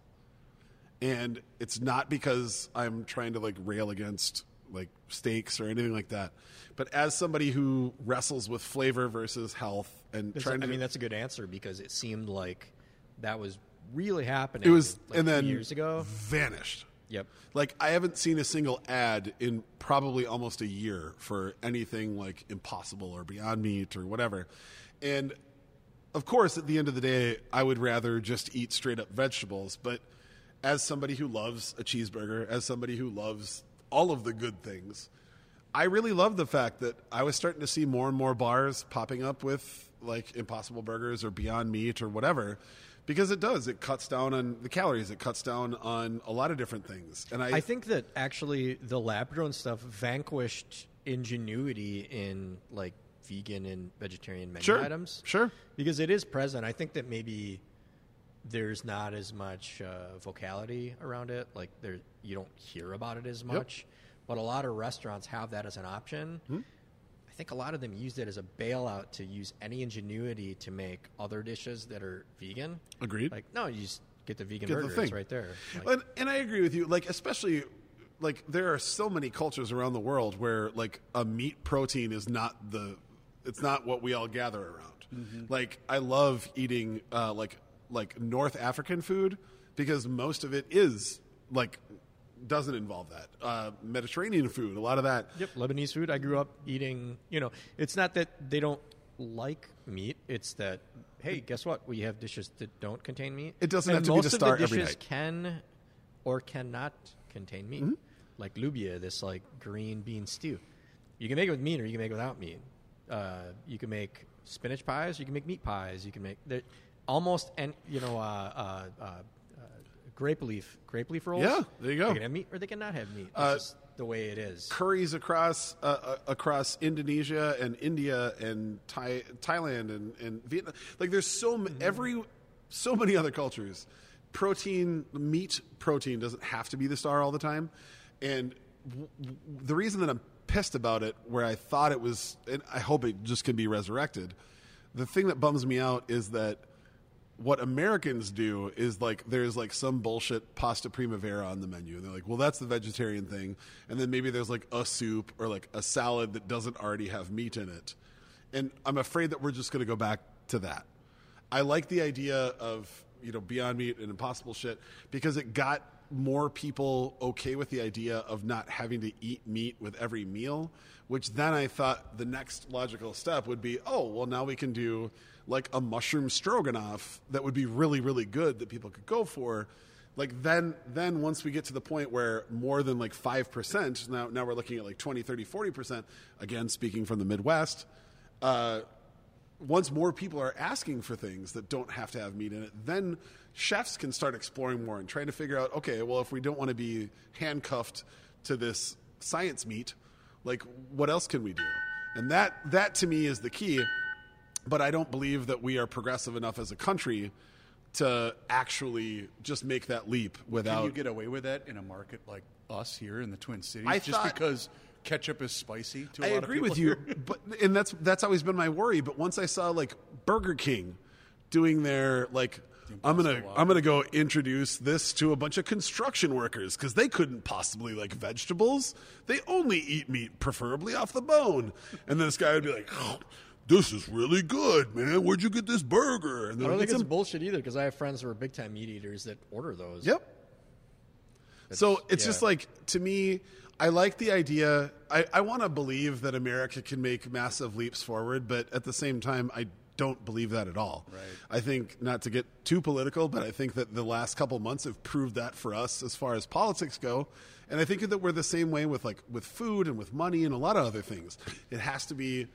And it's not because I'm trying to like rail against like steaks or anything like that. But as somebody who wrestles with flavor versus health and that's trying a, to I mean that's a good answer because it seemed like that was really happening. It was like and then years ago vanished. Yep. Like, I haven't seen a single ad in probably almost a year for anything like Impossible or Beyond Meat or whatever. And, of course, at the end of the day, I would rather just eat straight-up vegetables. But as somebody who loves a cheeseburger, as somebody who loves all of the good things, I really love the fact that I was starting to see more and more bars popping up with, like, Impossible Burgers or Beyond Meat or whatever. Because it does. It cuts down on the calories. It cuts down on a lot of different things. And I, I think that actually the lab-grown stuff vanquished ingenuity in like vegan and vegetarian menu sure. items. Sure. Because it is present. I think that maybe there's not as much uh, vocality around it. Like there, you don't hear about it as much. Yep. But a lot of restaurants have that as an option. Hmm. I think a lot of them used it as a bailout to use any ingenuity to make other dishes that are vegan. Agreed. Like, no, you just get the vegan burgers right there. Like, and, and I agree with you. Like, especially, like, there are so many cultures around the world where, like, a meat protein is not the, it's not what we all gather around. Mm-hmm. Like, I love eating, uh, like, like, North African food because most of it is, like, doesn't involve that. Uh, Mediterranean food, a lot of that. Yep, Lebanese food. I grew up eating, you know, it's not that they don't like meat. It's that, hey, guess what? We have dishes that don't contain meat. It doesn't and have to be to start every night. Most of the dishes can or cannot contain meat. Mm-hmm. Like lubia, this like green bean stew. You can make it with meat or you can make it without meat. Uh, you can make spinach pies. You can make meat pies. You can make almost, and you know, uh, uh, uh, Grape leaf, grape leaf rolls. Yeah, there you go. They can have meat or they cannot have meat. That's uh, just the way it is. Curries across uh, uh, across Indonesia and India and Thai, Thailand and, and Vietnam. Like there's so m- mm-hmm. every so many other cultures. Protein, meat, protein doesn't have to be the star all the time. And w- w- the reason that I'm pissed about it, where I thought it was, and I hope it just can be resurrected. The thing that bums me out is that. What Americans do is like there's like some bullshit pasta primavera on the menu. And they're like, well, that's the vegetarian thing. And then maybe there's like a soup or like a salad that doesn't already have meat in it. And I'm afraid that we're just going to go back to that. I like the idea of, you know, Beyond Meat and Impossible shit because it got more people okay with the idea of not having to eat meat with every meal, which then I thought the next logical step would be, oh, well, now we can do like a mushroom stroganoff that would be really, really good that people could go for. Like then, then once we get to the point where more than like five percent, now, now we're looking at like twenty, thirty, forty percent, again, speaking from the Midwest, uh, once more people are asking for things that don't have to have meat in it, then chefs can start exploring more and trying to figure out, okay, well, if we don't want to be handcuffed to this science meat, like, what else can we do? And that, that to me is the key. But I don't believe that we are progressive enough as a country to actually just make that leap without... Can you get away with that in a market like us here in the Twin Cities? I just thought... because... ketchup is spicy to a I lot of people. I agree with you, but and that's that's always been my worry. But once I saw like Burger King doing their like, I'm gonna I'm gonna go introduce this to a bunch of construction workers because they couldn't possibly like vegetables. They only eat meat, preferably off the bone. And this guy would be like, oh, "This is really good, man. Where'd you get this burger?" And I don't think it's bullshit either because I have friends who are big time meat eaters that order those. Yep. It's, so it's yeah. just like, to me, I like the idea. I, I want to believe that America can make massive leaps forward, but at the same time, I don't believe that at all. Right. I think, not to get too political, but I think that the last couple months have proved that for us as far as politics go. And I think that we're the same way with like with food and with money and a lot of other things. It has to be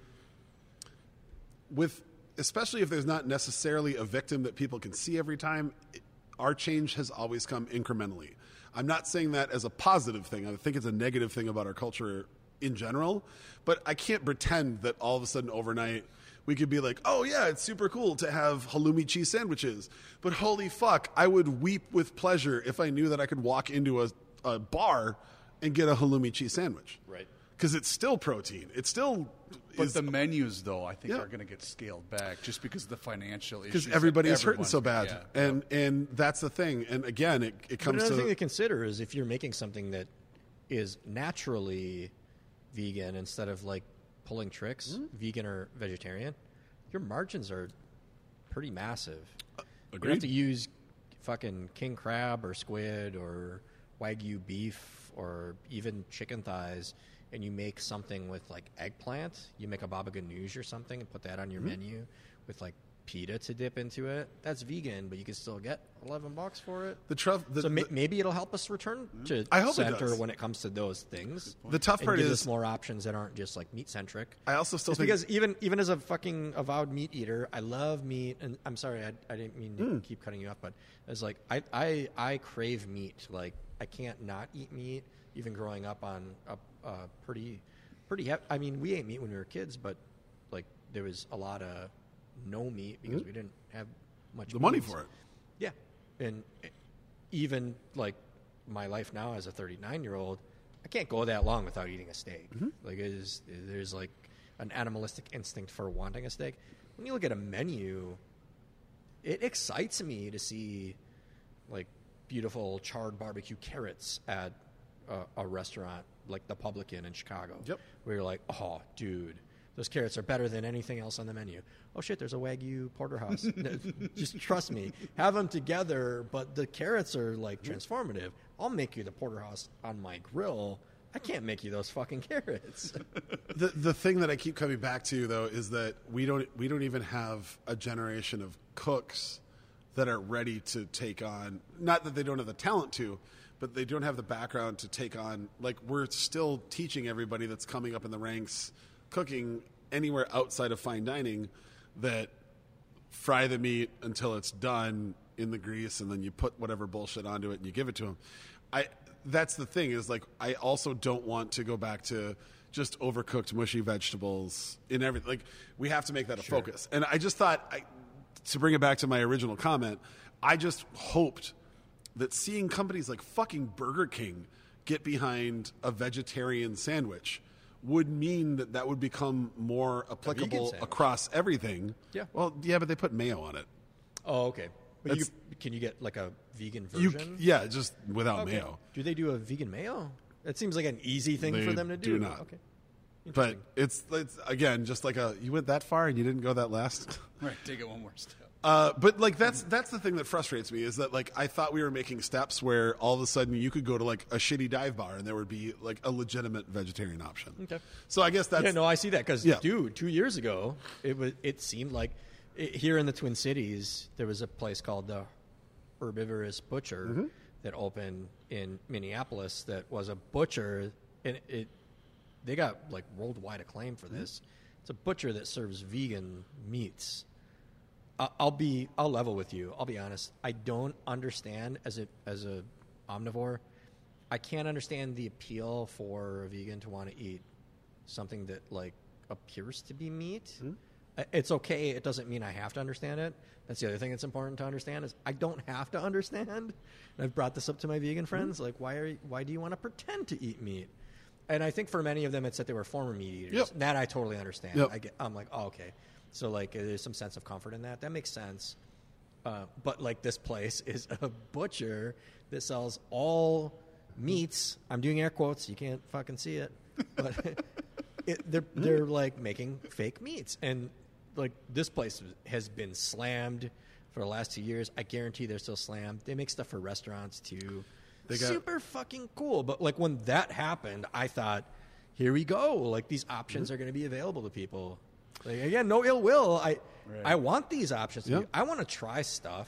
with, especially if there's not necessarily a victim that people can see every time. It, our change has always come incrementally. I'm not saying that as a positive thing. I think it's a negative thing about our culture in general. But I can't pretend that all of a sudden overnight we could be like, oh, yeah, it's super cool to have halloumi cheese sandwiches. But holy fuck, I would weep with pleasure if I knew that I could walk into a, a bar and get a halloumi cheese sandwich. Right. Because it's still protein. It's still... But is, the menus, though, I think yeah. are going to get scaled back just because of the financial issues. Because everybody's hurting so bad. Yeah, and yeah. and that's the thing. And, again, it, it comes another to... Another thing to consider is if you're making something that is naturally vegan instead of, like, pulling tricks, mm-hmm. vegan or vegetarian, your margins are pretty massive. Uh, you don't have to use fucking king crab or squid or Wagyu beef or even chicken thighs. And you make something with, like, eggplant. You make a baba ganoush or something and put that on your mm-hmm. menu with, like, pita to dip into it. That's vegan, but you can still get eleven bucks for it. The truff, the, so ma- the, maybe it'll help us return to I hope center it does. When it comes to those things. The tough part is... give us more options that aren't just, like, meat-centric. I also still just think... Because even even as a fucking avowed meat eater, I love meat. And I'm sorry, I, I didn't mean to mm. keep cutting you off, but it's like, I, I, I crave meat. Like, I can't not eat meat, even growing up on... a Uh, pretty, pretty. He- I mean, we ate meat when we were kids, but like there was a lot of no meat because mm-hmm. we didn't have much. The meat. Money for it. Yeah, and even like my life now as a thirty-nine year old, I can't go that long without eating a steak. Mm-hmm. Like it is, there's like an animalistic instinct for wanting a steak. When you look at a menu, it excites me to see like beautiful charred barbecue carrots at a, a restaurant. Like the Public Inn in Chicago. Yep. We were like, oh, dude, those carrots are better than anything else on the menu. Oh, shit, there's a Wagyu porterhouse. Just trust me. Have them together, but the carrots are, like, transformative. I'll make you the porterhouse on my grill. I can't make you those fucking carrots. The the thing that I keep coming back to, though, is that we don't we don't even have a generation of cooks that are ready to take on, not that they don't have the talent to, but they don't have the background to take on, like, we're still teaching everybody that's coming up in the ranks, cooking anywhere outside of fine dining, that fry the meat until it's done in the grease, and then you put whatever bullshit onto it and you give it to them. I, that's the thing is, like, I also don't want to go back to just overcooked, mushy vegetables in everything. Like, we have to make that a sure. focus. And I just thought, I, to bring it back to my original comment, I just hoped that seeing companies like fucking Burger King get behind a vegetarian sandwich would mean that that would become more applicable across everything. Yeah. Well, yeah, but they put mayo on it. Oh, okay. But you, can you get like a vegan version? You, yeah, just without okay. mayo. Do they do a vegan mayo? That seems like an easy thing they for them to do. Do not. Okay. But it's, it's, again, just like a, you went that far and you didn't go that last. Right, take it one more step. Uh, but, like, that's that's the thing that frustrates me is that, like, I thought we were making steps where all of a sudden you could go to, like, a shitty dive bar and there would be, like, a legitimate vegetarian option. Okay. So I guess that's... Yeah, no, I see that because, yeah. dude, two years ago, it was it seemed like it, here in the Twin Cities, there was a place called the Herbivorous Butcher mm-hmm. that opened in Minneapolis that was a butcher, and it... They got, like, worldwide acclaim for this. it's a butcher that serves vegan meats. I'll be I'll level with you. I'll be honest. I don't understand as a as a omnivore. I can't understand the appeal for a vegan to want to eat something that like appears to be meat. Mm-hmm. It's okay. It doesn't mean I have to understand it. That's the other thing that's important to understand is I don't have to understand. And I've brought this up to my vegan friends. Mm-hmm. Like, why are you, why do you want to pretend to eat meat? And I think for many of them, it's that they were former meat eaters. Yep. That I totally understand. Yep. I get, I'm like, oh, okay. So, like, there's some sense of comfort in that. That makes sense. Uh, but, like, this place is a butcher that sells all meats. I'm doing air quotes. You can't fucking see it. But it, they're, they're, like, making fake meats. And, like, this place has been slammed for the last two years. I guarantee they're still slammed. They make stuff for restaurants, too. They got- Super fucking cool. But, like, when that happened, I thought, here we go. Like, these options mm-hmm. are going to be available to people. Like, again, no ill will. I right. I want these options. Yep. I want to try stuff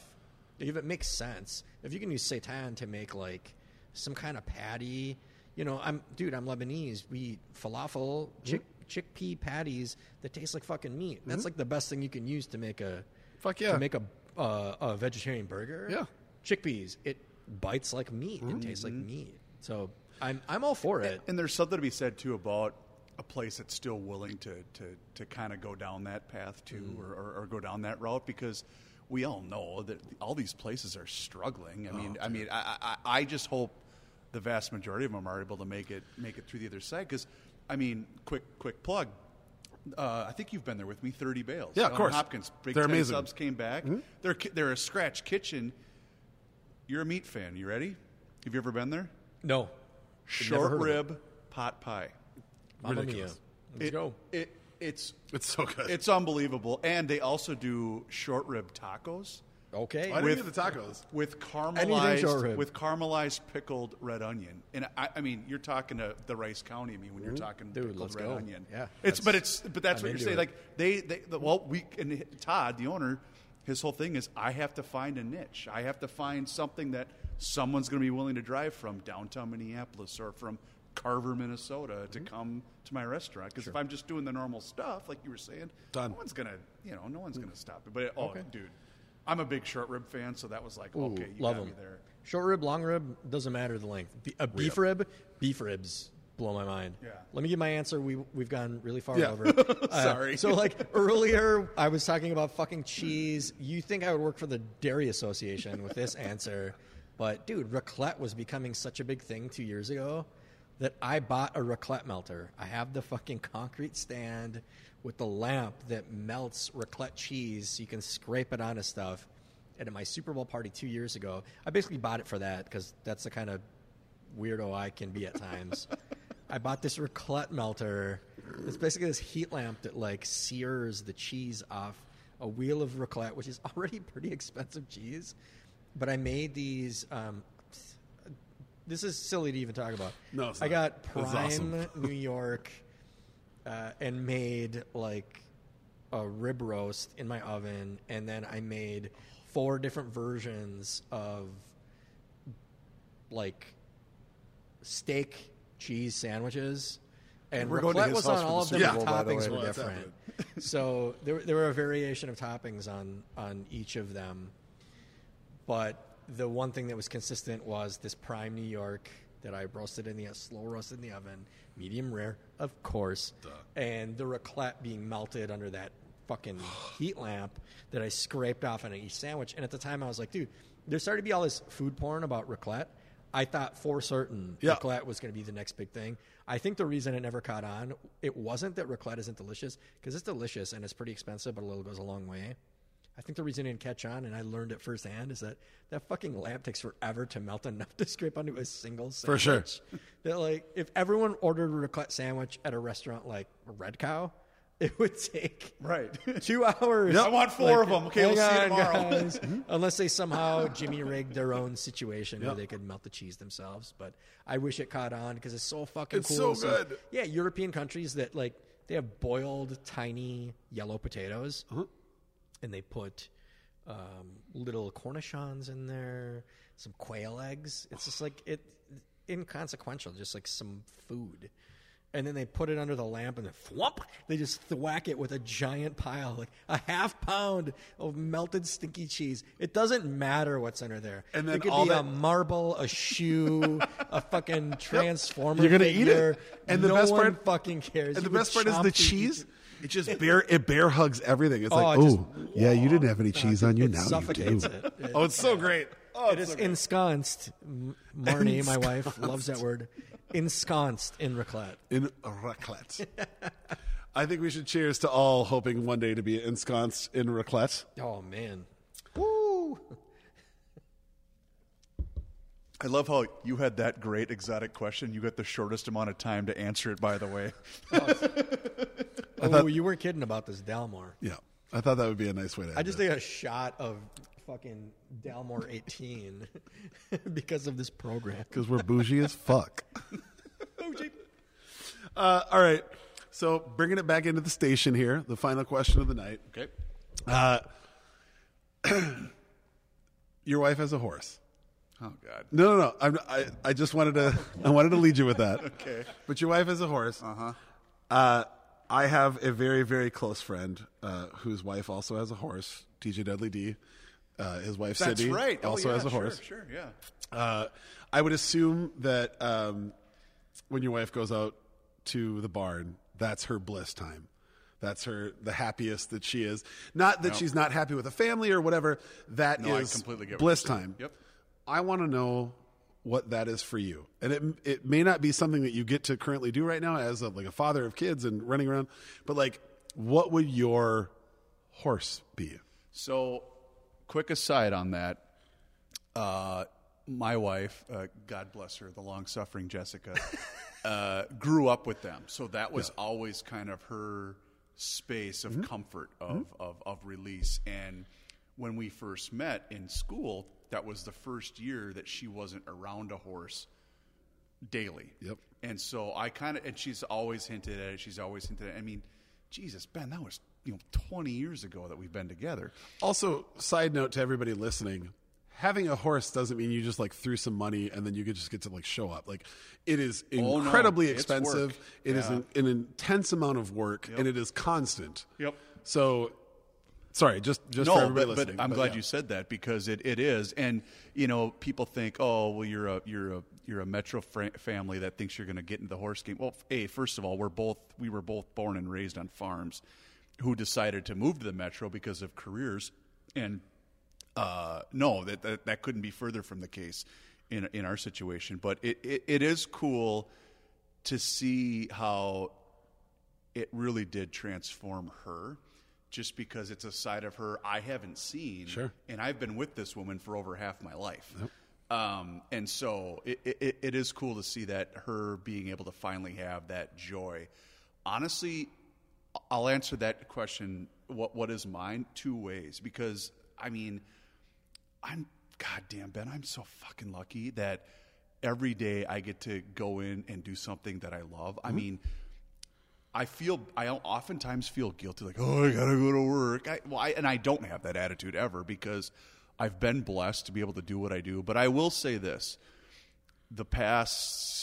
if it makes sense. If you can use seitan to make like some kind of patty, you know, I'm dude. I'm Lebanese. We eat falafel, chick mm-hmm. chickpea patties that taste like fucking meat. That's mm-hmm. like the best thing you can use to make a fuck yeah to make a uh, a vegetarian burger. Yeah, chickpeas. It bites like meat. Mm-hmm. It tastes like meat. So I'm I'm all for it. And, and there's something to be said too about a place that's still willing to to, to kind of go down that path too, mm. or, or, or go down that route, because we all know that all these places are struggling. I oh, mean, dude. I mean, I, I I just hope the vast majority of them are able to make it make it through the other side. Because, I mean, quick quick plug. Uh, I think you've been there with me. Thirty Bales, yeah, of course. Hopkins, Big They're Ten amazing. Subs came back. Mm-hmm. They're they're a scratch kitchen. You're a meat fan. You ready? Have you ever been there? No. Short rib pot pie. Ridiculous. Let's it, go. It, it's it's so good. It's unbelievable. And they also do short rib tacos. Okay. I didn't get the tacos. With caramelized with caramelized pickled red onion. And I, I mean, you're talking to the Rice County. I mean, when you're talking Dude, pickled red go. onion. Yeah. It's but it's but that's I'm what you're saying. It. Like they, they the, well we and Todd, the owner, his whole thing is I have to find a niche. I have to find something that someone's going to be willing to drive from downtown Minneapolis or from Carver, Minnesota, to mm-hmm. come to my restaurant, because sure. if I'm just doing the normal stuff, like you were saying, Done. no one's gonna, you know, no one's mm-hmm. gonna stop it. But oh, okay. dude, I'm a big short rib fan, so that was like, Ooh, okay, you got em. me there. Short rib, long rib, doesn't matter the length. Be- a beef rib. rib, beef ribs blow my mind. Yeah. Let me give my answer. We we've gone really far yeah. over. Uh, Sorry. So like earlier, I was talking about fucking cheese. You think I would work for the Dairy Association with this answer? But dude, raclette was becoming such a big thing two years ago that I bought a raclette melter. I have the fucking concrete stand with the lamp that melts raclette cheese so you can scrape it onto stuff. And at my Super Bowl party two years ago, I basically bought it for that because that's the kind of weirdo I can be at times. I bought this raclette melter. It's basically this heat lamp that like sears the cheese off a wheel of raclette, which is already pretty expensive cheese. But I made these... Um, This is silly to even talk about. No, it's not. I got prime awesome. New York uh, and made like a rib roast in my oven, and then I made four different versions of like steak cheese sandwiches. And we're going to his was house on all of them. Yeah. The toppings the were well, different, so there there were a variation of toppings on on each of them, but. The one thing that was consistent was this prime New York that I roasted in the slow roasted in the oven, medium rare, of course, Duh. and the raclette being melted under that fucking heat lamp that I scraped off on each sandwich. And at the time, I was like, dude, there started to be all this food porn about raclette. I thought for certain yeah. raclette was going to be the next big thing. I think the reason it never caught on, it wasn't that raclette isn't delicious, because it's delicious and it's pretty expensive, but a little goes a long way. I think the reason it didn't catch on, and I learned it firsthand, is that that fucking lamp takes forever to melt enough to scrape onto a single sandwich. For sure. That, like, if everyone ordered a raclette sandwich at a restaurant like Red Cow, it would take right. two hours. Yep. I want four like, of them. Okay, we'll see you tomorrow. Guys, unless they somehow Jimmy rigged their own situation yep. where they could melt the cheese themselves. But I wish it caught on because it's so fucking it's cool. It's so good. So, yeah, European countries that, like, they have boiled tiny yellow potatoes. Mm-hmm. And they put um, little cornichons in there, some quail eggs. It's just like it inconsequential, just like some food. and then they put it under the lamp, and then thwomp, they just thwack it with a giant pile, like a half pound of melted stinky cheese. It doesn't matter what's under there. And then it could all be that- a marble, a shoe, a fucking transformer. Yep. You're gonna figure. Eat it, and no the best one part fucking cares. And you the best part is the cheese. It just it, bear it bear hugs everything. It's oh, like, oh yeah, you didn't have any cheese on you. It now suffocates you do. It. It, oh, it's so great. Oh, it is so ensconced. Marnie, ensconced. My wife, loves that word. Ensconced in raclette. In raclette. I think we should cheers to all hoping one day to be ensconced in raclette. Oh, man. Woo! I love how you had that great exotic question. You got the shortest amount of time to answer it, by the way. oh, oh thought, you were kidding about this Dalmore. Yeah. I thought that would be a nice way to end it. I just did a shot of... fucking Dalmore eighteen because of this program. Because we're bougie as fuck. Bougie. Uh, all right. So bringing it back into the station here, the final question of the night. Okay. Uh, your wife has a horse. Oh God. No, no, no. I'm, I I just wanted to I wanted to lead you with that. Okay. But your wife has a horse. Uh-huh. Uh I have a very very close friend uh, whose wife also has a horse. T J Dudley D. Uh, his wife, That's Sydney, right. also oh, yeah, has a sure, horse. Sure, yeah. Uh, I would assume that um, when your wife goes out to the barn, that's her bliss time. That's her the happiest that she is. Not that no. she's not happy with a family or whatever. That no, is I completely get bliss time. Yep. I want to know what that is for you. And it it may not be something that you get to currently do right now as a, like a father of kids and running around. But like, what would your horse be? So... quick aside on that, uh, my wife, uh, God bless her, the long-suffering Jessica, uh, grew up with them. So that was yeah. always kind of her space of mm-hmm. comfort, of, mm-hmm. of, of release. And when we first met in school, that was the first year that she wasn't around a horse daily. Yep. And so I kind of – and she's always hinted at it. She's always hinted at it. I mean, Jesus, Ben, that was – you know, twenty years ago that we've been together. Also, side note to everybody listening, having a horse doesn't mean you just like threw some money and then you could just get to like show up. Like it is incredibly oh, no. expensive. It yeah. is an, an intense amount of work yep. and it is constant. Yep. So sorry, just, just no, for everybody but, listening. But I'm but, glad yeah. you said that because it, it is. And you know, people think, oh, well, you're a you're a you're a metro fr- family that thinks you're going to get into the horse game. Well, a first of all, we're both we were both born and raised on farms. Who decided to move to the metro because of careers, and uh, no, that, that that couldn't be further from the case in in our situation. But it, it, it is cool to see how it really did transform her, just because it's a side of her I haven't seen, sure. and I've been with this woman for over half my life, yep. um, and so it, it it is cool to see that her being able to finally have that joy. Honestly. I'll answer that question, what what is mine, two ways. Because, I mean, I'm, goddamn, Ben, I'm so fucking lucky that every day I get to go in and do something that I love. Mm-hmm. I mean, I feel, I oftentimes feel guilty, like, oh, I gotta go to work. I, well, I, and I don't have that attitude ever because I've been blessed to be able to do what I do. But I will say this, the past...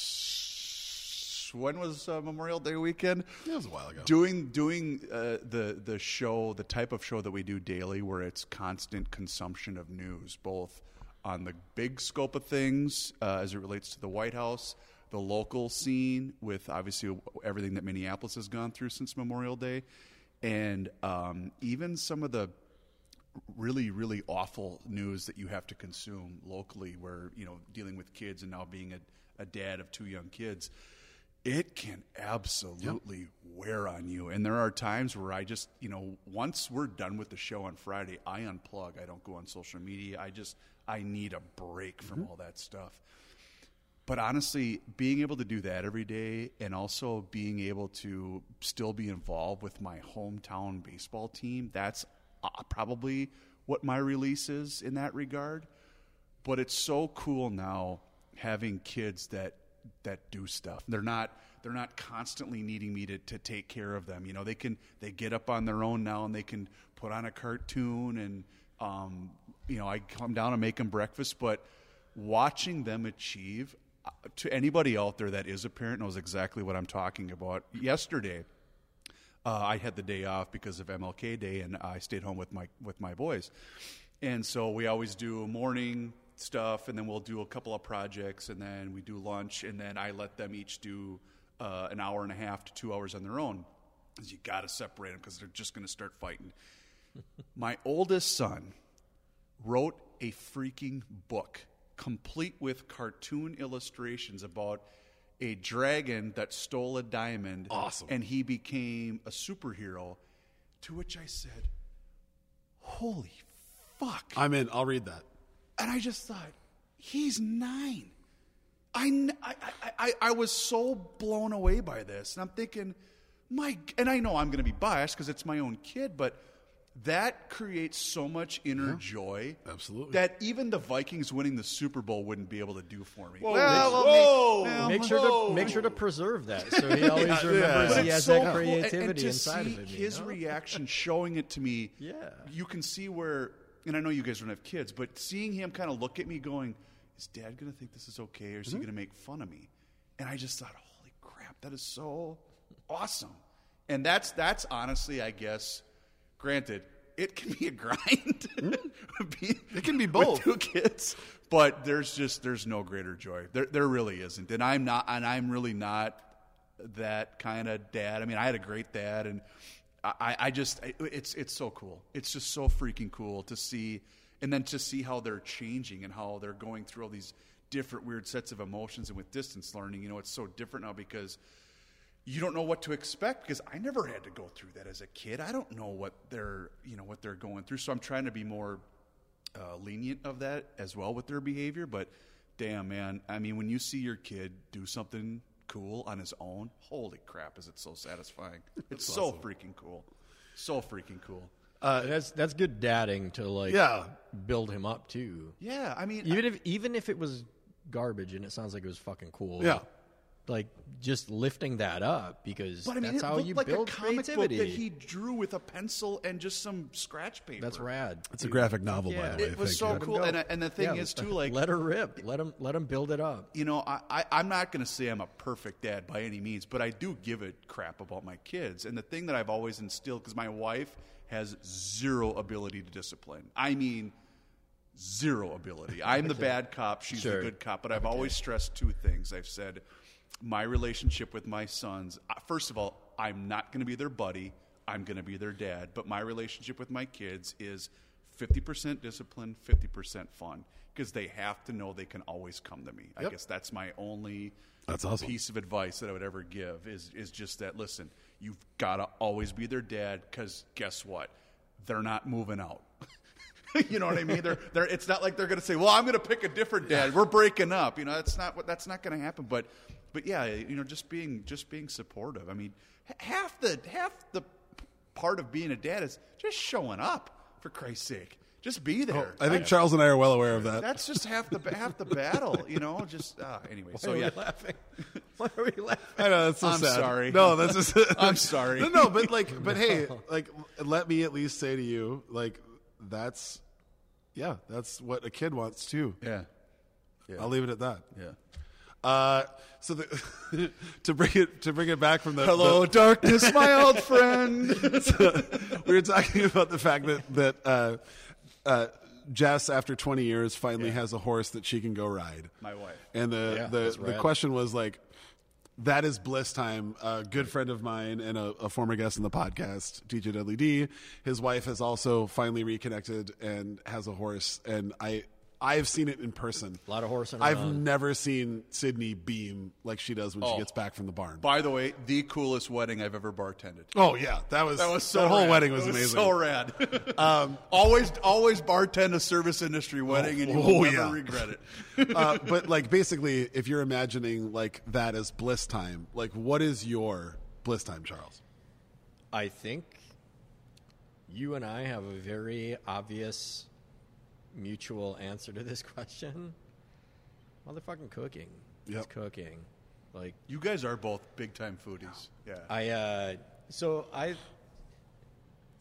when was uh, Memorial Day weekend? It was a while ago. Doing doing uh, the the show, the type of show that we do daily, where it's constant consumption of news, both on the big scope of things uh, as it relates to the White House, the local scene, with obviously everything that Minneapolis has gone through since Memorial Day, and um, even some of the really, really awful news that you have to consume locally, where you know dealing with kids and now being a, a dad of two young kids. It can absolutely yep. wear on you. And there are times where I just, you know, once we're done with the show on Friday, I unplug. I don't go on social media. I just, I need a break from mm-hmm. all that stuff. But honestly, being able to do that every day and also being able to still be involved with my hometown baseball team, that's probably what my release is in that regard. But it's so cool now having kids that, that do stuff. They're not they're not constantly needing me to, to take care of them. You know, they can they get up on their own now and they can put on a cartoon and um, you know, I come down and make them breakfast, but watching them achieve, to anybody out there that is a parent knows exactly what I'm talking about. Yesterday, uh, I had the day off because of M L K Day, and I stayed home with my with my boys. And so we always do morning stuff, and then we'll do a couple of projects, and then we do lunch, and then I let them each do uh, an hour and a half to two hours on their own. You got to separate them because they're just going to start fighting. My oldest son wrote a freaking book complete with cartoon illustrations about a dragon that stole a diamond. Awesome. And he became a superhero, to which I said, holy fuck. I'm in. I'll read that. And I just thought, he's nine. I, I, I, I was so blown away by this. And I'm thinking, my, and I know I'm going to be biased because it's my own kid, but that creates so much inner yeah, joy. Absolutely. That even the Vikings winning the Super Bowl wouldn't be able to do for me. Well, well, well, well, make, well, make sure well. to make sure to preserve that so he always yeah, remembers yeah. he has so that creativity cool. and, and to inside see of him. His you know? reaction, showing it to me. Yeah, you can see where, and I know you guys don't have kids, but seeing him kind of look at me, going, "Is Dad going to think this is okay, or is mm-hmm. he going to make fun of me?" And I just thought, "Holy crap, that is so awesome!" And that's that's honestly, I guess. Granted, it can be a grind. It can be both. With two kids, but there's just there's no greater joy. There there really isn't, and I'm not, and I'm really not that kind of dad. I mean, I had a great dad, and I I just I, it's it's so cool. It's just so freaking cool to see, and then to see how they're changing and how they're going through all these different weird sets of emotions. And with distance learning, you know, it's so different now because you don't know what to expect, because I never had to go through that as a kid. I don't know what they're, you know, what they're going through. So I'm trying to be more uh, lenient of that as well with their behavior. But damn, man, I mean, when you see your kid do something cool on his own, holy crap, is it so satisfying? It's so awesome. freaking cool, so freaking cool. Uh, that's that's good dadding to like yeah. build him up too. Yeah, I mean, even I, if even if it was garbage and it sounds like it was fucking cool. Yeah. Like just lifting that up because but, I mean, that's how you like build a comic creativity. Book that he drew with a pencil and just some scratch paper. That's rad. It's a graphic novel, yeah. by the way. It was so you. cool, and, and the thing yeah, is too, like let her rip, let him let him build it up. You know, I, I I'm not going to say I'm a perfect dad by any means, but I do give a crap about my kids. And the thing that I've always instilled, because my wife has zero ability to discipline. I mean, zero ability. I'm the bad cop, she's sure. the good cop. But I've okay. always stressed two things. I've said, my relationship with my sons, first of all, I'm not going to be their buddy. I'm going to be their dad. But my relationship with my kids is fifty percent discipline, fifty percent fun, because they have to know they can always come to me. Yep. I guess that's my only that's awesome. piece of advice that I would ever give is, is just that, listen, you've got to always be their dad, because guess what? They're not moving out. You know what I mean? They're, they're, it's not like they're going to say, well, I'm going to pick a different dad. We're breaking up. You know, that's not what, that's not going to happen. But, but yeah, you know, just being, just being supportive. I mean, half the, half the part of being a dad is just showing up, for Christ's sake. Just be there. Oh, I think I, Charles and I are well aware of that. That's just half the half the battle, you know. Just uh, anyway. Why so are yeah, we laughing. Why are we laughing? I know that's so I'm sad. sorry. No, that's just. I'm sorry. No, no, but like, but no. hey, like, let me at least say to you, like, that's, yeah, that's what a kid wants too. Yeah. yeah. I'll leave it at that. Yeah. Uh, so the, to bring it to bring it back from the hello the, darkness, my old friend. So we were talking about the fact that that uh, uh, Jess, after twenty years, finally yeah. has a horse that she can go ride. My wife. And the yeah, the, the question was like, that is bliss time. A good friend of mine and a, a former guest on the podcast, D J Dudley D, his wife has also finally reconnected and has a horse, and I. I've seen it in person. A lot of horsing around. I've never seen Sydney beam like she does when oh. she gets back from the barn. By the way, the coolest wedding I've ever bartended. Oh yeah, that was that was so that whole rad. wedding was, was amazing. So rad. Um, always always bartend a service industry wedding, oh, and you will oh, never yeah. regret it. uh, but like basically, if you're imagining like that as bliss time, like what is your bliss time, Charles? I think you and I have a very obvious mutual answer to this question. Motherfucking cooking. Yep. It's cooking. Like you guys are both big time foodies. Yeah. I uh so I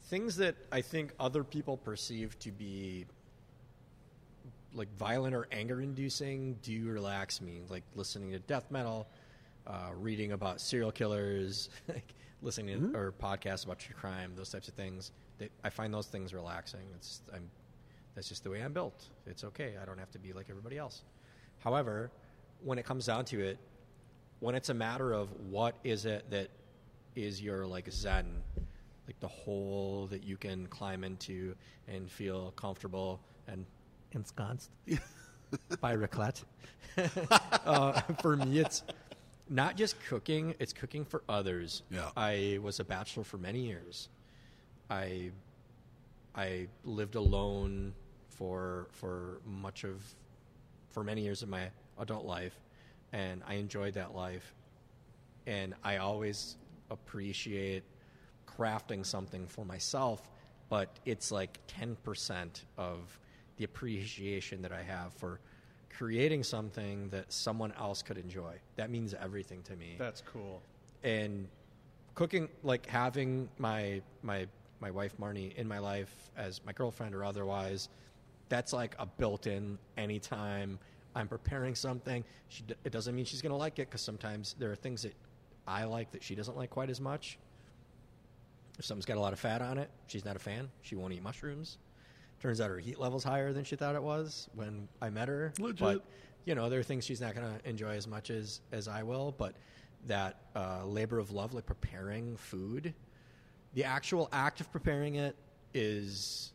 things that I think other people perceive to be like violent or anger-inducing, do relax me. Like listening to death metal, uh, reading about serial killers, like listening mm-hmm. to or podcasts about true crime, those types of things. They, I find those things relaxing. It's I'm that's just the way I'm built. It's okay. I don't have to be like everybody else. However, when it comes down to it, when it's a matter of what is it that is your like zen, like the hole that you can climb into and feel comfortable and ensconced by raclette. uh, for me, it's not just cooking; it's cooking for others. Yeah. I was a bachelor for many years. I I lived alone for for much of for many years of my adult life, and I enjoyed that life. And I always appreciate crafting something for myself, but it's like ten percent of the appreciation that I have for creating something that someone else could enjoy. That means everything to me. That's cool. And cooking, like having my my my wife Marnie in my life as my girlfriend or otherwise, that's like a built-in anytime I'm preparing something. She, it doesn't mean she's going to like it, because sometimes there are things that I like that she doesn't like quite as much. If something's got a lot of fat on it, she's not a fan. She won't eat mushrooms. Turns out her heat level's higher than she thought it was when I met her. Legit. But, you know, there are things she's not going to enjoy as much as, as I will. But that uh, labor of love, like preparing food, the actual act of preparing it is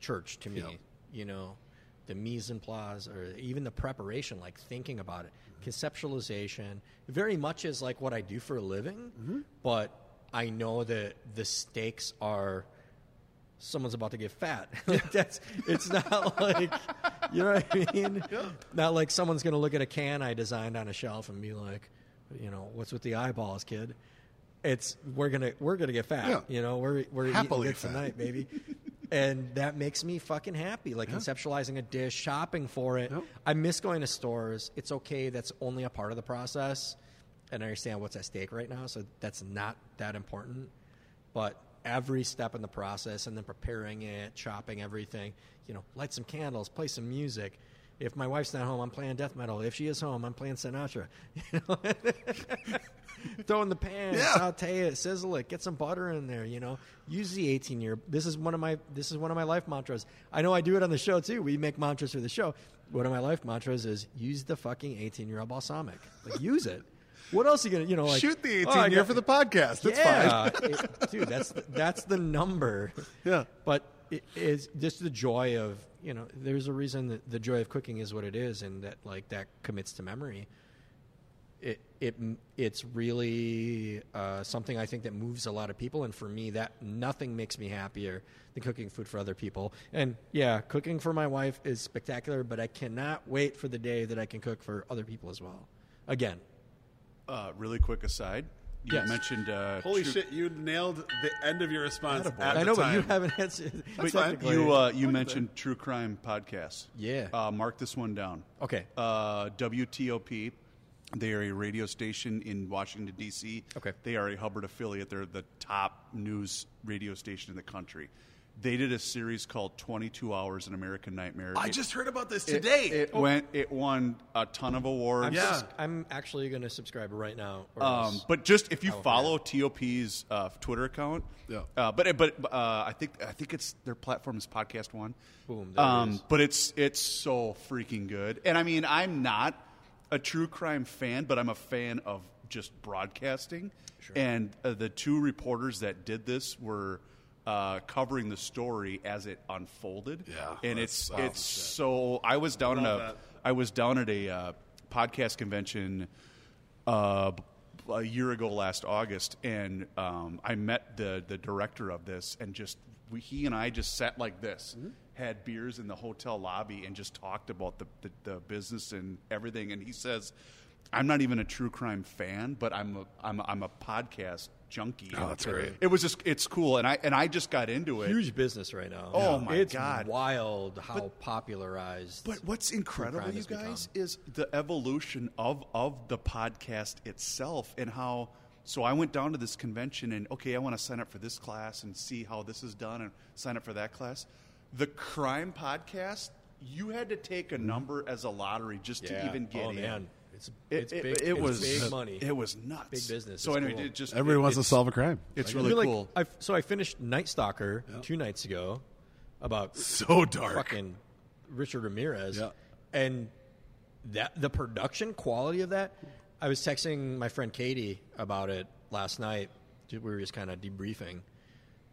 church to me, yeah. you know. The mise en place, or even the preparation, like thinking about it, conceptualization, very much is like what I do for a living, mm-hmm. but I know that the stakes are someone's about to get fat. Like that's, it's not like, you know what I mean? Yeah. Not like someone's going to look at a can I designed on a shelf and be like, you know, what's with the eyeballs, kid? It's, we're going to, we're going to get fat, yeah. you know, we're, we're happily eating good tonight, baby. And that makes me fucking happy, like yeah. conceptualizing a dish, shopping for it. Yep. I miss going to stores. It's okay. That's only a part of the process. And I understand what's at stake right now, so that's not that important. But every step in the process, and then preparing it, chopping everything, you know, light some candles, play some music. If my wife's not home, I'm playing death metal. If she is home, I'm playing Sinatra. You know? Throw in the pan, yeah. saute it, sizzle it, get some butter in there, you know. Use the eighteen year. This is one of my this is one of my life mantras. I know I do it on the show too. We make mantras for the show. One of my life mantras is use the fucking eighteen year old balsamic. Like use it. What else are you gonna, you know, like shoot the eighteen oh, year got, for the podcast. It's yeah, fine. it, dude, that's the, that's the number. Yeah. But it is just the joy of, you know, there's a reason that the joy of cooking is what it is, and that like that commits to memory. It it it's really uh, something I think that moves a lot of people, and for me, that nothing makes me happier than cooking food for other people. And yeah, cooking for my wife is spectacular, but I cannot wait for the day that I can cook for other people as well. Again, uh, really quick aside. You yes. mentioned uh, holy true- shit! You nailed the end of your response. At I the know, time. But you haven't answered. That's fine. You uh, you mentioned that? True crime podcasts. Yeah, uh, mark this one down. Okay, uh, W T O P. They are a radio station in Washington, D C Okay. They are a Hubbard affiliate. They're the top news radio station in the country. They did a series called twenty-two hours, An American Nightmare. I it, just heard about this today. It, it oh. went. It won a ton of awards. I'm yeah. Sus- I'm actually going to subscribe right now. Or um, but just if you follow T O P's uh, Twitter account. Yeah. Uh, but but uh, I think I think it's their platform is Podcast One. Boom. There um, it is. But it's it's so freaking good. And I mean, I'm not a true crime fan, but I'm a fan of just broadcasting. Sure. And uh, the two reporters that did this were uh, covering the story as it unfolded. Yeah, and it's wow, it's shit. So I was down at a that. I was down at a uh, podcast convention uh, a year ago last August, and um, I met the the director of this, and just we, he and I just sat like this. Mm-hmm. Had beers in the hotel lobby and just talked about the, the, the business and everything. And he says, "I'm not even a true crime fan, but I'm a, I'm a, I'm a podcast junkie." Oh, that's great! It was just it's cool, and I and I just got into it. Huge business right now. Oh yeah. my it's god, it's wild how but, popularized. But what's incredible, you guys, become. is the evolution of of the podcast itself and how. So I went down to this convention and okay, I want to sign up for this class and see how this is done and sign up for that class. The crime podcast you had to take a number as a lottery just yeah. to even get oh, in. Man. It's, it's it, big, it, it it's was big money. It was nuts. Big business. So anyway, cool. it just everyone it, wants to solve a crime. It's like, really cool. Like, I've, so I finished Night Stalker yeah. two nights ago about so dark fucking Richard Ramirez, yeah. and that the production quality of that. I was texting my friend Katie about it last night. We were just kind of debriefing.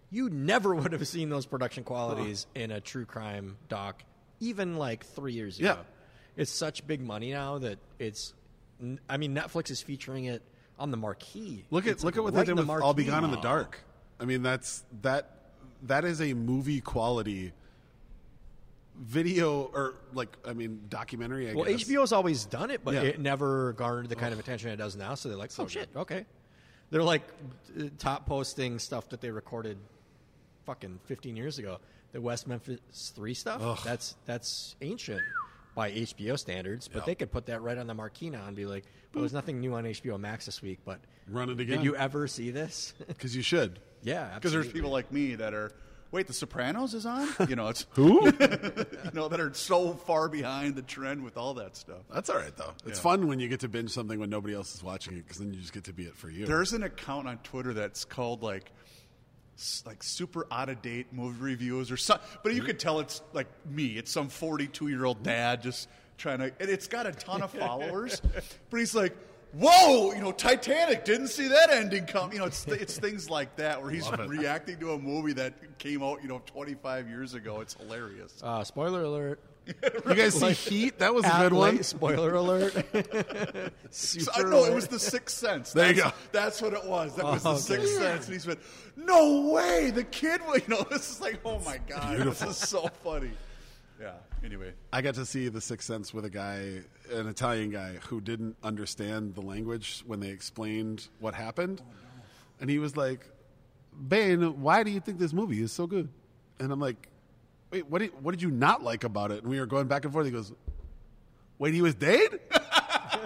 You never would have seen those production qualities uh-huh. in a true crime doc, even like three years ago. Yeah. It's such big money now that it's. I mean, Netflix is featuring it on the marquee. Look at it's look at what right they did with I'll Be Gone now. in the Dark. I mean, that's that that is a movie quality video or like I mean documentary. I well, guess. H B O's always done it, but yeah. it never garnered the kind oh. of attention it does now. So they're like, oh, oh shit, okay. They're like top posting stuff that they recorded fucking fifteen years ago. The West Memphis Three stuff. Ugh. That's that's ancient. By H B O standards, but yep. they could put that right on the marquee now and be like, well, there's nothing new on H B O Max this week, but run it again. Did you ever see this? Because you should. Yeah, absolutely. Because there's people like me that are, wait, The Sopranos is on? You know, it's who? You know, that are so far behind the trend with all that stuff. That's all right, though. It's yeah. fun when you get to binge something when nobody else is watching it, because then you just get to be it for you. There's an account on Twitter that's called, like, like super out of date movie reviews or something, but you could tell it's like me. It's some forty-two year old dad just trying to, and it's got a ton of followers. But he's like, "Whoa, you know, Titanic, didn't see that ending come." You know, it's it's things like that where he's reacting to a movie that came out, you know, twenty-five years ago. It's hilarious. Uh, spoiler alert. You guys see Heat? That was a good one. Spoiler alert. So, uh, no, it was The Sixth Sense. There that's, you go. That's what it was. That oh, was The okay. Sixth Sense. And he's been, no way. The kid, you know, this is like, oh my God. Beautiful. This is so funny. Yeah, anyway. I got to see The Sixth Sense with a guy, an Italian guy, who didn't understand the language when they explained what happened. Oh, no. And he was like, "Ben, why do you think this movie is so good?" And I'm like, "Wait, what did, what did you not like about it?" And we were going back and forth. He goes, "Wait, he was dead?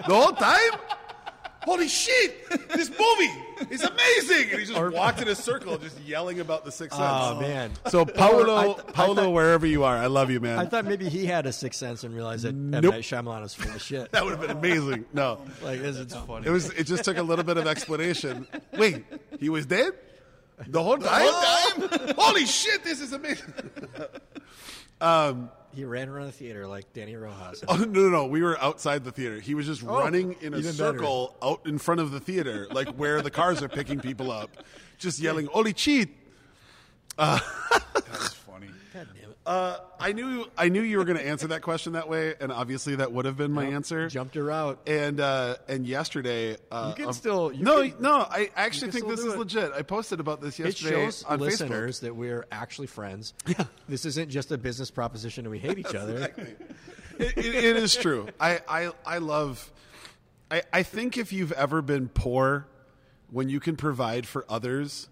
The whole time? Holy shit! This movie is amazing!" And he just walked in a circle just yelling about The Sixth Sense. Oh, man. So, Paolo, th- Paolo thought, wherever you are, I love you, man. I thought maybe he had a Sixth Sense and realized that nope. M. Night Shyamalan is full of shit. That would have been amazing. No. Like, this is funny. It, was, it just took a little bit of explanation. Wait, he was dead? The whole time? The whole time? Holy shit, this is amazing. um, he ran around the theater like Danny Rojas. Oh, no, no, no. We were outside the theater. He was just oh, running in a circle better. out in front of the theater, like where the cars are picking people up, just yelling, "Holy shit." Uh, That's funny. God damn it. Uh, I, knew, I knew you were going to answer that question that way, and obviously that would have been my yep, answer. Jumped her out. And uh, and yesterday... Uh, you can still... You no, can, no, I actually think this is it. legit. I posted about this yesterday on Facebook. It shows listeners that we're actually friends. Yeah. This isn't just a business proposition and we hate each other. Exactly. it, it, it is true. I, I, I love... I, I think if you've ever been poor, when you can provide for others,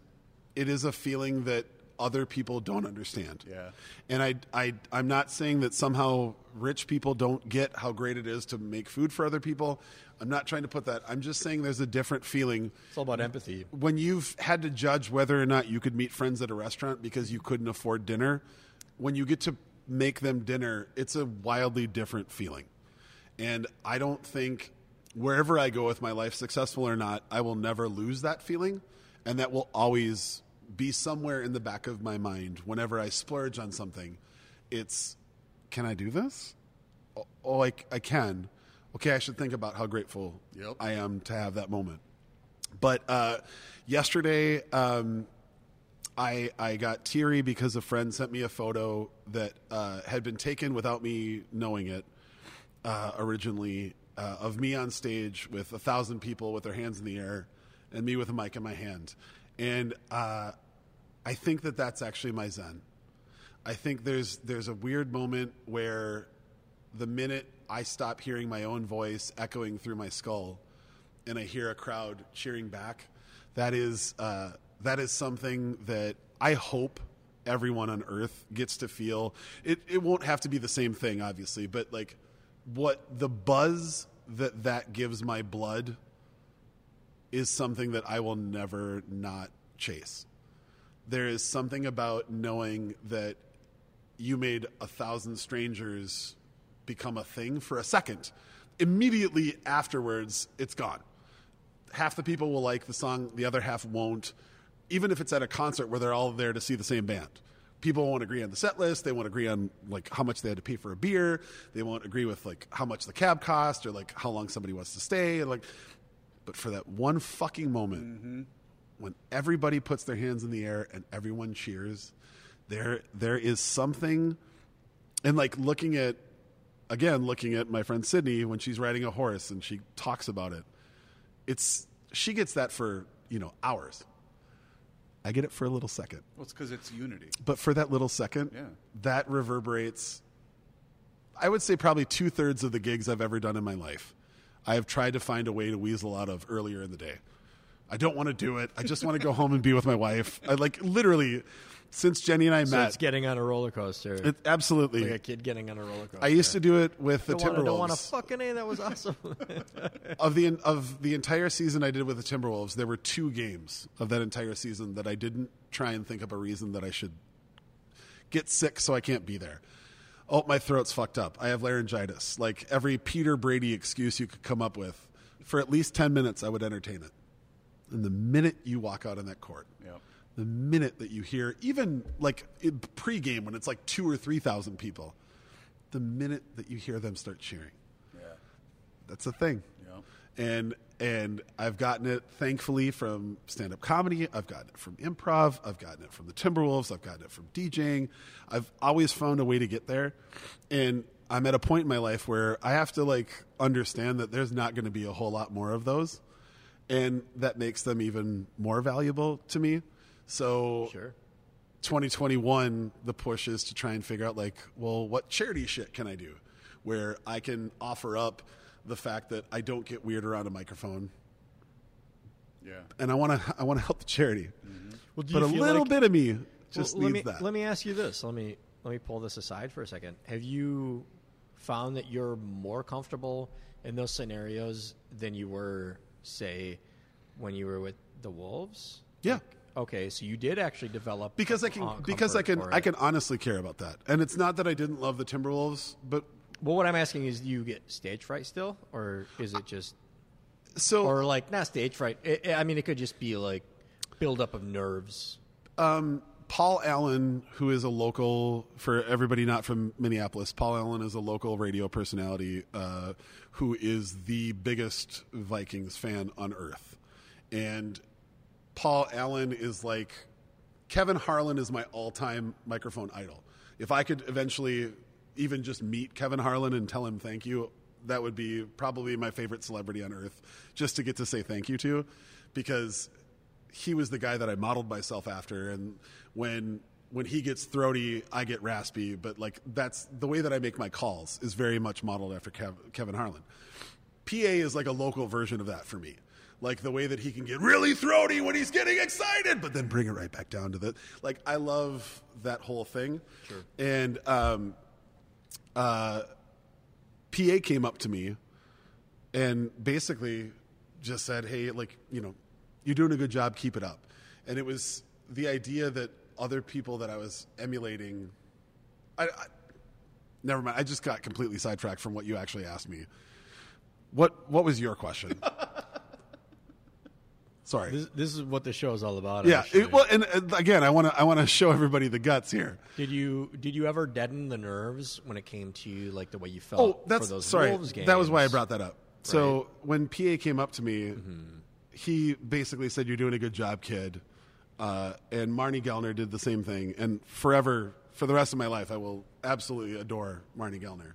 it is a feeling that other people don't understand. Yeah. And I, I, I'm not saying that somehow rich people don't get how great it is to make food for other people. I'm not trying to put that. I'm just saying there's a different feeling. It's all about empathy. When you've had to judge whether or not you could meet friends at a restaurant because you couldn't afford dinner, when you get to make them dinner, it's a wildly different feeling. And I don't think wherever I go with my life, successful or not, I will never lose that feeling. And that will always be somewhere in the back of my mind whenever I splurge on something. It's, can I do this? Oh, oh I, I can. Okay, I should think about how grateful yep. I am to have that moment. But uh, yesterday, um, I I got teary because a friend sent me a photo that uh, had been taken without me knowing it uh, originally uh, of me on stage with a thousand people with their hands in the air and me with a mic in my hand. And uh, I think that that's actually my zen. I think there's there's a weird moment where the minute I stop hearing my own voice echoing through my skull and I hear a crowd cheering back, that is uh, that is something that I hope everyone on earth gets to feel. It, it won't have to be the same thing, obviously, but like what the buzz that that gives my blood is something that I will never not chase. There is something about knowing that you made a thousand strangers become a thing for a second. Immediately afterwards, it's gone. Half the people will like the song, the other half won't. Even if it's at a concert where they're all there to see the same band, people won't agree on the set list. They won't agree on like how much they had to pay for a beer. They won't agree with like how much the cab cost or like how long somebody wants to stay. And, like, but for that one fucking moment, mm-hmm. when everybody puts their hands in the air and everyone cheers, there there is something. And like looking at, again, looking at my friend Sydney when she's riding a horse and she talks about it, it's she gets that for, you know, hours. I get it for a little second. Well, it's because it's unity. But for that little second, yeah. that reverberates, I would say probably two-thirds of the gigs I've ever done in my life. I have tried to find a way to weasel out of earlier in the day. I don't want to do it. I just want to go home and be with my wife. I like literally, since Jenny and I so met. It's getting on a roller coaster. It, absolutely. Like a kid getting on a roller coaster. I used to do it with the Timberwolves. I don't want to fucking A. That was awesome. of, the, of the entire season I did with the Timberwolves, there were two games of that entire season that I didn't try and think of a reason that I should get sick so I can't be there. Oh, my throat's fucked up. I have laryngitis. Like every Peter Brady excuse you could come up with, for at least ten minutes I would entertain it. And the minute you walk out on that court, yep. the minute that you hear, even like pregame when it's like two or three thousand people, the minute that you hear them start cheering, yeah, that's a thing. Yep. And and I've gotten it thankfully from stand-up comedy. I've gotten it from improv. I've gotten it from the Timberwolves. I've gotten it from DJing. I've always found a way to get there. And I'm at a point in my life where I have to like understand that there's not going to be a whole lot more of those. And that makes them even more valuable to me. So sure. twenty twenty-one, the push is to try and figure out, like, well, what charity shit can I do where I can offer up the fact that I don't get weird around a microphone. Yeah. And I want to I want to help the charity. Mm-hmm. Well, do you but a little like, bit of me just well, needs let me, that. Let me ask you this. Let me let me pull this aside for a second. Have you found that you're more comfortable in those scenarios than you were say when you were with the Wolves? Yeah. Like, okay, so you did actually develop because I can because I can I can honestly care about that. And it's not that I didn't love the Timberwolves, but well, what I'm asking is, do you get stage fright still, or is it just so or like not stage fright? It, I mean, it could just be like buildup of nerves. Um, Paul Allen, who is a local for everybody not from Minneapolis, Paul Allen is a local radio personality uh, who is the biggest Vikings fan on earth. And Paul Allen is like, Kevin Harlan is my all-time microphone idol. If I could eventually even just meet Kevin Harlan and tell him thank you, that would be probably my favorite celebrity on earth just to get to say thank you to, because he was the guy that I modeled myself after. And when when he gets throaty, I get raspy. But like that's the way that I make my calls is very much modeled after Kev, Kevin Harlan. P A is like a local version of that for me. Like the way that he can get really throaty when he's getting excited, but then bring it right back down to the, like, I love that whole thing. Sure. And um, uh, P A came up to me and basically just said, hey, like, you know, you're doing a good job, keep it up. And it was the idea that other people that I was emulating, I, I never mind, I just got completely sidetracked from what you actually asked me. What what was your question? Sorry. This, this is what the show is all about. Yeah. It, well, and, and again, I want to I want to show everybody the guts here. Did you did you ever deaden the nerves when it came to you, like the way you felt oh, that's, for those sorry, Wolves games? That was why I brought that up. Right? So when P A came up to me, mm-hmm. he basically said, "You're doing a good job, kid." Uh, and Marnie Gellner did the same thing. And forever, for the rest of my life, I will absolutely adore Marnie Gellner.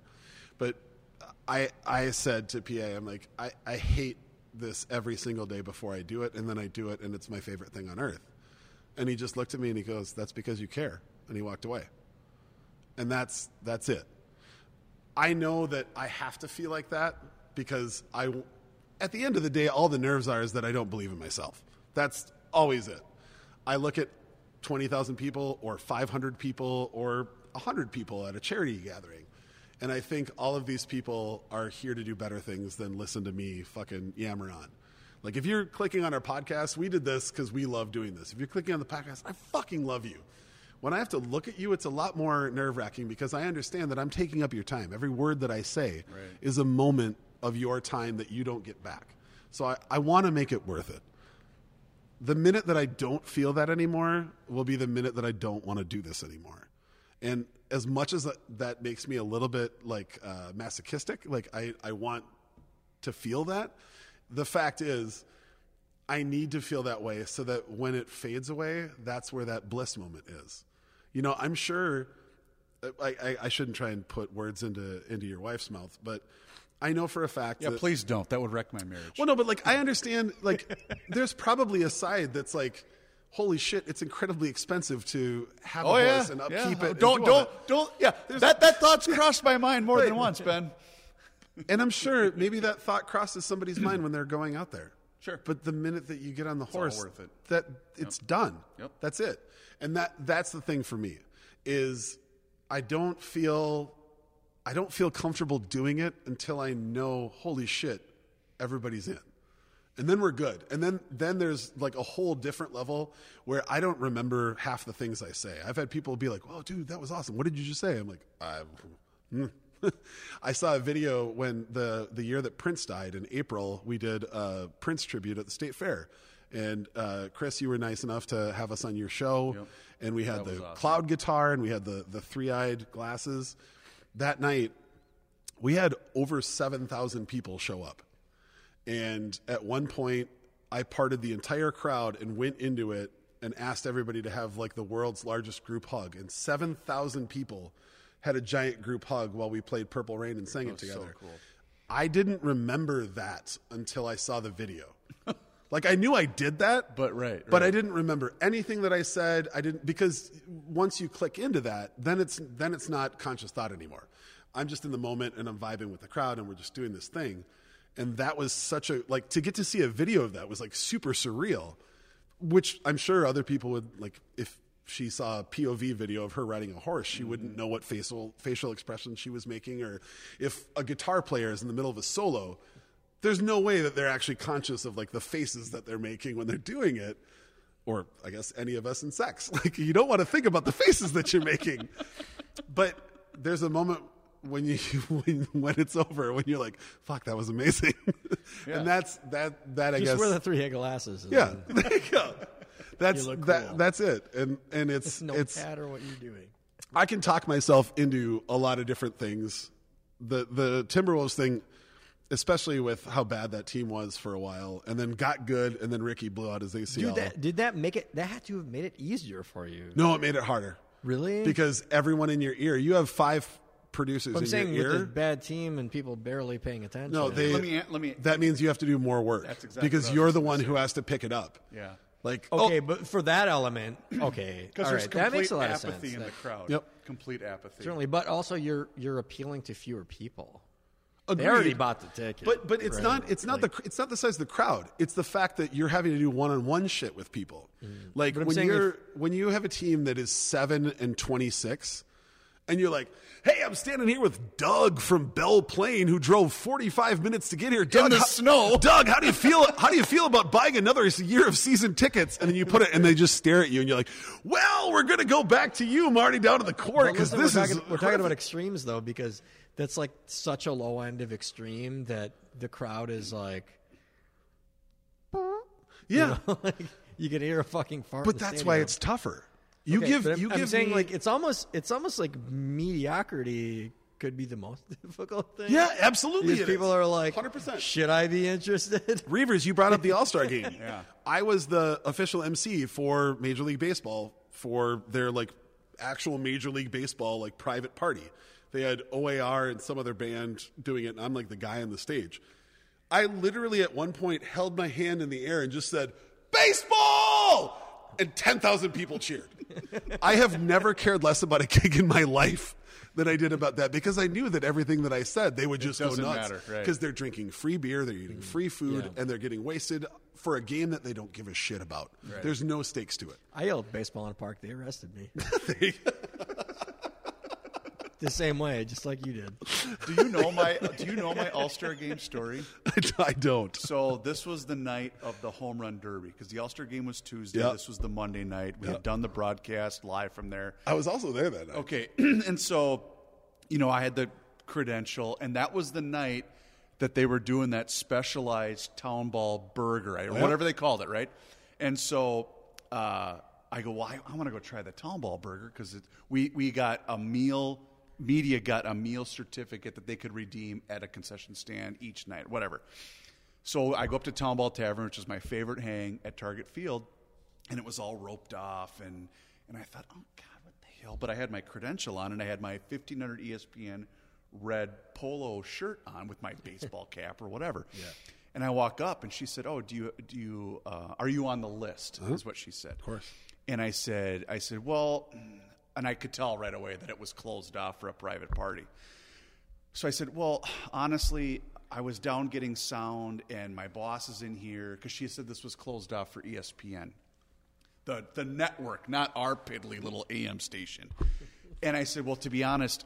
But I I said to P A, I'm like, I, I hate this every single day before I do it. And then I do it, and it's my favorite thing on earth. And he just looked at me, and he goes, "That's because you care." And he walked away. And that's that's it. I know that I have to feel like that because I – at the end of the day, all the nerves are is that I don't believe in myself. That's always it. I look at twenty thousand people or five hundred people or one hundred people at a charity gathering, and I think all of these people are here to do better things than listen to me fucking yammer on. Like, if you're clicking on our podcast, we did this because we love doing this. If you're clicking on the podcast, I fucking love you. When I have to look at you, it's a lot more nerve-wracking because I understand that I'm taking up your time. Every word that I say right. is a moment of your time that you don't get back. So I, I want to make it worth it. The minute that I don't feel that anymore will be the minute that I don't want to do this anymore. And as much as that makes me a little bit like uh, masochistic, like I, I want to feel that, the fact is I need to feel that way so that when it fades away, that's where that bliss moment is. You know, I'm sure I, I, I shouldn't try and put words into, into your wife's mouth, but I know for a fact. Yeah, that, please don't. That would wreck my marriage. Well, no, but like I understand, like there's probably a side that's like, holy shit, it's incredibly expensive to have oh, a horse yeah, and upkeep yeah. it. Don't, and do don't, don't. Yeah, that, that thought's crossed my mind more right. than once, Ben. And I'm sure maybe that thought crosses somebody's mind when they're going out there. Sure. But the minute that you get on the it's horse, all worth it. that it's yep. done. Yep. That's it. And that that's the thing for me is I don't feel I don't feel comfortable doing it until I know, holy shit, everybody's in. And then we're good. And then, then there's like a whole different level where I don't remember half the things I say. I've had people be like, oh, dude, that was awesome. What did you just say? I'm like, I, mm. I saw a video when the, the year that Prince died in April, we did a Prince tribute at the State Fair. And uh, Chris, you were nice enough to have us on your show. Yep. And we had that the awesome. cloud guitar and we had the, the three-eyed glasses. That night, we had over seven thousand people show up. And at one point, I parted the entire crowd and went into it and asked everybody to have like the world's largest group hug. And seven thousand people had a giant group hug while we played Purple Rain and sang it together. So cool. I didn't remember that until I saw the video. Like I knew I did that, but right, right. But I didn't remember anything that I said. I didn't because once you click into that, then it's then it's not conscious thought anymore. I'm just in the moment and I'm vibing with the crowd and we're just doing this thing. And that was such a, like, to get to see a video of that was, like, super surreal, which I'm sure other people would, like, if she saw a P O V video of her riding a horse, she mm-hmm. wouldn't know what facial facial expression she was making. Or if a guitar player is in the middle of a solo, there's no way that they're actually conscious of, like, the faces that they're making when they're doing it. Or, I guess, any of us in sex. Like, you don't want to think about the faces that you're making. But there's a moment when you when, when it's over, when you're like, fuck, that was amazing. Yeah. And that's that that I just guess just wear the three-head glasses. Yeah, there you go. That's you that cool. that's it. And and it's it's no it's, matter what you're doing. I can talk myself into a lot of different things. The the Timberwolves thing, especially with how bad that team was for a while, and then got good, and then Ricky blew out his A C L. Dude, that, did that make it? That had to have made it easier for you. No, it made it harder. Really? Because everyone in your ear, you have five producers I'm in saying your with ear. A bad team and people barely paying attention. No, they, let me, let me, that means you have to do more work. That's exactly because you're the one who has to pick it up. Yeah. Like okay, oh. but for that element, okay, because there's right. complete that makes a lot apathy of sense. in that, the crowd. Yep, complete apathy. Certainly, but also you're you're appealing to fewer people. Agreed. They already bought the ticket, but but it's right? not it's not like, the it's not the size of the crowd. It's the fact that you're having to do one on one shit with people. Mm. Like when you're if, when you have a team that is seven and twenty six. And you're like, hey, I'm standing here with Doug from Belle Plaine, who drove forty-five minutes to get here. Doug, in the how, snow. Doug, how do you feel? How do you feel about buying another year of season tickets? And then you put it, and they just stare at you, and you're like, well, we're gonna go back to you, Marty, down to the court because well, this we're is talking, we're talking about extremes though, because that's like such a low end of extreme that the crowd is like, yeah, you know, like, you can hear a fucking fart. But in the that's stadium. Why it's tougher. You okay, give. I'm, you I'm give saying me, like it's almost. It's almost like mediocrity could be the most difficult thing. Yeah, absolutely. These people is. are like, one hundred percent. Should I be interested? Reavers, you brought up the All Star Game. Yeah, I was the official M C for Major League Baseball for their like actual Major League Baseball like private party. They had O A R and some other band doing it, and I'm like the guy on the stage. I literally at one point held my hand in the air and just said, "Baseball!" And ten thousand people cheered. I have never cared less about a gig in my life than I did about that because I knew that everything that I said, they would just go nuts because right. they're drinking free beer, they're eating free food, yeah. and they're getting wasted for a game that they don't give a shit about. Right. There's no stakes to it. I yelled baseball in a park. They arrested me. the same way, just like you did. Do you know my Do you know my All-Star game story? I don't. So this was the night of the Home Run Derby, because the All-Star game was Tuesday. Yep. This was the Monday night. We yep. had done the broadcast live from there. I was also there that night. Okay. And so, you know, I had the credential, and that was the night that they were doing that specialized town ball burger, right? Or yep. whatever they called it, right? And so uh, I go, well, I, I want to go try the town ball burger, because we, we got a meal, media got a meal certificate that they could redeem at a concession stand each night, whatever. So I go up to Town Ball Tavern, which is my favorite hang at Target Field, and it was all roped off. And, and I thought, oh, God, what the hell? But I had my credential on, and I had my fifteen hundred E S P N red polo shirt on with my baseball cap or whatever. Yeah. And I walk up, and she said, "Oh, do you do you uh, are you on the list?" Uh-huh. Is what she said. Of course. And I said, I said, well, and I could tell right away that it was closed off for a private party. So I said, well, honestly, I was down getting sound, and my boss is in here, because she said this was closed off for E S P N, the the network, not our piddly little A M station. And I said, well, to be honest,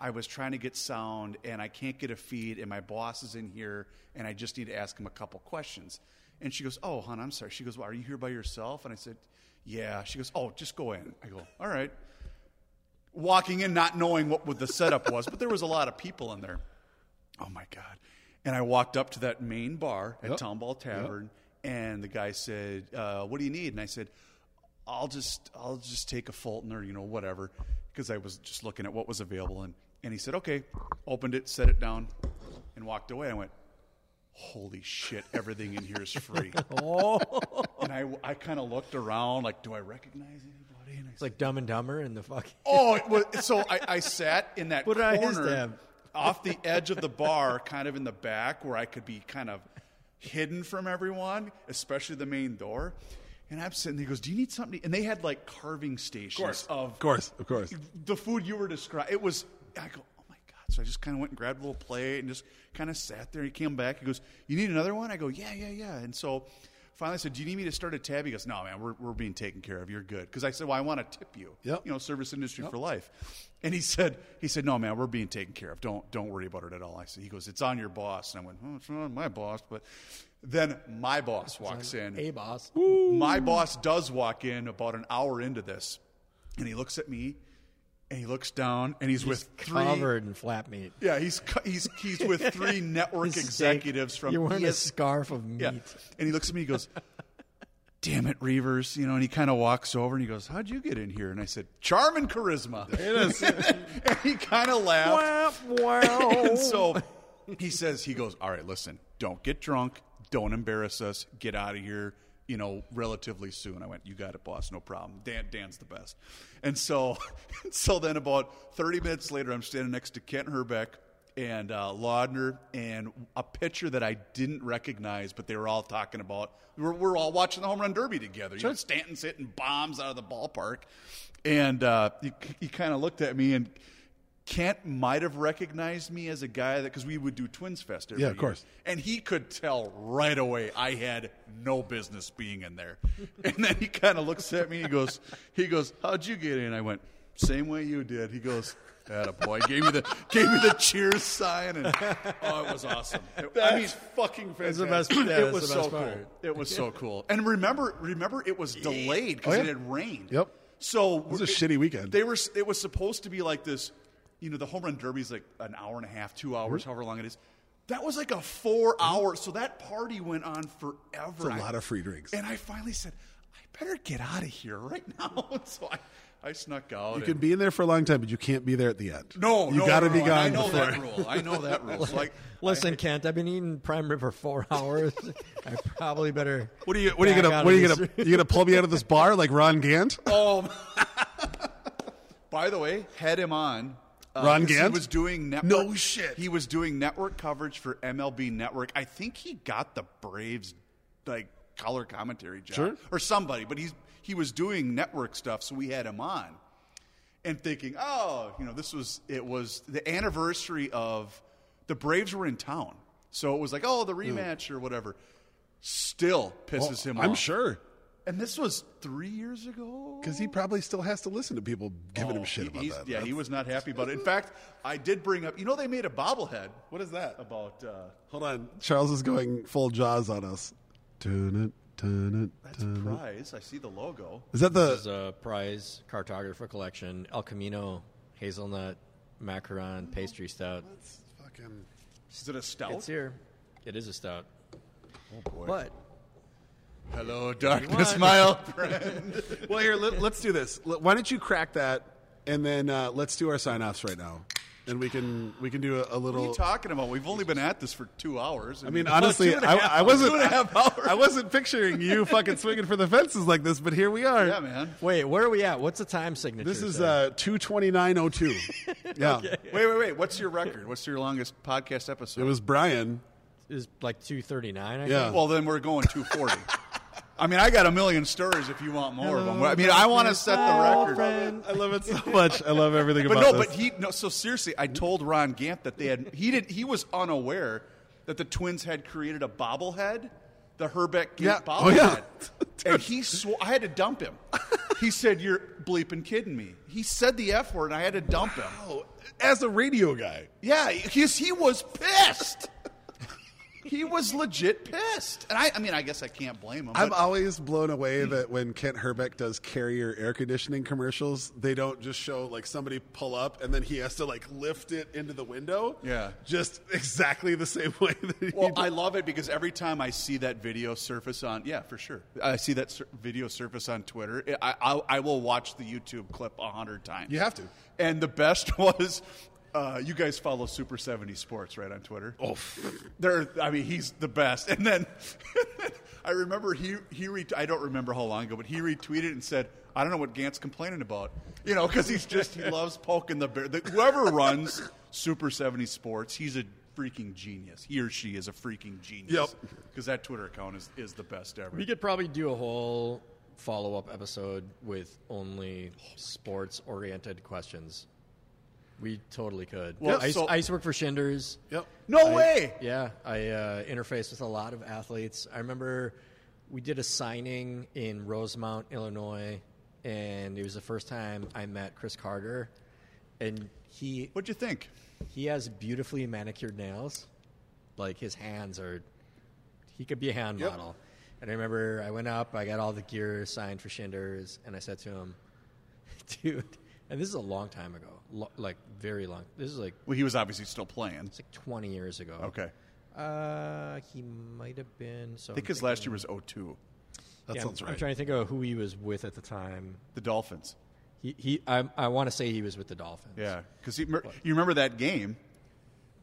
I was trying to get sound, and I can't get a feed, and my boss is in here, and I just need to ask him a couple questions. And she goes, oh, hon, I'm sorry. She goes, well, are you here by yourself? And I said, yeah. She goes, oh, just go in. I go, all right. Walking in, not knowing what the setup was, but there was a lot of people in there. Oh, my God. And I walked up to that main bar at yep. Town Ball Tavern, yep. and the guy said, uh, what do you need? And I said, I'll just I'll just take a Fulton, or, you know, whatever, because I was just looking at what was available. And, and he said, okay, opened it, set it down, and walked away. I went, holy shit, everything in here is free. oh. And I, I kind of looked around like, do I recognize anybody? And I it's said, like Dumb and Dumber in the fucking. Oh, it was, so I, I sat in that corner off the edge of the bar, kind of in the back where I could be kind of hidden from everyone, especially the main door. And I'm sitting there, he goes, do you need something to-? And they had like carving stations. Of course, of, of course, of course. The food you were describing. It was, I go, oh my God. So I just kind of went and grabbed a little plate and just kind of sat there. He came back. He goes, you need another one? I go, yeah, yeah, yeah. And so finally I said, do you need me to start a tab? He goes, no, man, we're we're being taken care of. You're good. Because I said, well, I want to tip you. Yep. You know, service industry yep. for life. And he said, he said, no, man, we're being taken care of. Don't don't worry about it at all. I said, he goes, it's on your boss. And I went, oh, it's not my boss, but... Then my boss walks in. Hey, boss. Woo. My boss does walk in about an hour into this, and he looks at me, and he looks down, and he's, he's with three covered in flat meat. Yeah, he's he's he's with three network executives from. You're wearing a scarf of meat. Yeah. And he looks at me. He goes, "Damn it, Reavers!" You know, and he kind of walks over and he goes, "How'd you get in here?" And I said, "Charm and charisma." There it is. And he kind of laughed. Wow. Wow. And so he says, "He goes, all right, listen, don't get drunk." Don't embarrass us. Get out of here, you know, relatively soon. I went, you got it, boss. No problem. Dan, Dan's the best. And so so then about thirty minutes later, I'm standing next to Kent Herbeck and uh, Laudner and a pitcher that I didn't recognize, but they were all talking about. We're, we're all watching the Home Run Derby together. Sure. You know, Stanton's hitting bombs out of the ballpark. And uh, he, he kind of looked at me, and Kent might have recognized me as a guy that, because we would do Twins Fest every year. Yeah, of course. Year, and he could tell right away I had no business being in there. And then he kind of looks at me. He goes, he goes, how'd you get in? I went, same way you did. He goes, attaboy. Gave me the gave me the cheers sign, and oh, it was awesome. It, I mean, fucking fantastic. Best, yeah, it was so part. cool. It was so cool. And remember, remember, it was delayed because oh, yeah. it had rained. Yep. So it was a it, shitty weekend. They were. It was supposed to be like this. You know, the Home Run Derby is like an hour and a half, two hours, mm-hmm. however long it is. That was like a four-hour. So that party went on forever. It's a lot I, of free drinks. And I finally said, I better get out of here right now. So I, I snuck out. You can be in there for a long time, but you can't be there at the end. No, you no, got to no, be no. gone. I know before. that rule. I know that rule. So like, listen, I, Kent, I've been eating prime rib for four hours. I probably better. What are you? What are you gonna? What are you gonna? You gonna pull me out of this bar like Ron Gant? Oh. By the way, had him on. Uh, Ron Gant? He was doing network, no shit. He was doing network coverage for M L B Network. I think he got the Braves like color commentary job sure. or somebody, but he's he was doing network stuff, so we had him on. And thinking, oh, you know, this was it was the anniversary of the Braves were in town, so it was like, oh, the rematch mm. or whatever. Still pisses well, him I'm off. I'm sure. And this was three years ago? Because he probably still has to listen to people giving oh, him shit about that. Yeah, That's... he was not happy about it. In fact, I did bring up, you know, they made a bobblehead. What is that? About, uh... Hold on. Charles is going full Jaws on us. Turn it. Dun, dun, That's dun, Prize. I see the logo. Is that the this is a Prize Cartographer Collection El Camino hazelnut macaron pastry stout? That's fucking. Is it a stout? It's here. It is a stout. Oh boy! But hello, darkness, my old friend. Well, here let, let's do this. Why don't you crack that, and then uh, let's do our sign-offs right now. And we can we can do a, a little. What are you talking about? We've only been at this for two hours. I mean, honestly, I, half, I wasn't. Two and a half hours. I wasn't picturing you fucking swinging for the fences like this, but here we are. Yeah, man. Wait, where are we at? What's the time signature? This is uh, two twenty nine oh two. Yeah. Okay. Wait, wait, wait. What's your record? What's your longest podcast episode? It was Brian. It was like two thirty nine. I yeah. Guess. Well, then we're going two forty. I mean, I got a million stories if you want more Hello, of them. I mean, I want to set the record. Friend. I love it so much. I love everything about this. But no, but he no. So seriously, I told Ron Gant that they had. He did. He was unaware that the Twins had created a bobblehead, the Herbeck Gant yeah. bobblehead, oh, yeah. and he swore. I had to dump him. He said, "You're bleeping kidding me." He said the F word, and I had to dump him. Wow. As a radio guy, yeah, he, he was pissed. He was legit pissed. And I, I mean, I guess I can't blame him. I'm always blown away that when Kent Herbeck does Carrier air conditioning commercials, they don't just show, like, somebody pull up and then he has to, like, lift it into the window. Yeah. Just exactly the same way that he Well, did. I love it because every time I see that video surface on, yeah, for sure. I see that sur- video surface on Twitter. I, I, I will watch the YouTube clip a hundred times. You have to. And the best was... Uh, you guys follow Super seventy Sports, right, on Twitter? Oh, they're, I mean, he's the best. And then I remember he, he ret- I don't remember how long ago, but he retweeted and said, I don't know what Gant's complaining about. You know, because he's just, he loves poking the bear. The, whoever runs Super seventy Sports, he's a freaking genius. He or she is a freaking genius. Yep. Because that Twitter account is, is the best ever. We could probably do a whole follow-up episode with only oh sports-oriented questions. We totally could. Well, I, used, so, I used to work for Shinders. Yep. No I, way! Yeah. I uh, interfaced with a lot of athletes. I remember we did a signing in Rosemount, Illinois, and it was the first time I met Chris Carter. And he... What'd you think? He has beautifully manicured nails. Like, his hands are... He could be a hand yep. model. And I remember I went up, I got all the gear signed for Shinders, and I said to him, dude... And this is a long time ago, Lo- like very long. This is like... Well, he was obviously still playing. It's like twenty years ago. Okay. Uh, he might have been... So I think I'm his thinking, last year was oh two. That yeah, sounds I'm, right. I'm trying to think of who he was with at the time. The Dolphins. He, he. I, I want to say he was with the Dolphins. Yeah, because you remember that game.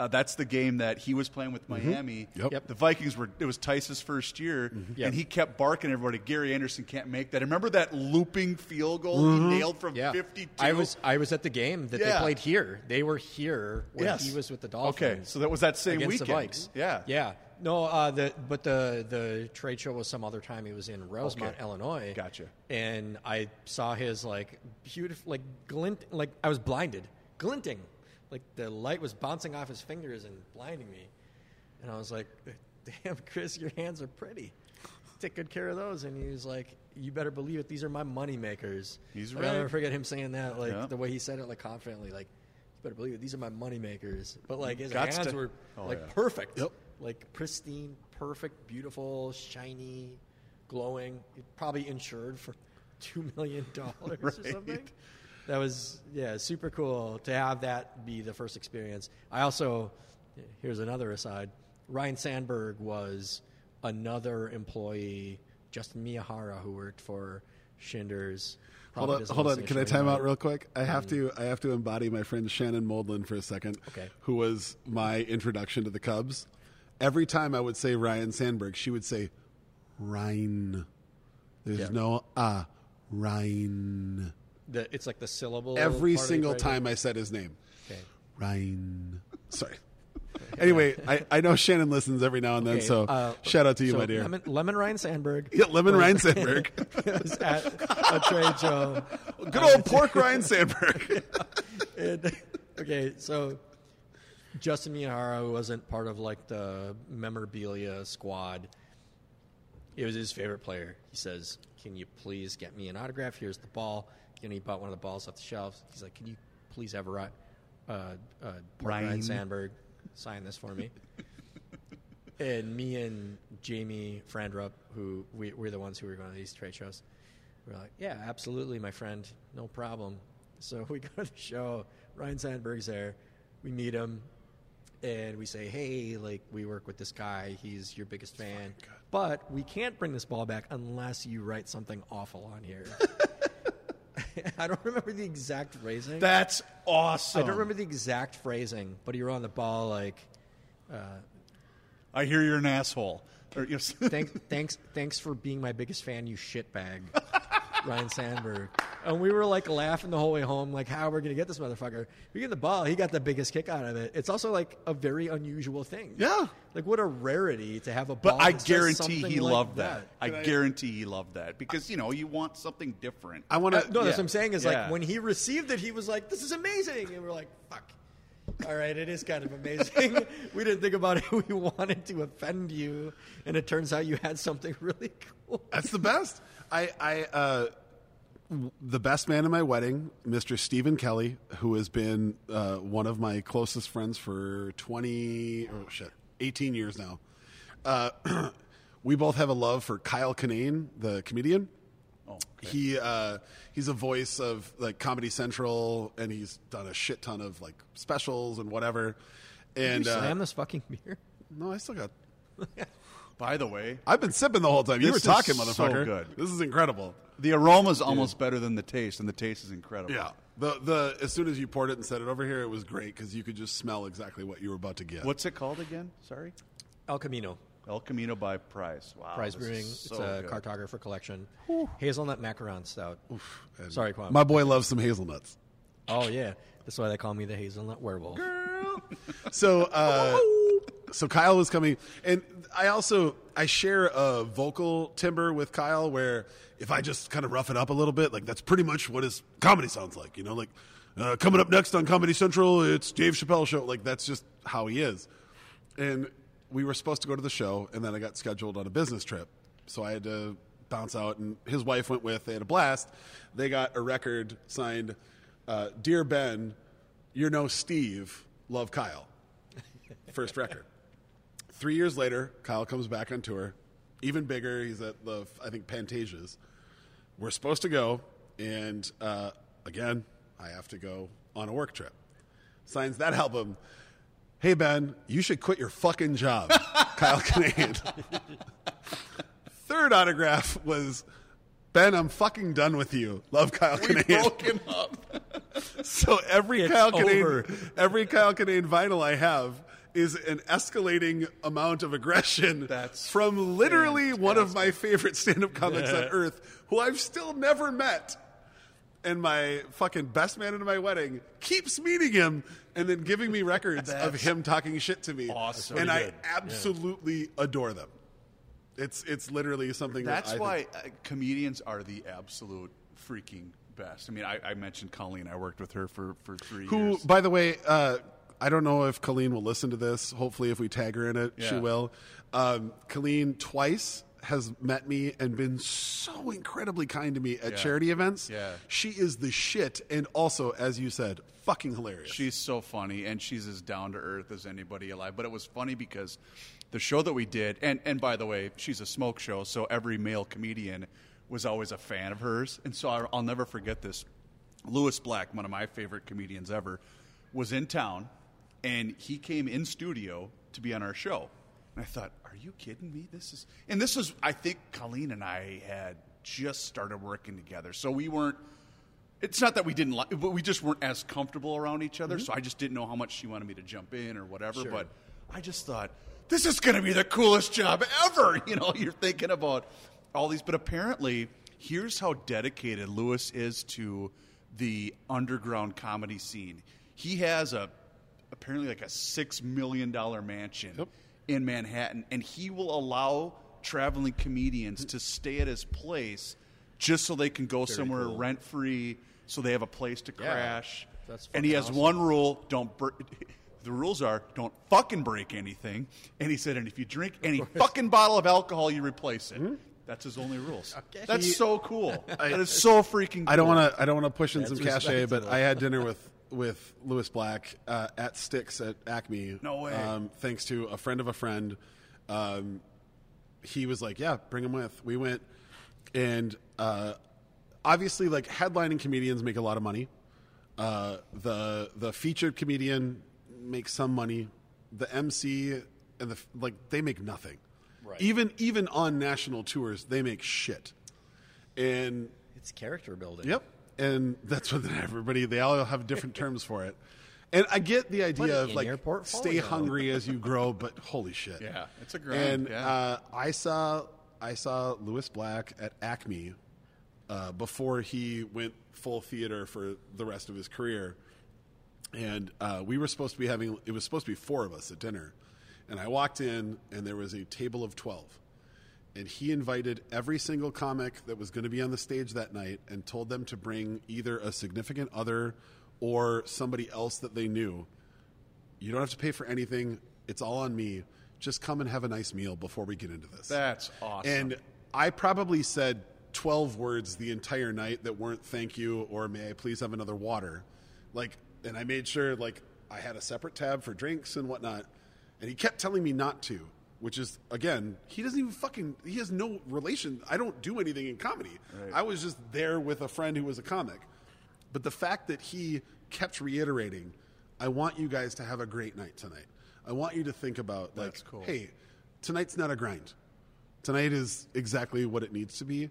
Uh, that's the game that he was playing with Miami. Mm-hmm. Yep. Yep. The Vikings were, it was Tice's first year, mm-hmm. yep. and he kept barking at everybody, Gary Anderson can't make that. Remember that looping field goal mm-hmm. he nailed from yeah. fifty-two? I was I was at the game that yeah. they played here. They were here when yes. he was with the Dolphins. Okay, so that was that same against weekend. Against the Vikes. Yeah. Yeah. No, uh, the, but the, the trade show was some other time. He was in Rosemont, okay. Illinois. Gotcha. And I saw his, like, beautiful, like, glint, like, I was blinded. Glinting. Like, the light was bouncing off his fingers and blinding me. And I was like, damn, Chris, your hands are pretty. Take good care of those. And he was like, you better believe it. These are my money makers. He's like, right. I'll never forget him saying that, like, yeah. the way he said it, like, confidently. Like, you better believe it. These are my money makers. But, like, his Got hands to- were, oh, like, yeah. perfect. Yep. Like, pristine, perfect, beautiful, shiny, glowing. Probably insured for two million dollars right. or something. That was, yeah, super cool to have that be the first experience. I also, here's another aside, Ryan Sandberg was another employee, Justin Miyahara, who worked for Shinders. Hold on, hold on. Can I time out real quick? I have to I have to embody my friend Shannon Moldlin for a second, okay. who was my introduction to the Cubs. Every time I would say Ryan Sandberg, she would say, Ryan. There's yeah. no, ah, uh, Ryan. The, it's like the syllable. Every single time I said his name. Okay. Ryan. Sorry. Okay. Anyway, I, I know Shannon listens every now and then, okay. so uh, shout out to you, so my dear. Lemon, Lemon Ryan Sandberg. Yeah, Lemon was, Ryan Sandberg. was at a trade show. Good uh, old Pork Ryan Sandberg. and, okay, so Justin Miyahara wasn't part of like the memorabilia squad. It was his favorite player. He says, "Can you please get me an autograph? Here's the ball." And he bought one of the balls off the shelves. He's like, "Can you please have a ride, uh, uh, Brian Sandberg sign this for me?" And me and Jamie Frandrup, who we, we're the ones who were going to these trade shows, we were like, "Yeah, absolutely, my friend, no problem." So we go to the show. Ryan Sandberg's there. We meet him, and we say, "Hey, like, we work with this guy. He's your biggest fan. Oh, but we can't bring this ball back unless you write something awful on here." I don't remember the exact phrasing. That's awesome. I don't remember the exact phrasing, but you were on the ball like, uh, "I hear you're an asshole." Or, yes. thanks, thanks, thanks for being my biggest fan, you shitbag, Ryan Sandberg. And we were like laughing the whole way home, like, how are we going to get this motherfucker? We get the ball. He got the biggest kick out of it. It's also like a very unusual thing. Yeah. Like, what a rarity to have a ball. But I guarantee he like loved that. that. I, I guarantee he loved that because, you know, you want something different. I want to. Uh, no, yeah. That's what I'm saying is yeah. like when he received it, he was like, "This is amazing." And we're like, fuck. All right, it is kind of amazing. We didn't think about it. We wanted to offend you, and it turns out you had something really cool. That's the best. I, I uh, the best man at my wedding, Mister Stephen Kelly, who has been uh, one of my closest friends for twenty, oh shit, eighteen years now. Uh, we both have a love for Kyle Kinane, the comedian. Oh, okay. He uh, he's a voice of like Comedy Central, and he's done a shit ton of like specials and whatever. And Did you slam uh, this fucking beer? No, I still got. By the way, I've been sipping the whole time. You were talking, motherfucker. So good. This is incredible. The aroma is almost Dude. better than the taste, and the taste is incredible. Yeah. The the as soon as you poured it and set it over here, it was great because you could just smell exactly what you were about to get. What's it called again? Sorry, El Camino. El Camino by Prize. Wow, Prize Brewing. So it's a good. Cartographer collection. Ooh. Hazelnut macaron stout. Oof. Sorry, Quam. My boy loves some hazelnuts. Oh, yeah. That's why they call me the hazelnut werewolf. Girl. so, uh, so Kyle was coming. And I also, I share a vocal timbre with Kyle where if I just kind of rough it up a little bit, like that's pretty much what his comedy sounds like. You know, like uh, coming up next on Comedy Central, it's Dave Chappelle Show. Like that's just how he is. And we were supposed to go to the show, and then I got scheduled on a business trip. So I had to bounce out, and his wife went with. They had a blast. They got a record signed, uh, "Dear Ben, you're no Steve, love Kyle." First record. Three years later, Kyle comes back on tour, even bigger. He's at the, I think, Pantages. We're supposed to go, and uh, again, I have to go on a work trip. Signs that album. "Hey, Ben, you should quit your fucking job." Kyle Kinane. Third autograph was, "Ben, I'm fucking done with you. Love Kyle Kinane." We broke him up. So every it's Kyle Kinane, every Kyle Kinane vinyl I have is an escalating amount of aggression. That's from literally fantastic. One of my favorite stand-up comics yeah. on earth, who I've still never met. And my fucking best man at my wedding keeps meeting him and then giving me records of him talking shit to me. Awesome. And I absolutely yeah. adore them. It's it's literally something that's that why think. Comedians are the absolute freaking best. I mean, I, I mentioned Colleen. I worked with her for, for three Who, years. Who, by the way, uh, I don't know if Colleen will listen to this. Hopefully, if we tag her in it, yeah. she will. Um, Colleen twice has met me and been so incredibly kind to me at yeah. charity events. Yeah. She is the shit. And also, as you said, fucking hilarious. She's so funny, and she's as down to earth as anybody alive. But it was funny because the show that we did, and, and by the way, she's a smoke show. So every male comedian was always a fan of hers. And so I'll never forget this. Lewis Black, one of my favorite comedians ever, was in town, and he came in studio to be on our show. And I thought, are you kidding me? This is, and this was, I think Colleen and I had just started working together. So we weren't, it's not that we didn't like, but we just weren't as comfortable around each other. Mm-hmm. So I just didn't know how much she wanted me to jump in or whatever. Sure. But I just thought, this is going to be the coolest job ever. You know, you're thinking about all these, but apparently here's how dedicated Lewis is to the underground comedy scene. He has a, apparently like a six million dollars mansion. Yep. In Manhattan, and he will allow traveling comedians to stay at his place just so they can go Very somewhere cool. rent-free, so they have a place to crash. Yeah, that's and he has awesome. one rule: don't. Bur- the rules are don't fucking break anything. And he said, and if you drink any fucking bottle of alcohol, you replace it. Mm-hmm. That's his only rules. Okay. That's he, so cool. I, that is so freaking cool. I don't want to I don't want to push in That's some cachet, but I had dinner with with Lewis Black uh, at Sticks at Acme. No way. Um, thanks to a friend of a friend. Um, he was like, yeah, bring him with. We went and uh, obviously like headlining comedians make a lot of money. Uh, the the featured comedian makes some money. The M C and the like they make nothing. Right. Even even on national tours, they make shit, and it's character building. Yep, and that's what everybody they all have different terms for it. And I get the idea of like stay hungry as you grow, but holy shit, yeah, it's a grind. And yeah. uh, I saw I saw Lewis Black at Acme uh, before he went full theater for the rest of his career, and uh, we were supposed to be having it was supposed to be four of us at dinner. And I walked in, and there was a table of twelve. And he invited every single comic that was going to be on the stage that night and told them to bring either a significant other or somebody else that they knew. You don't have to pay for anything. It's all on me. Just come and have a nice meal before we get into this. That's awesome. And I probably said twelve words the entire night that weren't thank you or may I please have another water. Like, and I made sure like I had a separate tab for drinks and whatnot. And he kept telling me not to, which is, again, he doesn't even fucking, he has no relation. I don't do anything in comedy. Right. I was just there with a friend who was a comic. But the fact that he kept reiterating, I want you guys to have a great night tonight. I want you to think about, like, that's cool. Hey, tonight's not a grind. Tonight is exactly what it needs to be.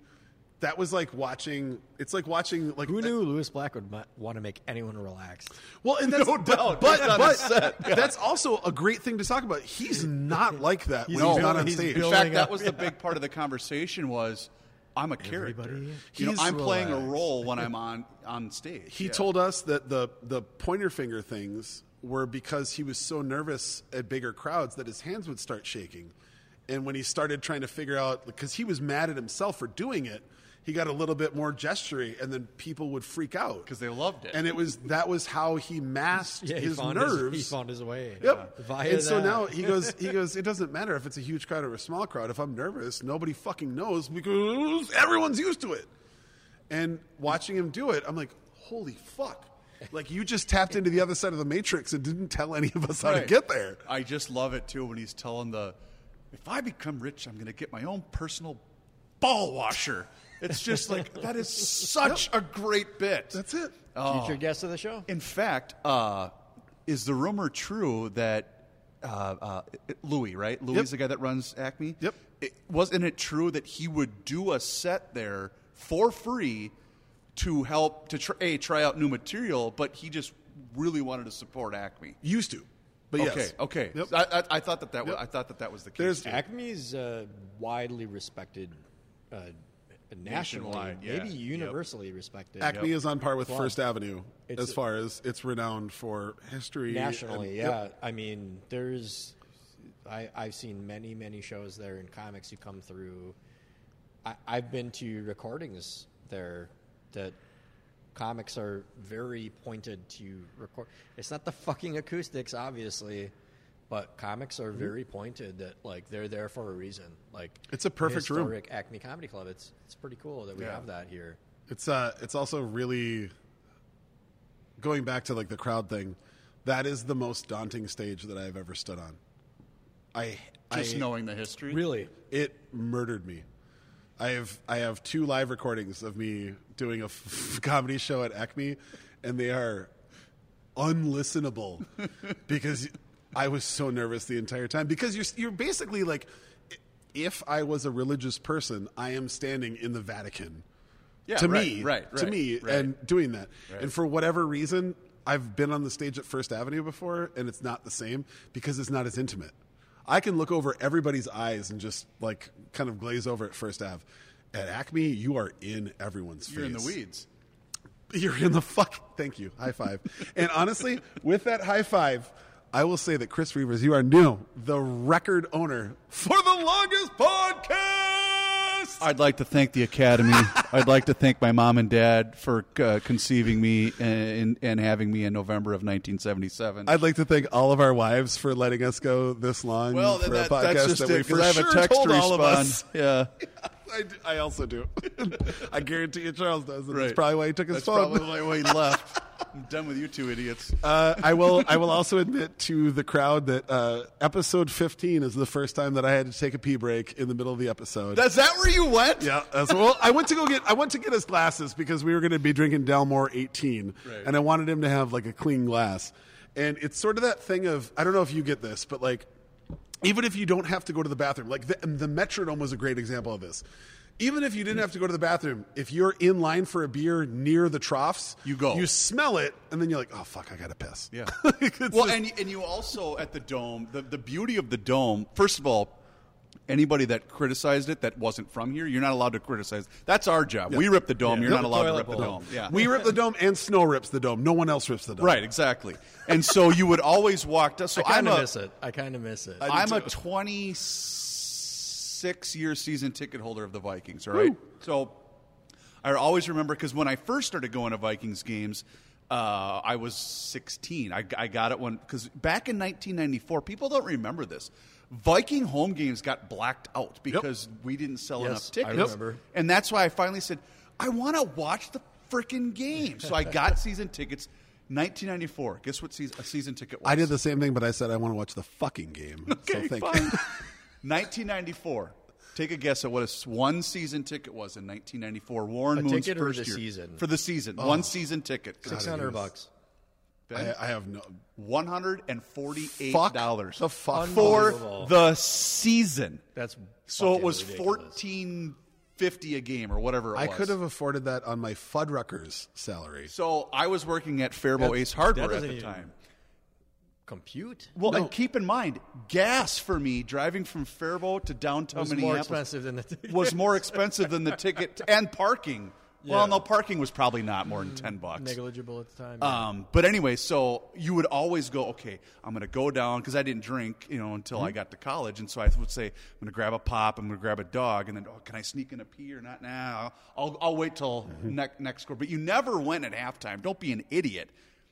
That was like watching. It's like watching. Like who knew uh, Lewis Black would ma- want to make anyone relaxed? Well, and that's no doubt. But but, but set. That's also a great thing to talk about. He's not like that he's when building, he's not on stage. In fact, up, that was yeah. the big part of the conversation was I'm a character. You know, I'm relaxed. Playing a role when I'm on on stage. He yeah. told us that the the pointer finger things were because he was so nervous at bigger crowds that his hands would start shaking, and when he started trying to figure out because he was mad at himself for doing it. He got a little bit more gestury, and then people would freak out because they loved it. And it was that was how he masked yeah, he his nerves. His, he found his way. Yep. Yeah, and so that. Now he goes. He goes. It doesn't matter if it's a huge crowd or a small crowd. If I'm nervous, nobody fucking knows because everyone's used to it. And watching him do it, I'm like, holy fuck. Like, you just tapped into the other side of the matrix and didn't tell any of us how right. to get there. I just love it too when he's telling the, if I become rich, I'm going to get my own personal ball washer. It's just like, that is such yep. a great bit. That's it. Oh. Future guest of the show. In fact, uh, is the rumor true that uh, uh, Louis, right? Louis yep. is the guy that runs Acme? Yep. It, wasn't it true that he would do a set there for free to help, to try, A, try out new material, but he just really wanted to support Acme? Used to. But okay, yes. Okay. Yep. So I, I, I, thought that that yep. was, I thought that that was the case. There's, Acme is uh, widely respected uh nationally, nationwide, yeah. maybe universally yep. respected. Acme yep. is on par with well, First Avenue it's, as far as it's renowned for history. Nationally, and, yeah. Yep. I mean, there's I, I've seen many, many shows there and comics who come through. I, I've been to recordings there that comics are very pointed to record. It's not the fucking acoustics, obviously. But comics are very pointed that, like, they're there for a reason. Like, it's a perfect room. Acme Comedy Club. It's it's pretty cool that we yeah. have that here. It's uh, it's also really going back to like the crowd thing. That is the most daunting stage that I've ever stood on. I just I, knowing the history. Really, it murdered me. I have I have two live recordings of me doing a f- comedy show at Acme, and they are unlistenable because. I was so nervous the entire time because you're you're basically like, if I was a religious person, I am standing in the Vatican. Yeah, to right, me, right, right, to me, right. and doing that. Right. And for whatever reason, I've been on the stage at First Avenue before, and it's not the same because it's not as intimate. I can look over everybody's eyes and just like kind of glaze over at First Ave. At Acme, you are in everyone's you're face. You're in the weeds. You're in the fuck. Thank you. High five. And honestly, with that high five. I will say that, Chris Reavers, you are new, the record owner for the longest podcast. I'd like to thank the Academy. I'd like to thank my mom and dad for uh, conceiving me and, and having me in November of nineteen seventy-seven. I'd like to thank all of our wives for letting us go this long well, for that, a podcast that we for sure told all of us. Yeah. I, do, I also do. I guarantee you Charles does. Right. That's probably why he took his that's phone. That's probably why he left. I'm done with you two idiots. Uh, I will I will also admit to the crowd that uh, episode fifteen is the first time that I had to take a pee break in the middle of the episode. That's that where you went? Yeah. That's, well, I went to go get I went to get us glasses because we were going to be drinking Dalmore eighteen, right. And I wanted him to have like a clean glass. And it's sort of that thing of, I don't know if you get this, but like, even if you don't have to go to the bathroom, like the, the Metrodome was a great example of this. Even if you didn't have to go to the bathroom, if you're in line for a beer near the troughs, you go. You smell it, and then you're like, oh, fuck, I got to piss. Yeah. Well, just- and, and you also, at the Dome, the, the beauty of the Dome, first of all, anybody that criticized it that wasn't from here, you're not allowed to criticize. That's our job. Yeah. We rip the Dome. Yeah. You're no, not allowed to rip bowl. the Dome. Yeah. We rip the Dome, and Snow rips the Dome. No one else rips the Dome. Right, exactly. And so you would always walk to, so I kind of miss it. I kind of miss it. I'm a twenty-six year season ticket holder of the Vikings, all right? Woo. So I always remember, because when I first started going to Vikings games, uh, I was sixteen. I, I got it when, because back in nineteen ninety-four, people don't remember this. Viking home games got blacked out because yep. we didn't sell yes, enough tickets. I remember. And that's why I finally said, I want to watch the freaking game. So I got season tickets. nineteen ninety-four. Guess what season, a season ticket was? I did the same thing, but I said I want to watch the fucking game. Okay, so thank fine. You. nineteen ninety-four. Take a guess at what a one season ticket was in nineteen ninety-four. Warren a Moon's ticket first or the year. Season? For the season. Oh. One season ticket. six hundred bucks. Ben, I, I have no one hundred forty-eight dollars. Fuck the fuck for the season. That's so it was fourteen fifty a game or whatever. It I was. could have afforded that on my Fuddruckers salary. So I was working at Faribault Ace Hardware at the time. Compute. Well, no. And keep in mind, gas for me driving from Faribault to downtown was Minneapolis more expensive than the ticket. was more expensive than the ticket and parking. Yeah. Well, no, parking was probably not more than ten bucks. Negligible at the time. Yeah. Um, but anyway, so you would always go, okay, I'm going to go down, because I didn't drink, you know, until mm-hmm. I got to college. And so I would say, I'm going to grab a pop, I'm going to grab a dog, and then, oh, can I sneak in a pee or not? Nah, I'll, I'll wait till mm-hmm. ne- next quarter. But you never went at halftime. Don't be an idiot.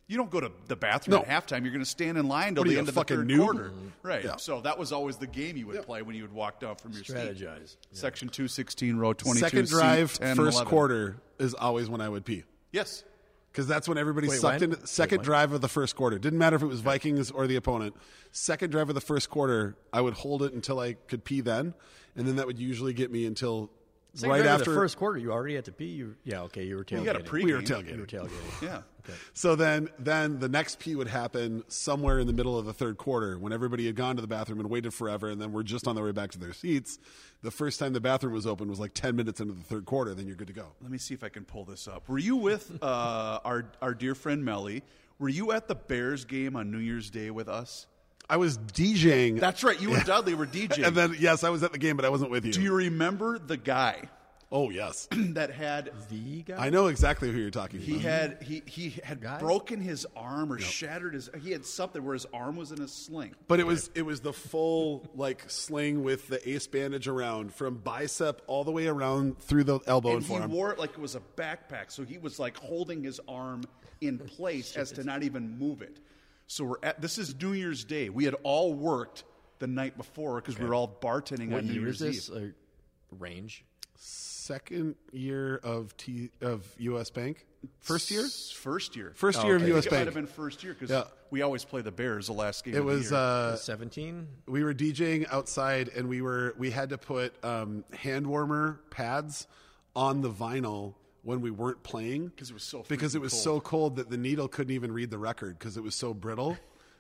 You don't go to the bathroom no. at halftime. You're going to stand in line till the end of the third noob? quarter. Mm-hmm. Right. Yeah. So that was always the game you would yeah. play when you would walk down from your Strategize. seat. Strategize. Yeah. Section two sixteen, row twenty-two. Second drive, seat, ten, first eleven. Quarter is always when I would pee. Yes. Because that's when everybody Wait, sucked when? into second Wait, drive of the first quarter. Didn't matter if it was Vikings or the opponent. Second drive of the first quarter, I would hold it until I could pee then. And then that would usually get me until... Second right after the first quarter, you already had to pee. You, yeah, okay, you were tailgating. You got a pregame. We were tailgating. You were tailgating. Yeah. Okay. So then, then the next pee would happen somewhere in the middle of the third quarter when everybody had gone to the bathroom and waited forever, and then we're just on the way back to their seats. The first time the bathroom was open was like ten minutes into the third quarter. Then you're good to go. Let me see if I can pull this up. Were you with uh, our our dear friend Melly? Were you at the Bears game on New Year's Day with us? I was DJing. That's right. You yeah. and Dudley were DJing. And then, yes, I was at the game, but I wasn't with you. Do you remember the guy? Oh, yes. That had... The guy? I know exactly who you're talking he about. Had, he, he had guy? broken his arm or nope. shattered his... He had something where his arm was in a sling. But it was it was the full like sling with the ace bandage around from bicep all the way around through the elbow and, and forearm. And he wore it like it was a backpack. So he was like holding his arm in place as to not even move it. So we're at, this is New Year's Day. We had all worked the night before because okay. we were all bartending what on New Year's Eve. What year is this? Range? Second year of T, of U S Bank. First year? S- first year. First oh, year okay. of U S Bank. It might have been first year because yeah. we always play the Bears the last game it of was, the year. Uh, it was seventeen? We were DJing outside and we were we had to put um, hand warmer pads on the vinyl when we weren't playing because it was so because it was cold. so cold that the needle couldn't even read the record because it was so brittle.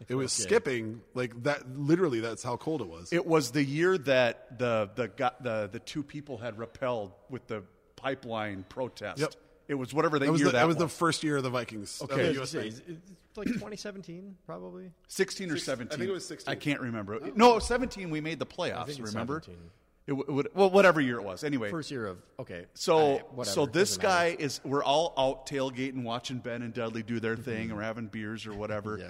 It was okay. skipping like that. Literally, that's how cold it was. It was the year that the the got the the two people had rappelled with the pipeline protest. Yep. It was whatever that, that was year the, that, that was. That was the first year of the Vikings. Okay, the U S it's like twenty seventeen, probably sixteen or Six, seventeen. I think it was sixteen. I can't remember. Oh. No, seventeen. We made the playoffs. I think it's remember. seventeen. It would, well, whatever year it was. Anyway, first year of okay. So, I, so this guy matter. is. We're all out tailgating, watching Ben and Dudley do their thing, or having beers or whatever. Yeah.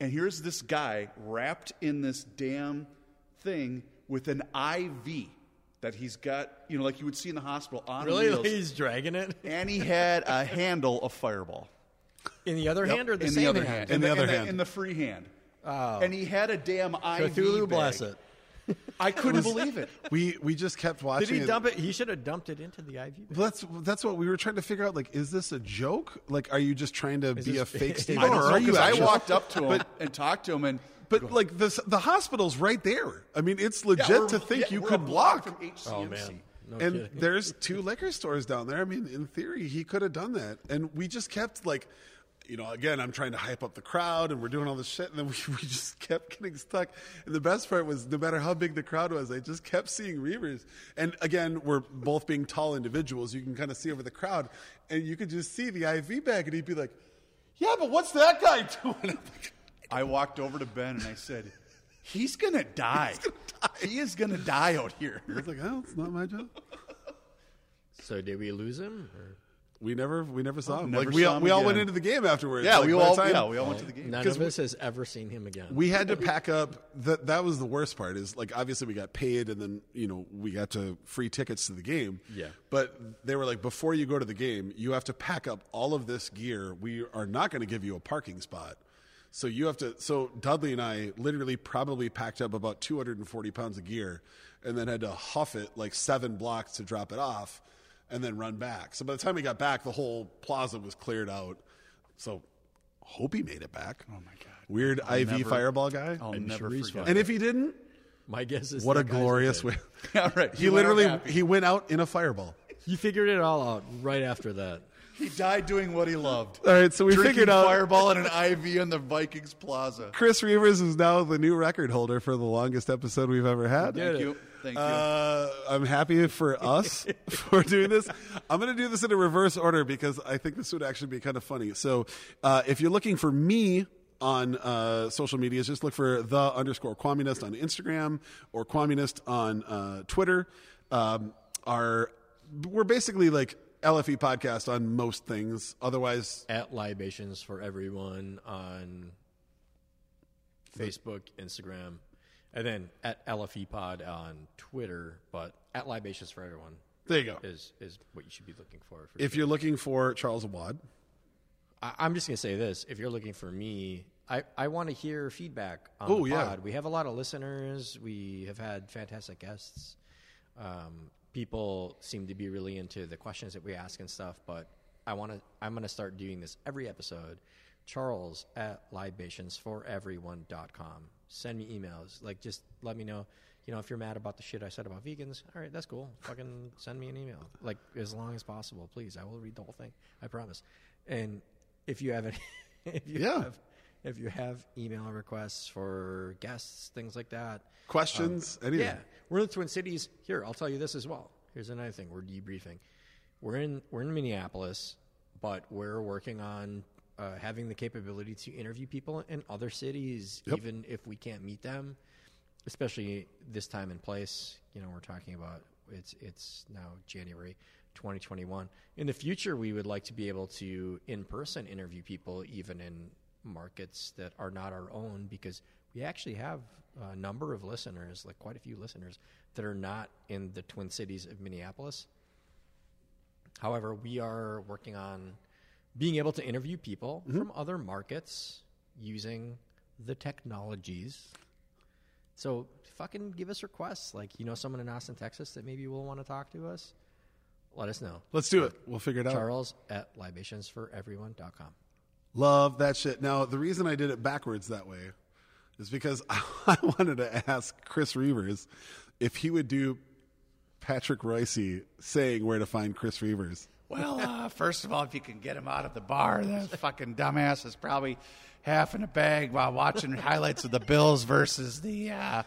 And here's this guy wrapped in this damn thing with an I V that he's got. You know, like you would see in the hospital. On really, wheels. He's dragging it, and he had a handle of Fireball in the other yep. hand, or the in same the other hand, hand. In, in the, the other in hand, the, in the free hand. Oh. And he had a damn I V. Cthulhu bless it. I couldn't believe it. We we just kept watching. Did he dump it? He should have dumped it into the I V. That's that's what we were trying to figure out. Like, is this a joke? Like, are you just trying to be a fake Steve? Or are you? I walked up to him and talked to him, and but like this, the hospital's right there. I mean, it's legit to think you could block from H C M C. Oh man. No and kidding. There's two liquor stores down there. I mean, in theory, he could have done that. And we just kept, like, you know, again, I'm trying to hype up the crowd, and we're doing all this shit, and then we, we just kept getting stuck. And the best part was, no matter how big the crowd was, I just kept seeing Reavers. And again, we're both being tall individuals. You can kind of see over the crowd, and you could just see the I V bag, and he'd be like, yeah, but what's that guy doing? Like, I walked over to Ben, and I said, he's going to die. He's gonna die. He is going to die out here. I was like, oh, it's not my job. So did we lose him? Or? We never we never saw oh, him. Never like, we all, him we all went into the game afterwards. Yeah, like, we, all, yeah we all went to the game. None of us we, has ever seen him again. We had to pack up. That, that was the worst part is, like, obviously we got paid, and then, you know, we got to free tickets to the game. Yeah. But they were like, before you go to the game, you have to pack up all of this gear. We are not going to give you a parking spot. So you have to. So Dudley and I literally probably packed up about two hundred forty pounds of gear, and then had to huff it like seven blocks to drop it off, and then run back. So by the time we got back, the whole plaza was cleared out. So hope he made it back. Oh my god! Weird I'll I V never, fireball guy. I'll I'm never sure forget. And if he didn't, my guess is what a glorious way. All right, he, he literally he went out in a fireball. You figured it all out right after that. He died doing what he loved. All right, so we Drinking figured out fireball and an I V in the Vikings Plaza. Chris Reavers is now the new record holder for the longest episode we've ever had. Thank you. Thank uh, you. I'm happy for us for doing this. I'm going to do this in a reverse order because I think this would actually be kind of funny. So uh, if you're looking for me on uh, social medias, just look for the underscore Quaminist on Instagram or Quaminist on uh, Twitter. Um, our, we're basically like L F E podcast on most things. Otherwise, at Libations for Everyone on Facebook, Instagram, and then at L F E Pod on Twitter. But at Libations for Everyone, there you go, is is what you should be looking for. for if sure. You're looking for Charles Awad, I, I'm just gonna say this: if you're looking for me, I, I want to hear feedback on Ooh, the pod. Yeah. We have a lot of listeners. We have had fantastic guests. Um, People seem to be really into the questions that we ask and stuff, but I want to. I'm going to start doing this every episode. Charles at libations for everyone dot com. Send me emails. Like, just let me know. You know, if you're mad about the shit I said about vegans, all right, that's cool. Fucking send me an email. Like, as long as possible, please. I will read the whole thing. I promise. And if you have any, if you yeah. have. If you have email requests for guests, things like that. Questions, um, anything. Yeah. We're in the Twin Cities. Here, I'll tell you this as well. Here's another thing. We're debriefing. We're in we're in Minneapolis, but we're working on uh, having the capability to interview people in other cities, yep. even if we can't meet them, especially this time and place. You know, we're talking about it's it's now January twenty twenty-one. In the future, we would like to be able to in-person interview people even in markets that are not our own, because we actually have a number of listeners, like quite a few listeners, that are not in the Twin Cities of Minneapolis. However, we are working on being able to interview people mm-hmm. from other markets using the technologies. So fucking give us requests. Like, you know, someone in Austin, Texas that maybe will want to talk to us? Let us know. Let's do it. We'll figure it out. Charles at libations for everyone dot com. Love that shit. Now, the reason I did it backwards that way is because I wanted to ask Chris Reavers if he would do Patrick Royce saying where to find Chris Reavers. Well, uh, first of all, if you can get him out of the bar, that fucking dumbass is probably half in a bag while watching highlights of the Bills versus the uh,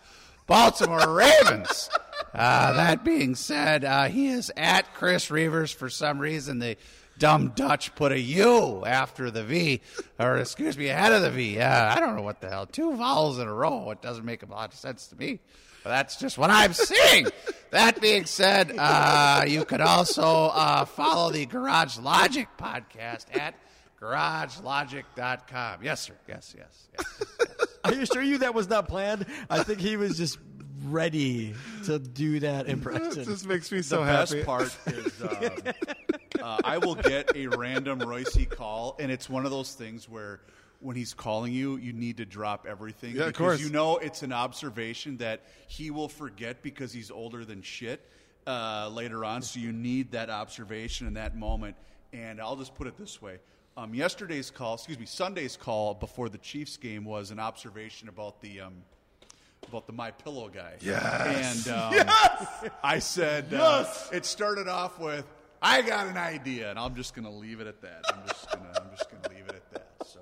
Baltimore Ravens. Uh, that being said, uh, he is at Chris Reavers. For some reason, the dumb Dutch put a U after the V, or excuse me, ahead of the V. Uh, I don't know what the hell. Two vowels in a row. It doesn't make a lot of sense to me. But that's just what I'm seeing. That being said, uh, you could also uh, follow the Garage Logic podcast at garage logic dot com. Yes, sir. Yes, yes, yes. yes. Are you sure you that was not planned? I think he was just ready to do that impression. This makes me so the happy. The best part is uh, uh, I will get a random Royce call, and it's one of those things where when he's calling you, you need to drop everything. Yeah, because of course. You know it's an observation that he will forget because he's older than shit uh, later on. So you need that observation in that moment. And I'll just put it this way. Um, yesterday's call, excuse me, Sunday's call before the Chiefs game was an observation about the um, about the MyPillow guy. Yes. And um, yes! I said yes! uh, it started off with, I got an idea, and I'm just going to leave it at that. I'm just going to I'm just going to leave it at that. So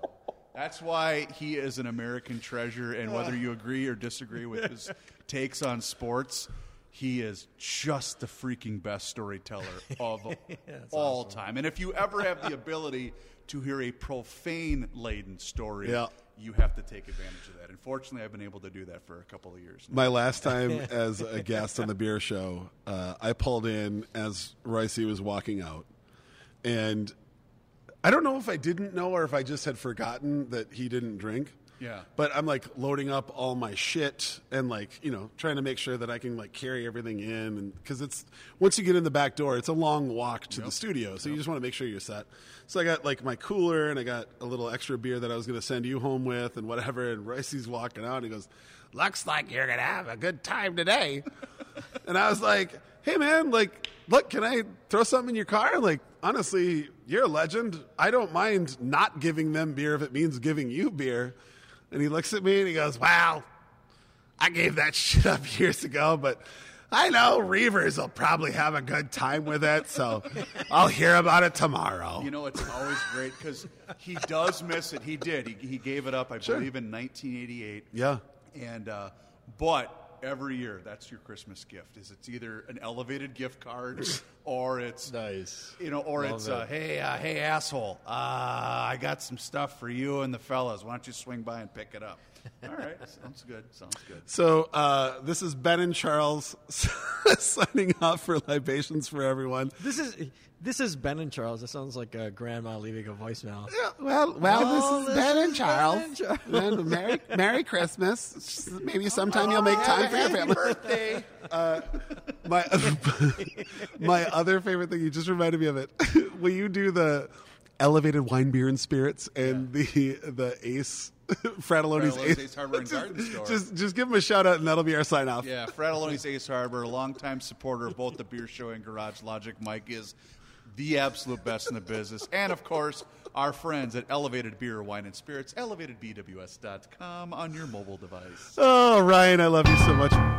that's why he is an American treasure, and whether you agree or disagree with his takes on sports, he is just the freaking best storyteller of yeah, all awesome. time. And if you ever have the ability to hear a profane-laden story, yeah. you have to take advantage of that. Unfortunately, I've been able to do that for a couple of years now. My last time as a guest on the beer show, uh, I pulled in as Ricey was walking out. And I don't know if I didn't know or if I just had forgotten that he didn't drink. Yeah. But I'm, like, loading up all my shit and, like, you know, trying to make sure that I can, like, carry everything in. And because it's – once you get in the back door, it's a long walk to yep. the studio. So yep. you just want to make sure you're set. So I got, like, my cooler and I got a little extra beer that I was going to send you home with and whatever. And Ricey's walking out and he goes, looks like you're going to have a good time today. And I was like, hey, man, like, look, can I throw something in your car? Like, honestly, you're a legend. I don't mind not giving them beer if it means giving you beer. And he looks at me and he goes, well, I gave that shit up years ago, but I know Reavers will probably have a good time with it, so I'll hear about it tomorrow. You know, it's always great because he does miss it. He did. He, he gave it up, I sure. believe, in nineteen eighty-eight. Yeah. And uh, but every year, that's your Christmas gift. Is it's either an elevated gift card or it's nice, you know, or Love it's it. uh, hey, uh, hey, asshole, uh, I got some stuff for you and the fellas. Why don't you swing by and pick it up? All right, sounds good. Sounds good. So uh, this is Ben and Charles signing off for Libations for Everyone. This is this is Ben and Charles. It sounds like a grandma leaving a voicemail. Yeah, well, well, oh, this is, this ben, is and Ben and Charles. And Merry Merry Christmas. Maybe sometime oh, you'll make yeah, time for your family. Birthday. Uh, my my other favorite thing. You just reminded me of it. Will you do the elevated wine, beer, and spirits, and yeah. the the Ace? Fratelloni's, Fratelloni's Ace, Ace Harbor and just, Garden Store. Just, just give them a shout out, and that'll be our sign off. Yeah, Fratelloni's Ace Harbor, a longtime supporter of both the beer show and Garage Logic. Mike is the absolute best in the business. And, of course, our friends at Elevated Beer, Wine, and Spirits, elevated b w s dot com on your mobile device. Oh, Ryan, I love you so much.